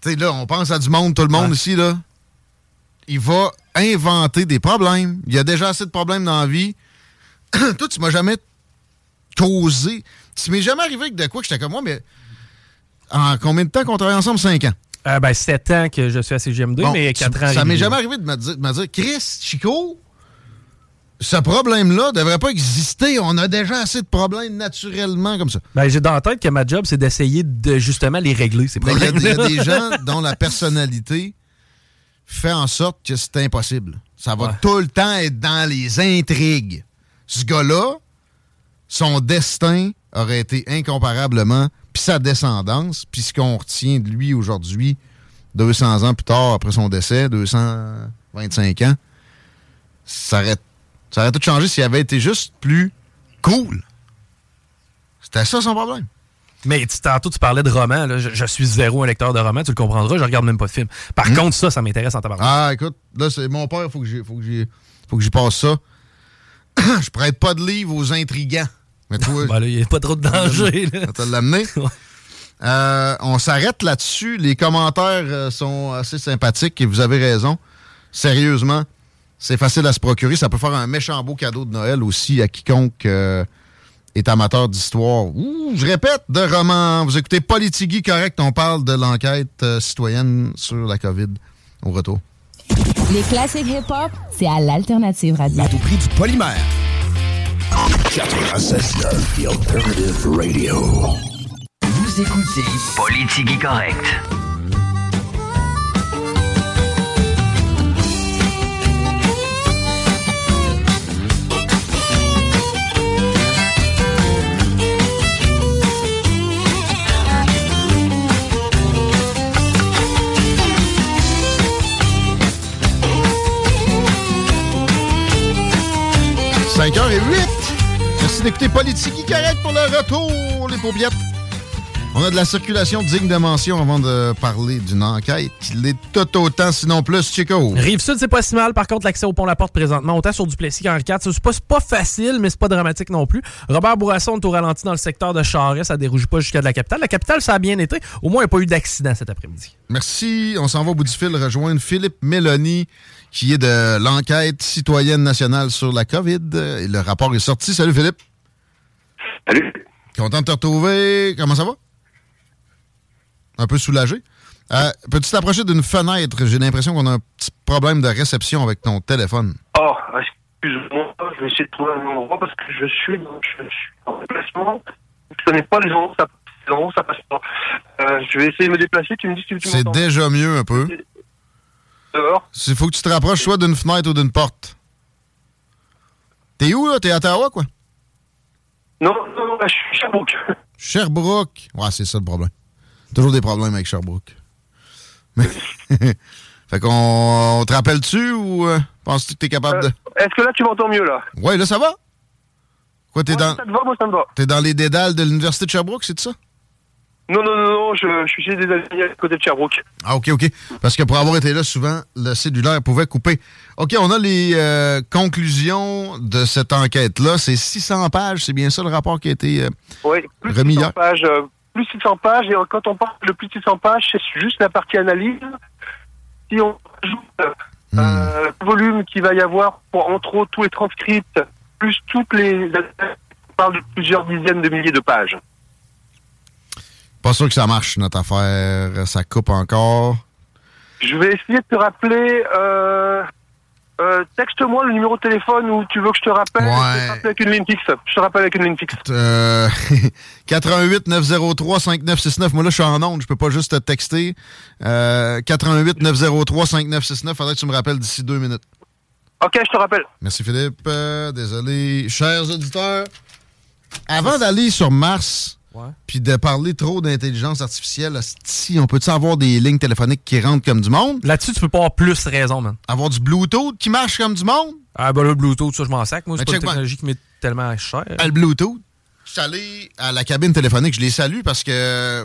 tu sais, là, on pense à du monde, tout le monde ouais. ici, là. Il va inventer des problèmes. Il y a déjà assez de problèmes dans la vie. Toi, tu m'as jamais causé. Tu m'es jamais arrivé avec de quoi que j'étais comme moi, mais en combien de temps qu'on travaille ensemble? Cinq ans? Euh, ben, sept ans que je suis à C G M deux, bon, mais quatre tu, ans. Ça m'est jamais arrivé de me dire, de me dire Chris, Chico, ce problème-là devrait pas exister. On a déjà assez de problèmes naturellement comme ça. Ben, j'ai dans la tête que ma job, c'est d'essayer de justement les régler, ces problèmes. Il y, y a des gens dont la personnalité fait en sorte que c'est impossible. Ça va ouais. tout le temps être dans les intrigues. Ce gars-là, son destin aurait été incomparablement, puis sa descendance, puis ce qu'on retient de lui aujourd'hui, deux cents ans plus tard, après son décès, deux cent vingt-cinq ans, ça aurait, ça aurait tout changé s'il avait été juste plus cool. C'était ça son problème. Mais tantôt, tu parlais de romans. Là. Je, je suis zéro un lecteur de romans. Tu le comprendras, je regarde même pas de film. Par mmh. contre, ça, ça m'intéresse en tabarnak. Ah, écoute, là, c'est mon père, il faut que j'y faut que j'y, faut que j'y passe ça. Je prête pas de livre aux intrigants. Mais toi, ben là, il n'y a pas trop de danger. Là. Tu vas l'amener. Ouais. Euh, on s'arrête là-dessus. Les commentaires euh, sont assez sympathiques et vous avez raison. Sérieusement, c'est facile à se procurer. Ça peut faire un méchant beau cadeau de Noël aussi à quiconque... Euh, est amateur d'histoire. Ouh, je répète, de romans. Vous écoutez pas les Tigui, correct, on parle de l'enquête euh, citoyenne sur la COVID. au retour. Les classiques hip-hop, c'est à l'Alternative Radio. À tout prix du polymère. quatre-vingt-seize neuf, The Alternative Radio. Vous écoutez Politique Correct. cinq heures huit. Merci d'écouter Politique Correct pour le retour, les paupiettes. On a de la circulation digne de mention avant de parler d'une enquête. Il est tout autant, sinon plus, Chico. Rive-Sud, c'est pas si mal. Par contre, l'accès au pont La Porte présentement, autant sur Duplessis qu'en quatre. C'est pas, c'est pas facile, mais c'est pas dramatique non plus. Robert Bourassa, on est au ralenti dans le secteur de Charest. Ça dérougit pas jusqu'à de la capitale. La capitale, ça a bien été. Au moins, il n'y a pas eu d'accident cet après-midi. Merci. On s'en va au bout du fil rejoindre Philippe Méloni, qui est de l'enquête citoyenne nationale sur la COVID. Et le rapport est sorti. Salut, Philippe. Salut. Content de te retrouver. Comment ça va? Un peu soulagé. Euh, peux-tu t'approcher d'une fenêtre? J'ai l'impression qu'on a un petit problème de réception avec ton téléphone. Oh, excuse-moi. Je vais essayer de trouver un endroit parce que je suis, je suis en déplacement. Je connais pas les endroits. Ça, les endroits, ça passe pas. Euh, je vais essayer de me déplacer. Tu me dis si tu m'entends. C'est déjà mieux un peu. C'est... Il faut que tu te rapproches soit d'une fenêtre ou d'une porte. T'es où, là? T'es à Ottawa, quoi? Non, non, non, je suis Sherbrooke. Sherbrooke? Ouais, c'est ça le problème. Toujours des problèmes avec Sherbrooke. Mais... fait qu'on on te rappelle-tu ou euh, penses-tu que t'es capable de... Euh, est-ce que là, tu m'entends mieux, là? Ouais, là, ça va? Quoi, t'es ouais, dans... Ça te va, moi, ça me va. T'es dans les dédales de l'Université de Sherbrooke, c'est ça? Non, non, non, non, je, je suis chez des amis à côté de Sherbrooke. Ah, OK, OK. Parce que pour avoir été là, souvent, le cellulaire pouvait couper. OK, on a les euh, conclusions de cette enquête-là. C'est six cents pages, c'est bien ça le rapport qui a été euh, oui, plus remis hier? Oui, euh, plus de six cents pages. Et quand on parle de plus de six cents pages, c'est juste la partie analyse. Si on ajoute euh, hmm. le volume qu'il va y avoir pour, entre autres, tous les transcripts, plus toutes les... On parle de plusieurs dizaines de milliers de pages. Pas sûr que ça marche, notre affaire. Ça coupe encore. Je vais essayer de te rappeler. Euh, euh, texte-moi le numéro de téléphone où tu veux que je te rappelle. Ouais. Je te rappelle avec une ligne fixe. Je te rappelle avec une ligne fixe. Euh, quatre un huit neuf zéro trois cinq neuf six neuf. Moi, là, je suis en onde. Je peux pas juste te texter. Euh, quatre un huit neuf zéro trois cinq neuf six neuf. Faudrait que tu me rappelles d'ici deux minutes. OK, je te rappelle. Merci, Philippe. Euh, désolé. Chers auditeurs, avant d'aller sur Mars... Puis de parler trop d'intelligence artificielle, si on peut-tu avoir des lignes téléphoniques qui rentrent comme du monde? Là-dessus, tu peux pas avoir plus raison, man. Avoir du Bluetooth qui marche comme du monde? Ah, ben le Bluetooth, ça, je m'en sac. Moi, c'est ben, pas une technologie qui m'est tellement chère. Ben, le Bluetooth, je suis allé à la cabine téléphonique, je les salue parce que,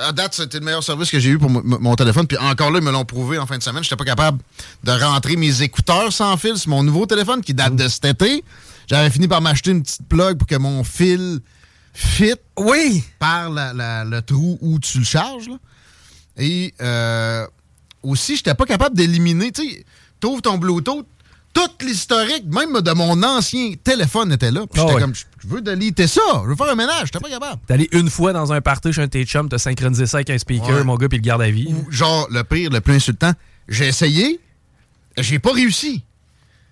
à date, c'était le meilleur service que j'ai eu pour m- m- mon téléphone. Puis encore là, ils me l'ont prouvé en fin de semaine. J'étais pas capable de rentrer mes écouteurs sans fil sur mon nouveau téléphone qui date de cet été. J'avais fini par m'acheter une petite plug pour que mon fil... fit oui. par la, la, le trou où tu le charges. Là. Et euh, aussi, j'étais pas capable d'éliminer. Tu ouvres ton Bluetooth, tout l'historique, même de mon ancien téléphone était là. Puis j'étais oh, comme, je veux déliter ça, je veux faire un ménage, j'étais pas capable. T'es allé une fois dans un party chez un de tes chums, t'as synchronisé ça avec un speaker, ouais. Mon gars, puis le garde à vie. Ou, genre, le pire, le plus insultant, j'ai essayé, j'ai pas réussi.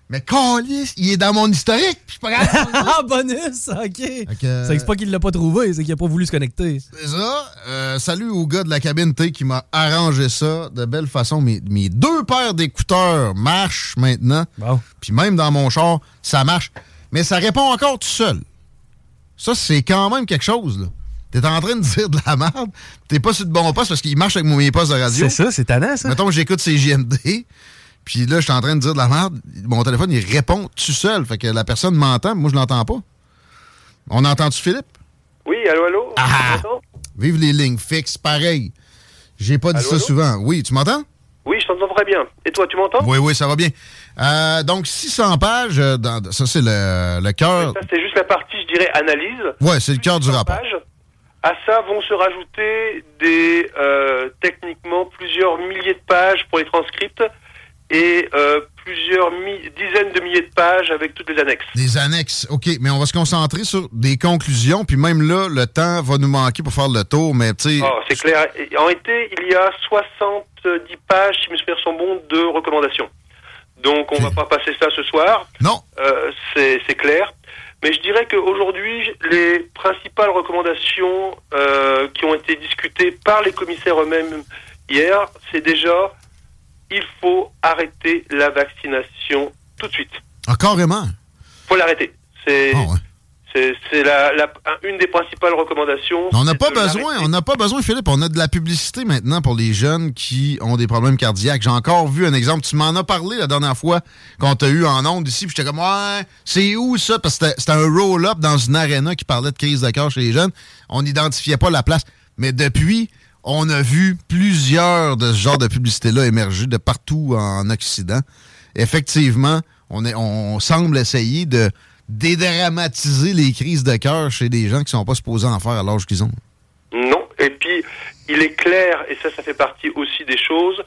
Mais câlisse, il est dans mon historique. Je suis pas capable. Ah, bonus, OK. Okay. C'est pas qu'il l'a pas trouvé, c'est qu'il a pas voulu se connecter. C'est ça. Euh, salut au gars de la cabine T qui m'a arrangé ça de belle façon. Mes, mes deux paires d'écouteurs marchent maintenant. Bon. Puis même dans mon char, ça marche. Mais ça répond encore tout seul. Ça, c'est quand même quelque chose, là. T'es en train de dire de la merde. T'es pas sur le bon poste parce qu'il marche avec mes postes de radio. C'est ça, c'est tannant, ça. Mettons que j'écoute C J M D. Puis là, je suis en train de dire de la merde. Mon téléphone, il répond tout seul. Fait que la personne m'entend, mais moi, je l'entends pas. On entend-tu, Philippe? Oui, allô, allô? Ah! Vive les lignes fixes, pareil. J'ai pas allô, dit ça allô? Souvent. Oui, tu m'entends? Oui, je t'entends très bien. Et toi, tu m'entends? Oui, oui, ça va bien. Euh, donc, six cents pages, dans, ça, c'est le, le cœur. Ça, c'est juste la partie, je dirais, analyse. Oui, c'est le cœur du rapport. Pages. À ça vont se rajouter des, euh, techniquement, plusieurs milliers de pages pour les transcripts. et euh, plusieurs mi- dizaines de milliers de pages avec toutes les annexes. Des annexes, OK. Mais on va se concentrer sur des conclusions, puis même là, le temps va nous manquer pour faire le tour, mais tu sais... Ah, c'est clair. En été, il y a soixante-dix pages, si mes souvenirs sont bons, de recommandations. Donc, on ne okay. va pas passer ça ce soir. Non. Euh, c'est, c'est clair. Mais je dirais qu'aujourd'hui, les principales recommandations euh, qui ont été discutées par les commissaires eux-mêmes hier, c'est déjà... il faut arrêter la vaccination tout de suite. Ah, carrément? Il faut l'arrêter. C'est, oh, ouais. c'est, c'est la, la, une des principales recommandations. On n'a pas besoin, l'arrêter. on n'a pas besoin, Philippe. On a de la publicité maintenant pour les jeunes qui ont des problèmes cardiaques. J'ai encore vu un exemple. Tu m'en as parlé la dernière fois quand tu as eu en ondes ici. Puis j'étais comme, ouais, c'est où ça? Parce que c'était, c'était un roll-up dans une aréna qui parlait de crise de cœur chez les jeunes. On n'identifiait pas la place. Mais depuis... on a vu plusieurs de ce genre de publicité-là émerger de partout en Occident. Effectivement, on, est, on semble essayer de dédramatiser les crises de cœur chez des gens qui ne sont pas supposés en faire à l'âge qu'ils ont. Non, et puis il est clair, et ça, ça fait partie aussi des choses,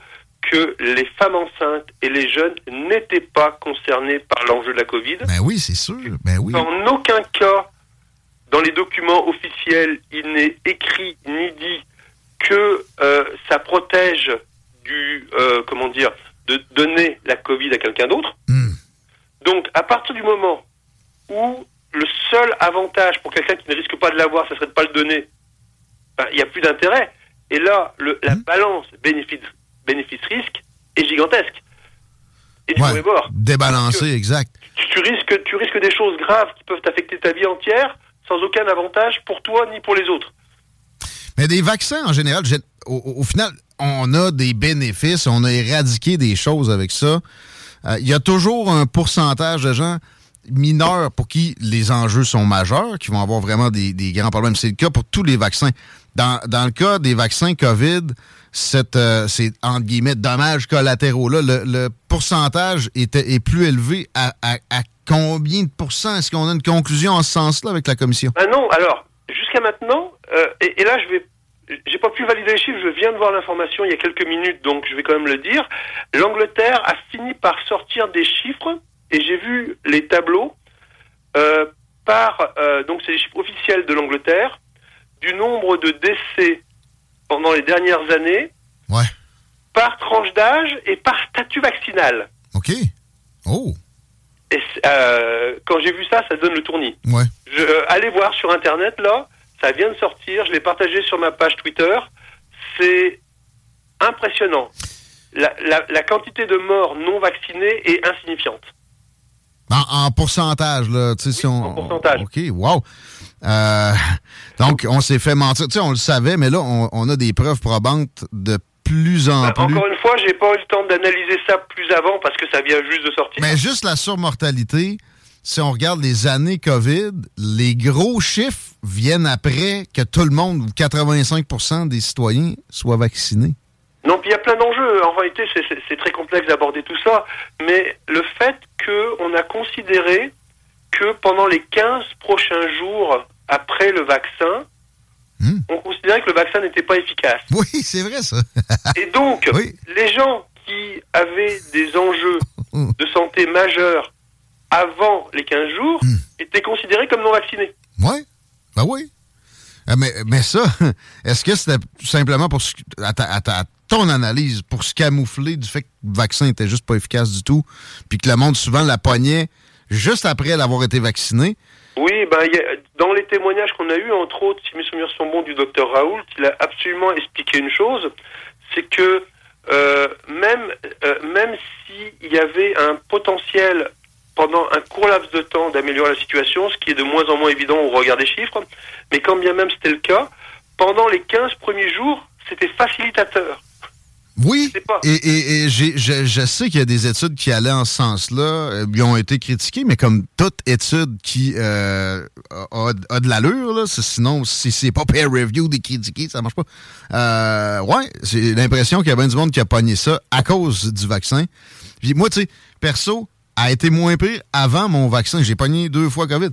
que les femmes enceintes et les jeunes n'étaient pas concernés par l'enjeu de la COVID. Ben oui, c'est sûr. Ben oui. En aucun cas, dans les documents officiels, il n'est écrit ni dit que euh, ça protège du, euh, comment dire, de donner la COVID à quelqu'un d'autre. Mmh. Donc, à partir du moment où le seul avantage pour quelqu'un qui ne risque pas de l'avoir, ce serait de ne pas le donner, ben, il n'y a plus d'intérêt. Et là, le, la mmh. balance bénéfice, bénéfice-risque est gigantesque. Et du ouais, bord. Débalancé, que, exact. Tu, tu, risques, tu risques des choses graves qui peuvent affecter ta vie entière sans aucun avantage pour toi ni pour les autres. Mais des vaccins, en général, au, au final, on a des bénéfices, on a éradiqué des choses avec ça. Euh, il y a toujours un pourcentage de gens mineurs pour qui les enjeux sont majeurs, qui vont avoir vraiment des, des grands problèmes. C'est le cas pour tous les vaccins. Dans, dans le cas des vaccins COVID, cette, euh, ces, entre guillemets, dommages collatéraux-là, le, le pourcentage est, est plus élevé à, à, à combien de pourcents? Est-ce qu'on a une conclusion en ce sens-là avec la commission? Ben non, alors... jusqu'à maintenant, euh, et, et là je vais, j'ai pas pu valider les chiffres, je viens de voir l'information il y a quelques minutes, donc je vais quand même le dire. L'Angleterre a fini par sortir des chiffres, et j'ai vu les tableaux, euh, par, euh, donc c'est les chiffres officiels de l'Angleterre, du nombre de décès pendant les dernières années, ouais. par tranche d'âge et par statut vaccinal. Ok. Oh. Et euh, quand j'ai vu ça, ça donne le tournis. Ouais. Je, euh, allez voir sur Internet, là, ça vient de sortir, je l'ai partagé sur ma page Twitter, c'est impressionnant. La, la, la quantité de morts non vaccinées est insignifiante. En, en pourcentage, là, tu sais, oui, si on... en pourcentage. OK, wow. Euh, donc, on s'est fait mentir. Tu sais, on le savait, mais là, on, on a des preuves probantes de plus en ben, plus. Encore une fois, j'ai pas eu le temps d'analyser ça plus avant parce que ça vient juste de sortir. Mais juste la surmortalité, si on regarde les années COVID, les gros chiffres viennent après que tout le monde, quatre-vingt-cinq pour cent des citoyens, soient vaccinés. Non, puis il y a plein d'enjeux. En réalité, c'est, c'est, c'est très complexe d'aborder tout ça. Mais le fait qu'on a considéré que pendant les quinze prochains jours après le vaccin, Mmh. on considérait que le vaccin n'était pas efficace. Oui, c'est vrai, ça. Et donc, oui. les gens qui avaient des enjeux de santé majeurs avant les quinze jours mmh. étaient considérés comme non vaccinés. Oui, ben oui. Mais, mais ça, est-ce que c'était simplement pour, à, ta, à, ta, à ton analyse, pour se camoufler du fait que le vaccin n'était juste pas efficace du tout, puis que le monde souvent la pognait juste après l'avoir été vacciné? Oui, ben, y a, dans les témoignages qu'on a eus, entre autres, si mes souvenirs sont bons, du docteur Raoult, il a absolument expliqué une chose, c'est que euh, même euh, même s'il y avait un potentiel pendant un court laps de temps d'améliorer la situation, ce qui est de moins en moins évident au regard des chiffres, mais quand bien même c'était le cas, pendant les quinze premiers jours, c'était facilitateur. Oui, et, et, et j'ai, je, je sais qu'il y a des études qui allaient en ce sens-là, qui ont été critiquées, mais comme toute étude qui euh, a, a de l'allure, là, c'est, sinon, si c'est pas peer review des critiqués, ça marche pas. Euh, ouais, j'ai l'impression qu'il y a bien du monde qui a pogné ça à cause du vaccin. Puis moi, tu sais, perso, a été moins pire avant mon vaccin. J'ai pogné deux fois COVID.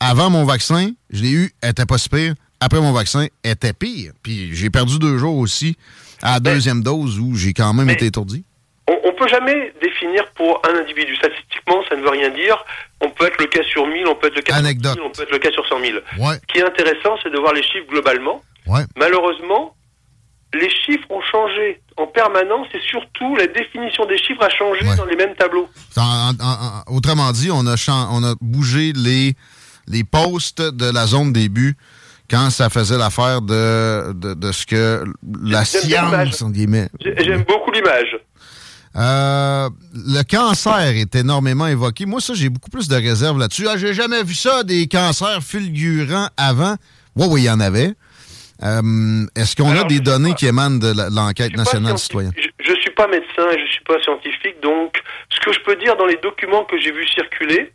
Avant mon vaccin, je l'ai eu, elle était pas si pire. Après mon vaccin, elle était pire. Puis j'ai perdu deux jours aussi. À la deuxième dose où j'ai quand même mais été étourdi. on ne peut jamais définir pour un individu. Statistiquement, ça ne veut rien dire. On peut être le cas sur mille, on peut être le cas Anecdote. sur mille, on peut être le cas sur cent mille. Ouais. Ce qui est intéressant, c'est de voir les chiffres globalement. Ouais. Malheureusement, les chiffres ont changé en permanence et surtout la définition des chiffres a changé ouais. dans les mêmes tableaux. En, en, en, autrement dit, on a, chan- on a bougé les, les postes de la zone des buts quand ça faisait l'affaire de, de, de ce que la J'aime science... En guillemets. J'aime beaucoup l'image. Euh, le cancer est énormément évoqué. Moi, ça, j'ai beaucoup plus de réserve là-dessus. Ah, j'ai jamais vu ça, des cancers fulgurants avant. Oui, oui, il y en avait. Euh, est-ce qu'on Alors, a des données pas. qui émanent de l'enquête nationale citoyenne? Je ne suis pas médecin, je ne suis pas scientifique, donc ce que je peux dire dans les documents que j'ai vus circuler,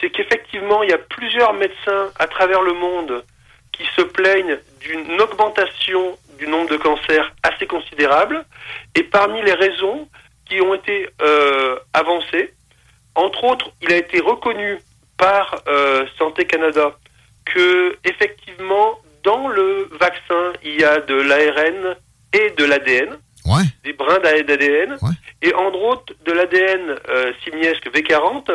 c'est qu'effectivement, il y a plusieurs médecins à travers le monde qui se plaignent d'une augmentation du nombre de cancers assez considérable, et parmi les raisons qui ont été euh, avancées, entre autres, il a été reconnu par euh, Santé Canada que, effectivement, dans le vaccin, il y a de l'A R N et de l'A D N, ouais. des brins d'A D N, ouais. et entre autres de l'A D N euh, simiesque V quarante,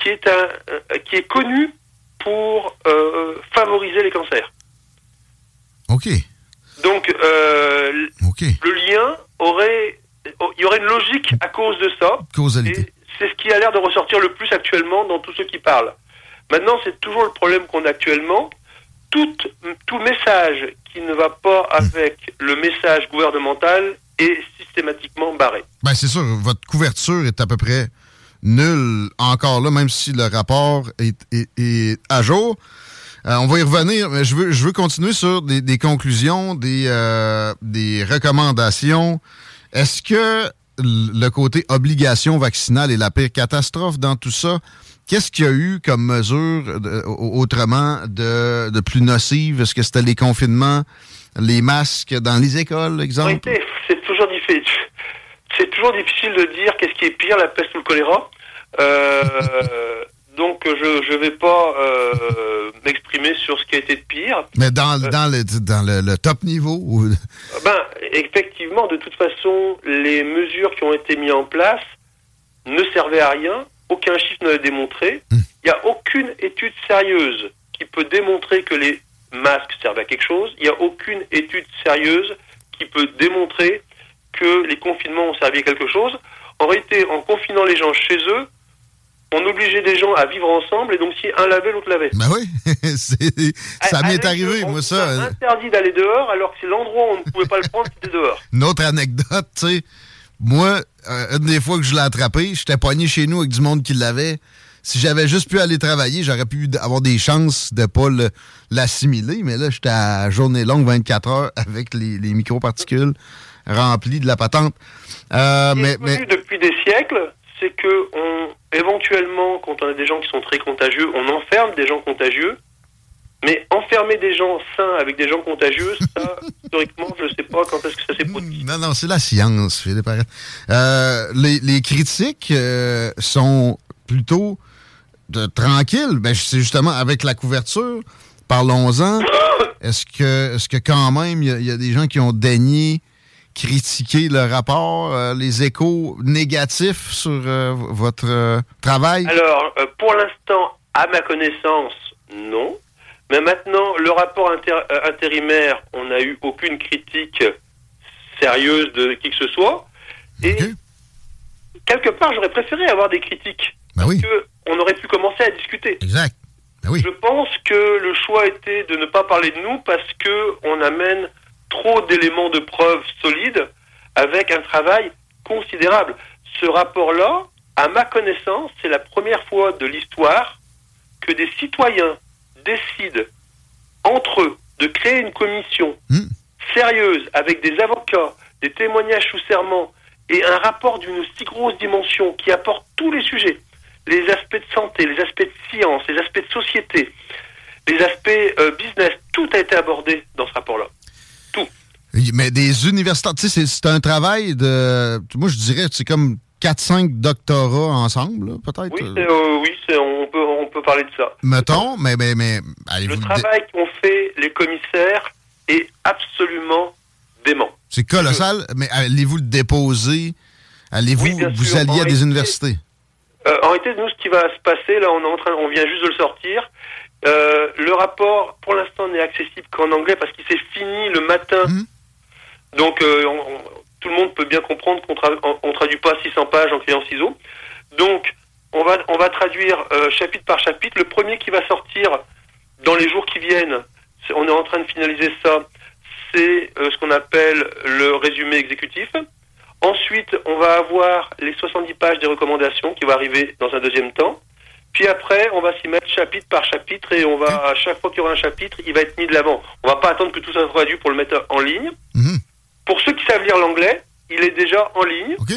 qui est, un, euh, qui est connu pour euh, favoriser les cancers. OK. Donc, euh, okay. le lien aurait... Il y aurait une logique à cause de ça. Causalité. Et c'est ce qui a l'air de ressortir le plus actuellement dans tous ceux qui parlent. Maintenant, c'est toujours le problème qu'on a actuellement. Tout, tout message qui ne va pas avec mmh. le message gouvernemental est systématiquement barré. Ben c'est sûr, votre couverture est à peu près nulle encore là, même si le rapport est, est, est à jour. Euh, on va y revenir, mais je veux, je veux continuer sur des, des conclusions, des, euh, des recommandations. Est-ce que le côté obligation vaccinale est la pire catastrophe dans tout ça? Qu'est-ce qu'il y a eu comme mesure de, autrement de, de plus nocive? Est-ce que c'était les confinements, les masques dans les écoles, exemple? Oui, c'est toujours difficile. C'est toujours difficile de dire qu'est-ce qui est pire, la peste ou le choléra. Euh, donc, je ne vais pas euh, m'exprimer sur ce qui a été de pire. Mais dans, euh, dans, le, dans le, le top niveau? Ou... Ben, effectivement, de toute façon, les mesures qui ont été mises en place ne servaient à rien. Aucun chiffre ne l'a démontré. Il n'y a aucune étude sérieuse qui peut démontrer que les masques servent à quelque chose. Il n'y a aucune étude sérieuse qui peut démontrer que les confinements ont servi à quelque chose. En réalité, en confinant les gens chez eux, on obligeait des gens à vivre ensemble, et donc si un lavait, l'autre lavait. Ben oui, c'est... ça m'est arrivé, moi, ça. On interdit d'aller dehors, alors que c'est l'endroit où on ne pouvait pas le prendre, c'était dehors. Une autre anecdote, tu sais... Moi, euh, une des fois que je l'ai attrapé, j'étais pogné chez nous avec du monde qui l'avait. Si j'avais juste pu aller travailler, j'aurais pu avoir des chances de ne pas le, l'assimiler. Mais là, j'étais à journée longue, vingt-quatre heures, avec les, les microparticules remplies de la patente. Euh, mais, mais... Depuis des siècles, c'est que on, éventuellement, quand on a des gens qui sont très contagieux, on enferme des gens contagieux. Mais enfermer des gens sains avec des gens contagieux, ça, historiquement, je ne sais pas quand est-ce que ça s'est produit. Non, non, c'est la science, Philippe. Euh, les, les critiques euh, sont plutôt de, tranquilles. Ben, c'est justement avec la couverture, parlons-en. Est-ce que, est-ce que quand même, il y, y a des gens qui ont daigné critiquer le rapport, euh, les échos négatifs sur euh, votre euh, travail? Alors, euh, pour l'instant, à ma connaissance, non. Mais maintenant, le rapport inter- intérimaire, on n'a eu aucune critique sérieuse de qui que ce soit. Et okay. quelque part, j'aurais préféré avoir des critiques. Ben parce oui. qu'on aurait pu commencer à discuter. Exact. Ben oui. Je pense que le choix était de ne pas parler de nous parce qu'on amène trop d'éléments de preuve solides avec un travail considérable. Ce rapport-là, à ma connaissance, c'est la première fois de l'histoire que des citoyens décident entre eux de créer une commission mmh. sérieuse avec des avocats, des témoignages sous serment et un rapport d'une si grosse dimension qui apporte tous les sujets, les aspects de santé, les aspects de science, les aspects de société, les aspects euh, business, tout a été abordé dans ce rapport-là. Tout. Mais des universitaires, tu sais, c'est, c'est un travail de... Moi, je dirais c'est comme quatre cinq doctorats ensemble, là, peut-être? Oui, c'est, euh, oui c'est, on, peut, on peut parler de ça. Mettons, mais... mais, mais allez-vous... Le travail qu'ont fait les commissaires est absolument dément. C'est colossal, mais allez-vous le déposer Allez-vous, oui, vous alliez en à des été, universités? Euh, en réalité, nous, ce qui va se passer, là, on, est en train, on vient juste de le sortir. Euh, le rapport, pour l'instant, n'est accessible qu'en anglais parce qu'il s'est fini le matin. Mmh. Donc, euh, on, on, tout le monde peut bien comprendre qu'on tra- ne traduit pas six cents pages en client ciseaux. Donc, on va, on va traduire euh, chapitre par chapitre. Le premier qui va sortir dans les jours qui viennent, on est en train de finaliser ça, c'est euh, ce qu'on appelle le résumé exécutif. Ensuite, on va avoir les soixante-dix pages des recommandations qui vont arriver dans un deuxième temps. Puis après, on va s'y mettre chapitre par chapitre et on va, à chaque fois qu'il y aura un chapitre, il va être mis de l'avant. On va pas attendre que tout ça soit traduit pour le mettre en ligne. Mmh. Pour ceux qui savent lire l'anglais, il est déjà en ligne. Okay.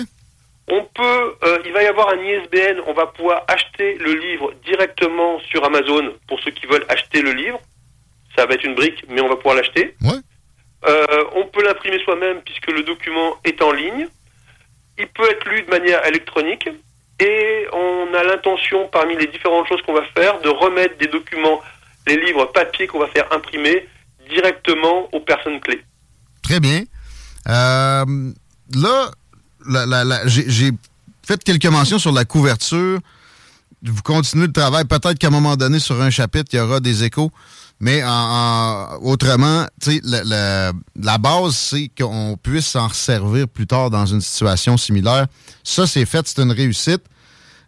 On peut, euh, il va y avoir un I S B N, on va pouvoir acheter le livre directement sur Amazon pour ceux qui veulent acheter le livre. Ça va être une brique, mais on va pouvoir l'acheter. Ouais. Euh, on peut l'imprimer soi-même puisque le document est en ligne. Il peut être lu de manière électronique. Et on a l'intention, parmi les différentes choses qu'on va faire, de remettre des documents, les livres papier qu'on va faire imprimer directement aux personnes clés. Très bien. Euh, là, la, la, la, j'ai, j'ai fait quelques mentions sur la couverture. Vous continuez le travail. Peut-être qu'à un moment donné, sur un chapitre, il y aura des échos. Mais en, en, autrement, tu sais, la, la, la base, c'est qu'on puisse s'en servir plus tard dans une situation similaire. Ça, c'est fait, c'est une réussite.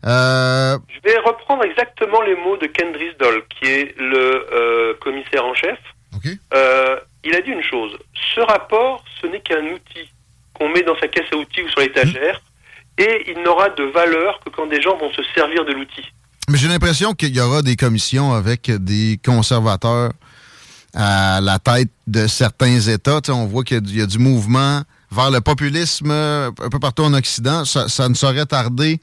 Euh... Je vais reprendre exactement les mots de Ken Drisdall, qui est le euh, commissaire en chef. Okay. Euh, il a dit une chose. Ce rapport, ce n'est qu'un outil qu'on met dans sa caisse à outils ou sur l'étagère, mmh. et il n'aura de valeur que quand des gens vont se servir de l'outil. Mais j'ai l'impression qu'il y aura des commissions avec des conservateurs à la tête de certains États. T'sais, on voit qu'il y a du mouvement vers le populisme un peu partout en Occident. Ça, ça ne saurait tarder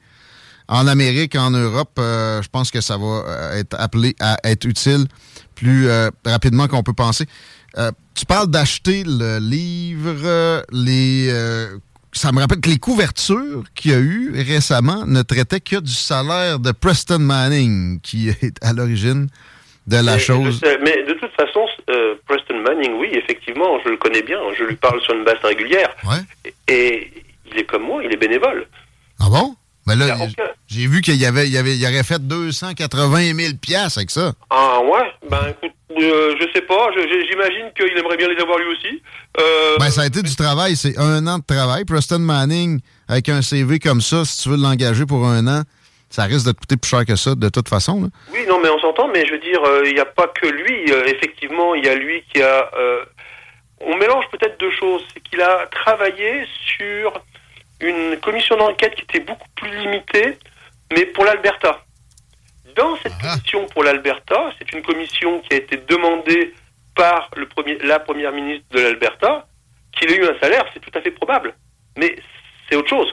en Amérique, en Europe. Euh, je pense que ça va être appelé à être utile plus euh, rapidement qu'on peut penser. Euh, tu parles d'acheter le livre, les... Euh, ça me rappelle que les couvertures qu'il y a eu récemment ne traitaient que du salaire de Preston Manning, qui est à l'origine de la mais, chose. Sais, mais de toute façon, euh, Preston Manning, oui, effectivement, je le connais bien. Je lui parle sur une base régulière. Ouais. Et, et il est comme moi, il est bénévole. Ah bon? Ben là, il, aucun... j'ai vu qu'il y avait, il y avait, il aurait fait deux cent quatre-vingt mille dollars avec ça. Ah ouais? Ben écoute, euh, je sais pas. Je, j'imagine qu'il aimerait bien les avoir lui aussi. Euh... Ben ça a été du travail. C'est un an de travail. Preston Manning, avec un C V comme ça, si tu veux l'engager pour un an, ça risque de te coûter plus cher que ça, de toute façon. Là. Oui, non, mais on s'entend. Mais je veux dire, il euh, n'y a pas que lui. Euh, effectivement, il y a lui qui a... Euh... On mélange peut-être deux choses. C'est qu'il a travaillé sur... une commission d'enquête qui était beaucoup plus limitée, mais pour l'Alberta. Dans cette ah. commission pour l'Alberta, c'est une commission qui a été demandée par le premier, la première ministre de l'Alberta, qu'il ait eu un salaire, c'est tout à fait probable. Mais c'est autre chose.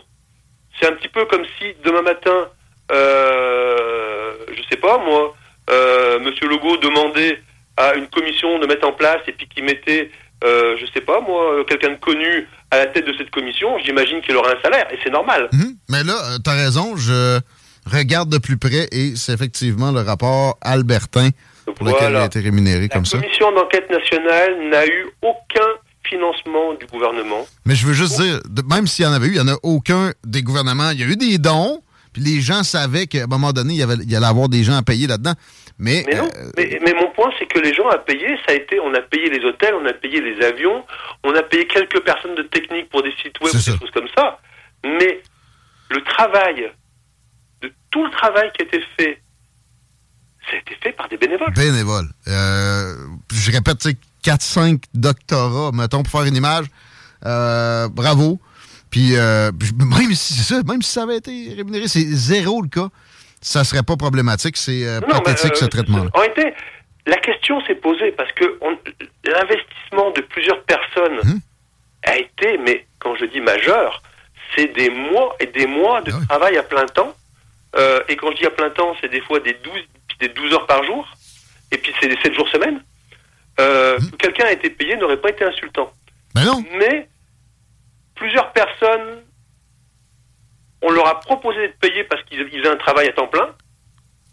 C'est un petit peu comme si, demain matin, euh, je sais pas, moi, euh, M. Legault demandait à une commission de mettre en place et puis qu'il mettait... Euh, je sais pas, moi, quelqu'un de connu à la tête de cette commission, j'imagine qu'il aura un salaire, et c'est normal. Mmh. Mais là, euh, t'as raison, je regarde de plus près, et c'est effectivement le rapport Albertin donc, pour lequel voilà. il a été rémunéré la comme ça. La commission d'enquête nationale n'a eu aucun financement du gouvernement. Mais je veux juste oh. dire, de, même s'il y en avait eu, il n'y en a aucun des gouvernements. Il y a eu des dons, puis les gens savaient qu'à un moment donné, il y, avait, il y allait avoir des gens à payer là-dedans. Mais, mais non, euh... mais, mais mon point, c'est que les gens à payer, ça a été, on a payé les hôtels, on a payé les avions, on a payé quelques personnes de technique pour des sites web, c'est des ça. Choses comme ça. Mais le travail, de tout le travail qui a été fait, ça a été fait par des bénévoles. Bénévoles. Euh, je répète, tu sais, quatre cinq doctorats, mettons, pour faire une image. Euh, bravo. Puis, euh, même si c'est ça, même si ça avait été rémunéré, c'est zéro le cas. Ça serait pas problématique, c'est euh, non, pathétique, ben, euh, ce traitement-là. En réalité, la question s'est posée parce que on, l'investissement de plusieurs personnes mmh. a été, mais quand je dis majeur, c'est des mois et des mois de ah oui. travail à plein temps. Euh, et quand je dis à plein temps, c'est des fois des douze, des douze heures par jour, et puis c'est des sept jours semaine. Euh, mmh. Quelqu'un a été payé, n'aurait pas été insultant. Ben non. Mais plusieurs personnes... On leur a proposé d'être payés parce qu'ils faisaient un travail à temps plein.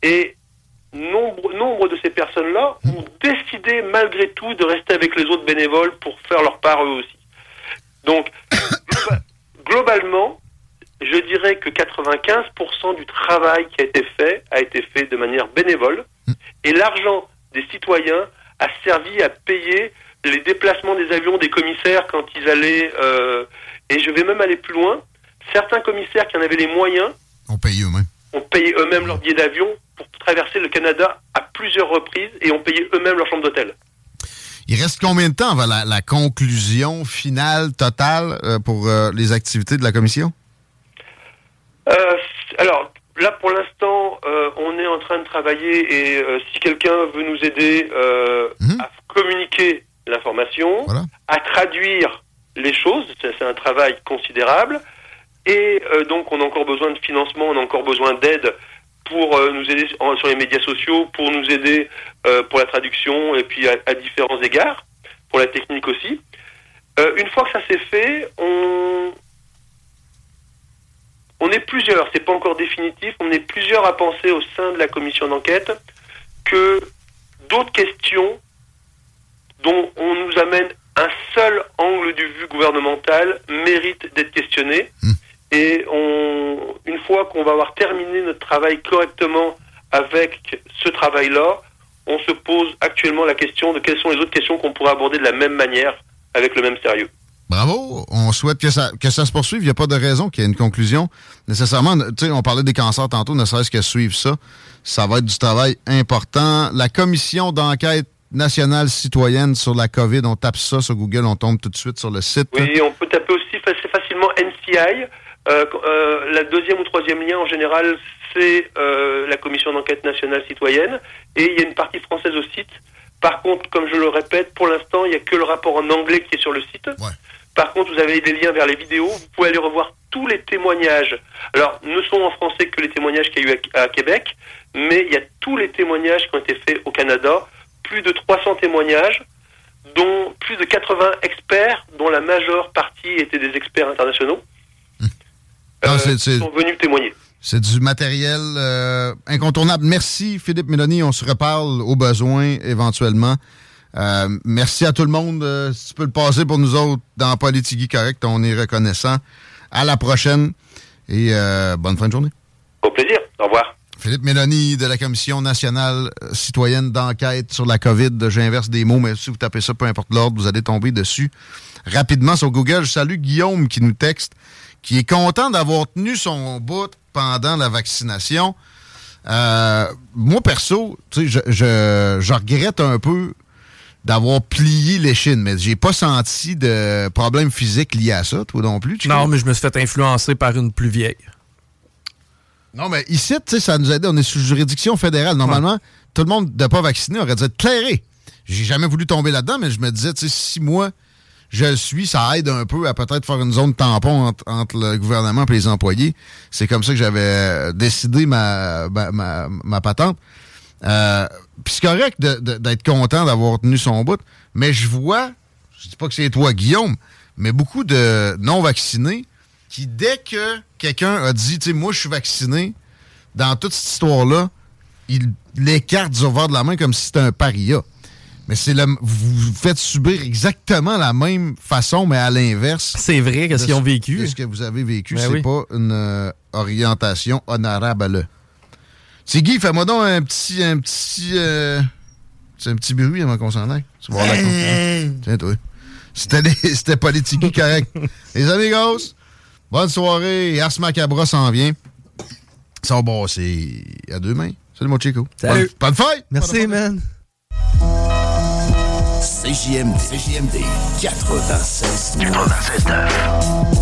Et nombre, nombre de ces personnes-là ont décidé malgré tout de rester avec les autres bénévoles pour faire leur part eux aussi. Donc, globalement, je dirais que quatre-vingt-quinze pour cent du travail qui a été fait a été fait de manière bénévole, et l'argent des citoyens a servi à payer les déplacements des avions des commissaires quand ils allaient... Euh, et je vais même aller plus loin. Certains commissaires qui en avaient les moyens... ont payé eux-mêmes. Ont payé eux-mêmes leur billet d'avion pour traverser le Canada à plusieurs reprises et ont payé eux-mêmes leur chambre d'hôtel. Il reste combien de temps avant la, la conclusion finale, totale, euh, pour euh, les activités de la commission? Euh, alors, là, pour l'instant, euh, on est en train de travailler et euh, si quelqu'un veut nous aider euh, mmh. à communiquer l'information, voilà. à traduire les choses, c'est, c'est un travail considérable, et euh, donc on a encore besoin de financement, on a encore besoin d'aide pour euh, nous aider en, sur les médias sociaux, pour nous aider euh, pour la traduction et puis à, à différents égards, pour la technique aussi. Euh, une fois que ça s'est fait, on... on est plusieurs, c'est pas encore définitif, on est plusieurs à penser au sein de la commission d'enquête que d'autres questions dont on nous amène un seul angle de vue gouvernemental mérite d'être questionné. Mmh. Et on, une fois qu'on va avoir terminé notre travail correctement avec ce travail-là, on se pose actuellement la question de quelles sont les autres questions qu'on pourrait aborder de la même manière, avec le même sérieux. Bravo! On souhaite que ça, que ça se poursuive. Il n'y a pas de raison qu'il y ait une conclusion. Nécessairement, tu sais, on parlait des cancers tantôt, ne serait-ce que suivre ça. Ça va être du travail important. La commission d'enquête nationale citoyenne sur la COVID, on tape ça sur Google, on tombe tout de suite sur le site. Oui, on peut taper aussi facilement N C I. Euh, euh, la deuxième ou troisième lien, en général, c'est euh, la commission d'enquête nationale citoyenne. Et il y a une partie française au site. Par contre, comme je le répète, pour l'instant, il n'y a que le rapport en anglais qui est sur le site. Ouais. Par contre, vous avez des liens vers les vidéos. Vous pouvez aller revoir tous les témoignages. Alors, ne sont en français que les témoignages qu'il y a eu à, à Québec, mais il y a tous les témoignages qui ont été faits au Canada. Plus de trois cents témoignages, dont plus de quatre-vingts experts, dont la majeure partie étaient des experts internationaux, hum. non, euh, c'est, c'est, sont venus témoigner. C'est du matériel euh, incontournable. Merci, Philippe Méloni. On se reparle au besoin, éventuellement. Euh, merci à tout le monde. Euh, si tu peux le passer pour nous autres dans Politigui Correct, on est reconnaissant. À la prochaine et euh, bonne fin de journée. Au plaisir. Au revoir. Philippe Méloni de la Commission nationale citoyenne d'enquête sur la COVID. J'inverse des mots, mais si vous tapez ça, peu importe l'ordre, vous allez tomber dessus rapidement sur Google. Je salue Guillaume qui nous texte, qui est content d'avoir tenu son bout pendant la vaccination. Euh, moi, perso, tu sais, je, je, je regrette un peu d'avoir plié l'échine, mais j'ai pas senti de problème physique lié à ça, toi non plus. Tu non, crois? Mais je me suis fait influencer par une plus vieille. Non, mais ici, tu sais, ça nous aide. On est sous juridiction fédérale. Normalement, ouais. Tout le monde de pas vacciné aurait dû être clairé. J'ai jamais voulu tomber là-dedans, mais je me disais, tu sais, si moi, je le suis, ça aide un peu à peut-être faire une zone tampon entre, entre le gouvernement et les employés. C'est comme ça que j'avais décidé ma, ma, ma, ma patente. Euh, Puis c'est correct de, de, d'être content d'avoir tenu son bout, mais je vois, je dis pas que c'est toi, Guillaume, mais beaucoup de non-vaccinés qui, dès que quelqu'un a dit, tu sais, moi, je suis vacciné, dans toute cette histoire-là, il l'écarte du revers de la main comme si c'était un paria. Mais c'est le, vous faites subir exactement la même façon, mais à l'inverse. C'est vrai que ce qu'ils ont vécu. Ce que vous avez vécu, ben c'est oui. pas une euh, orientation honorable. C'est Guy, fais-moi donc un petit, un petit, euh, c'est un petit bruit avant qu'on s'en aille. Tu vas voir la compte. Tiens, toi. C'était, les, c'était Politigui Correct. Les amigos, bonne soirée. Ars Macabra s'en vient. Ça va brasser à deux mains. Salut mon Chico. Salut. Bonne, bonne fête. Merci, bonne man. C J M D, C J M D, quatre-vingt-seize, quatre-vingt-seize neuf.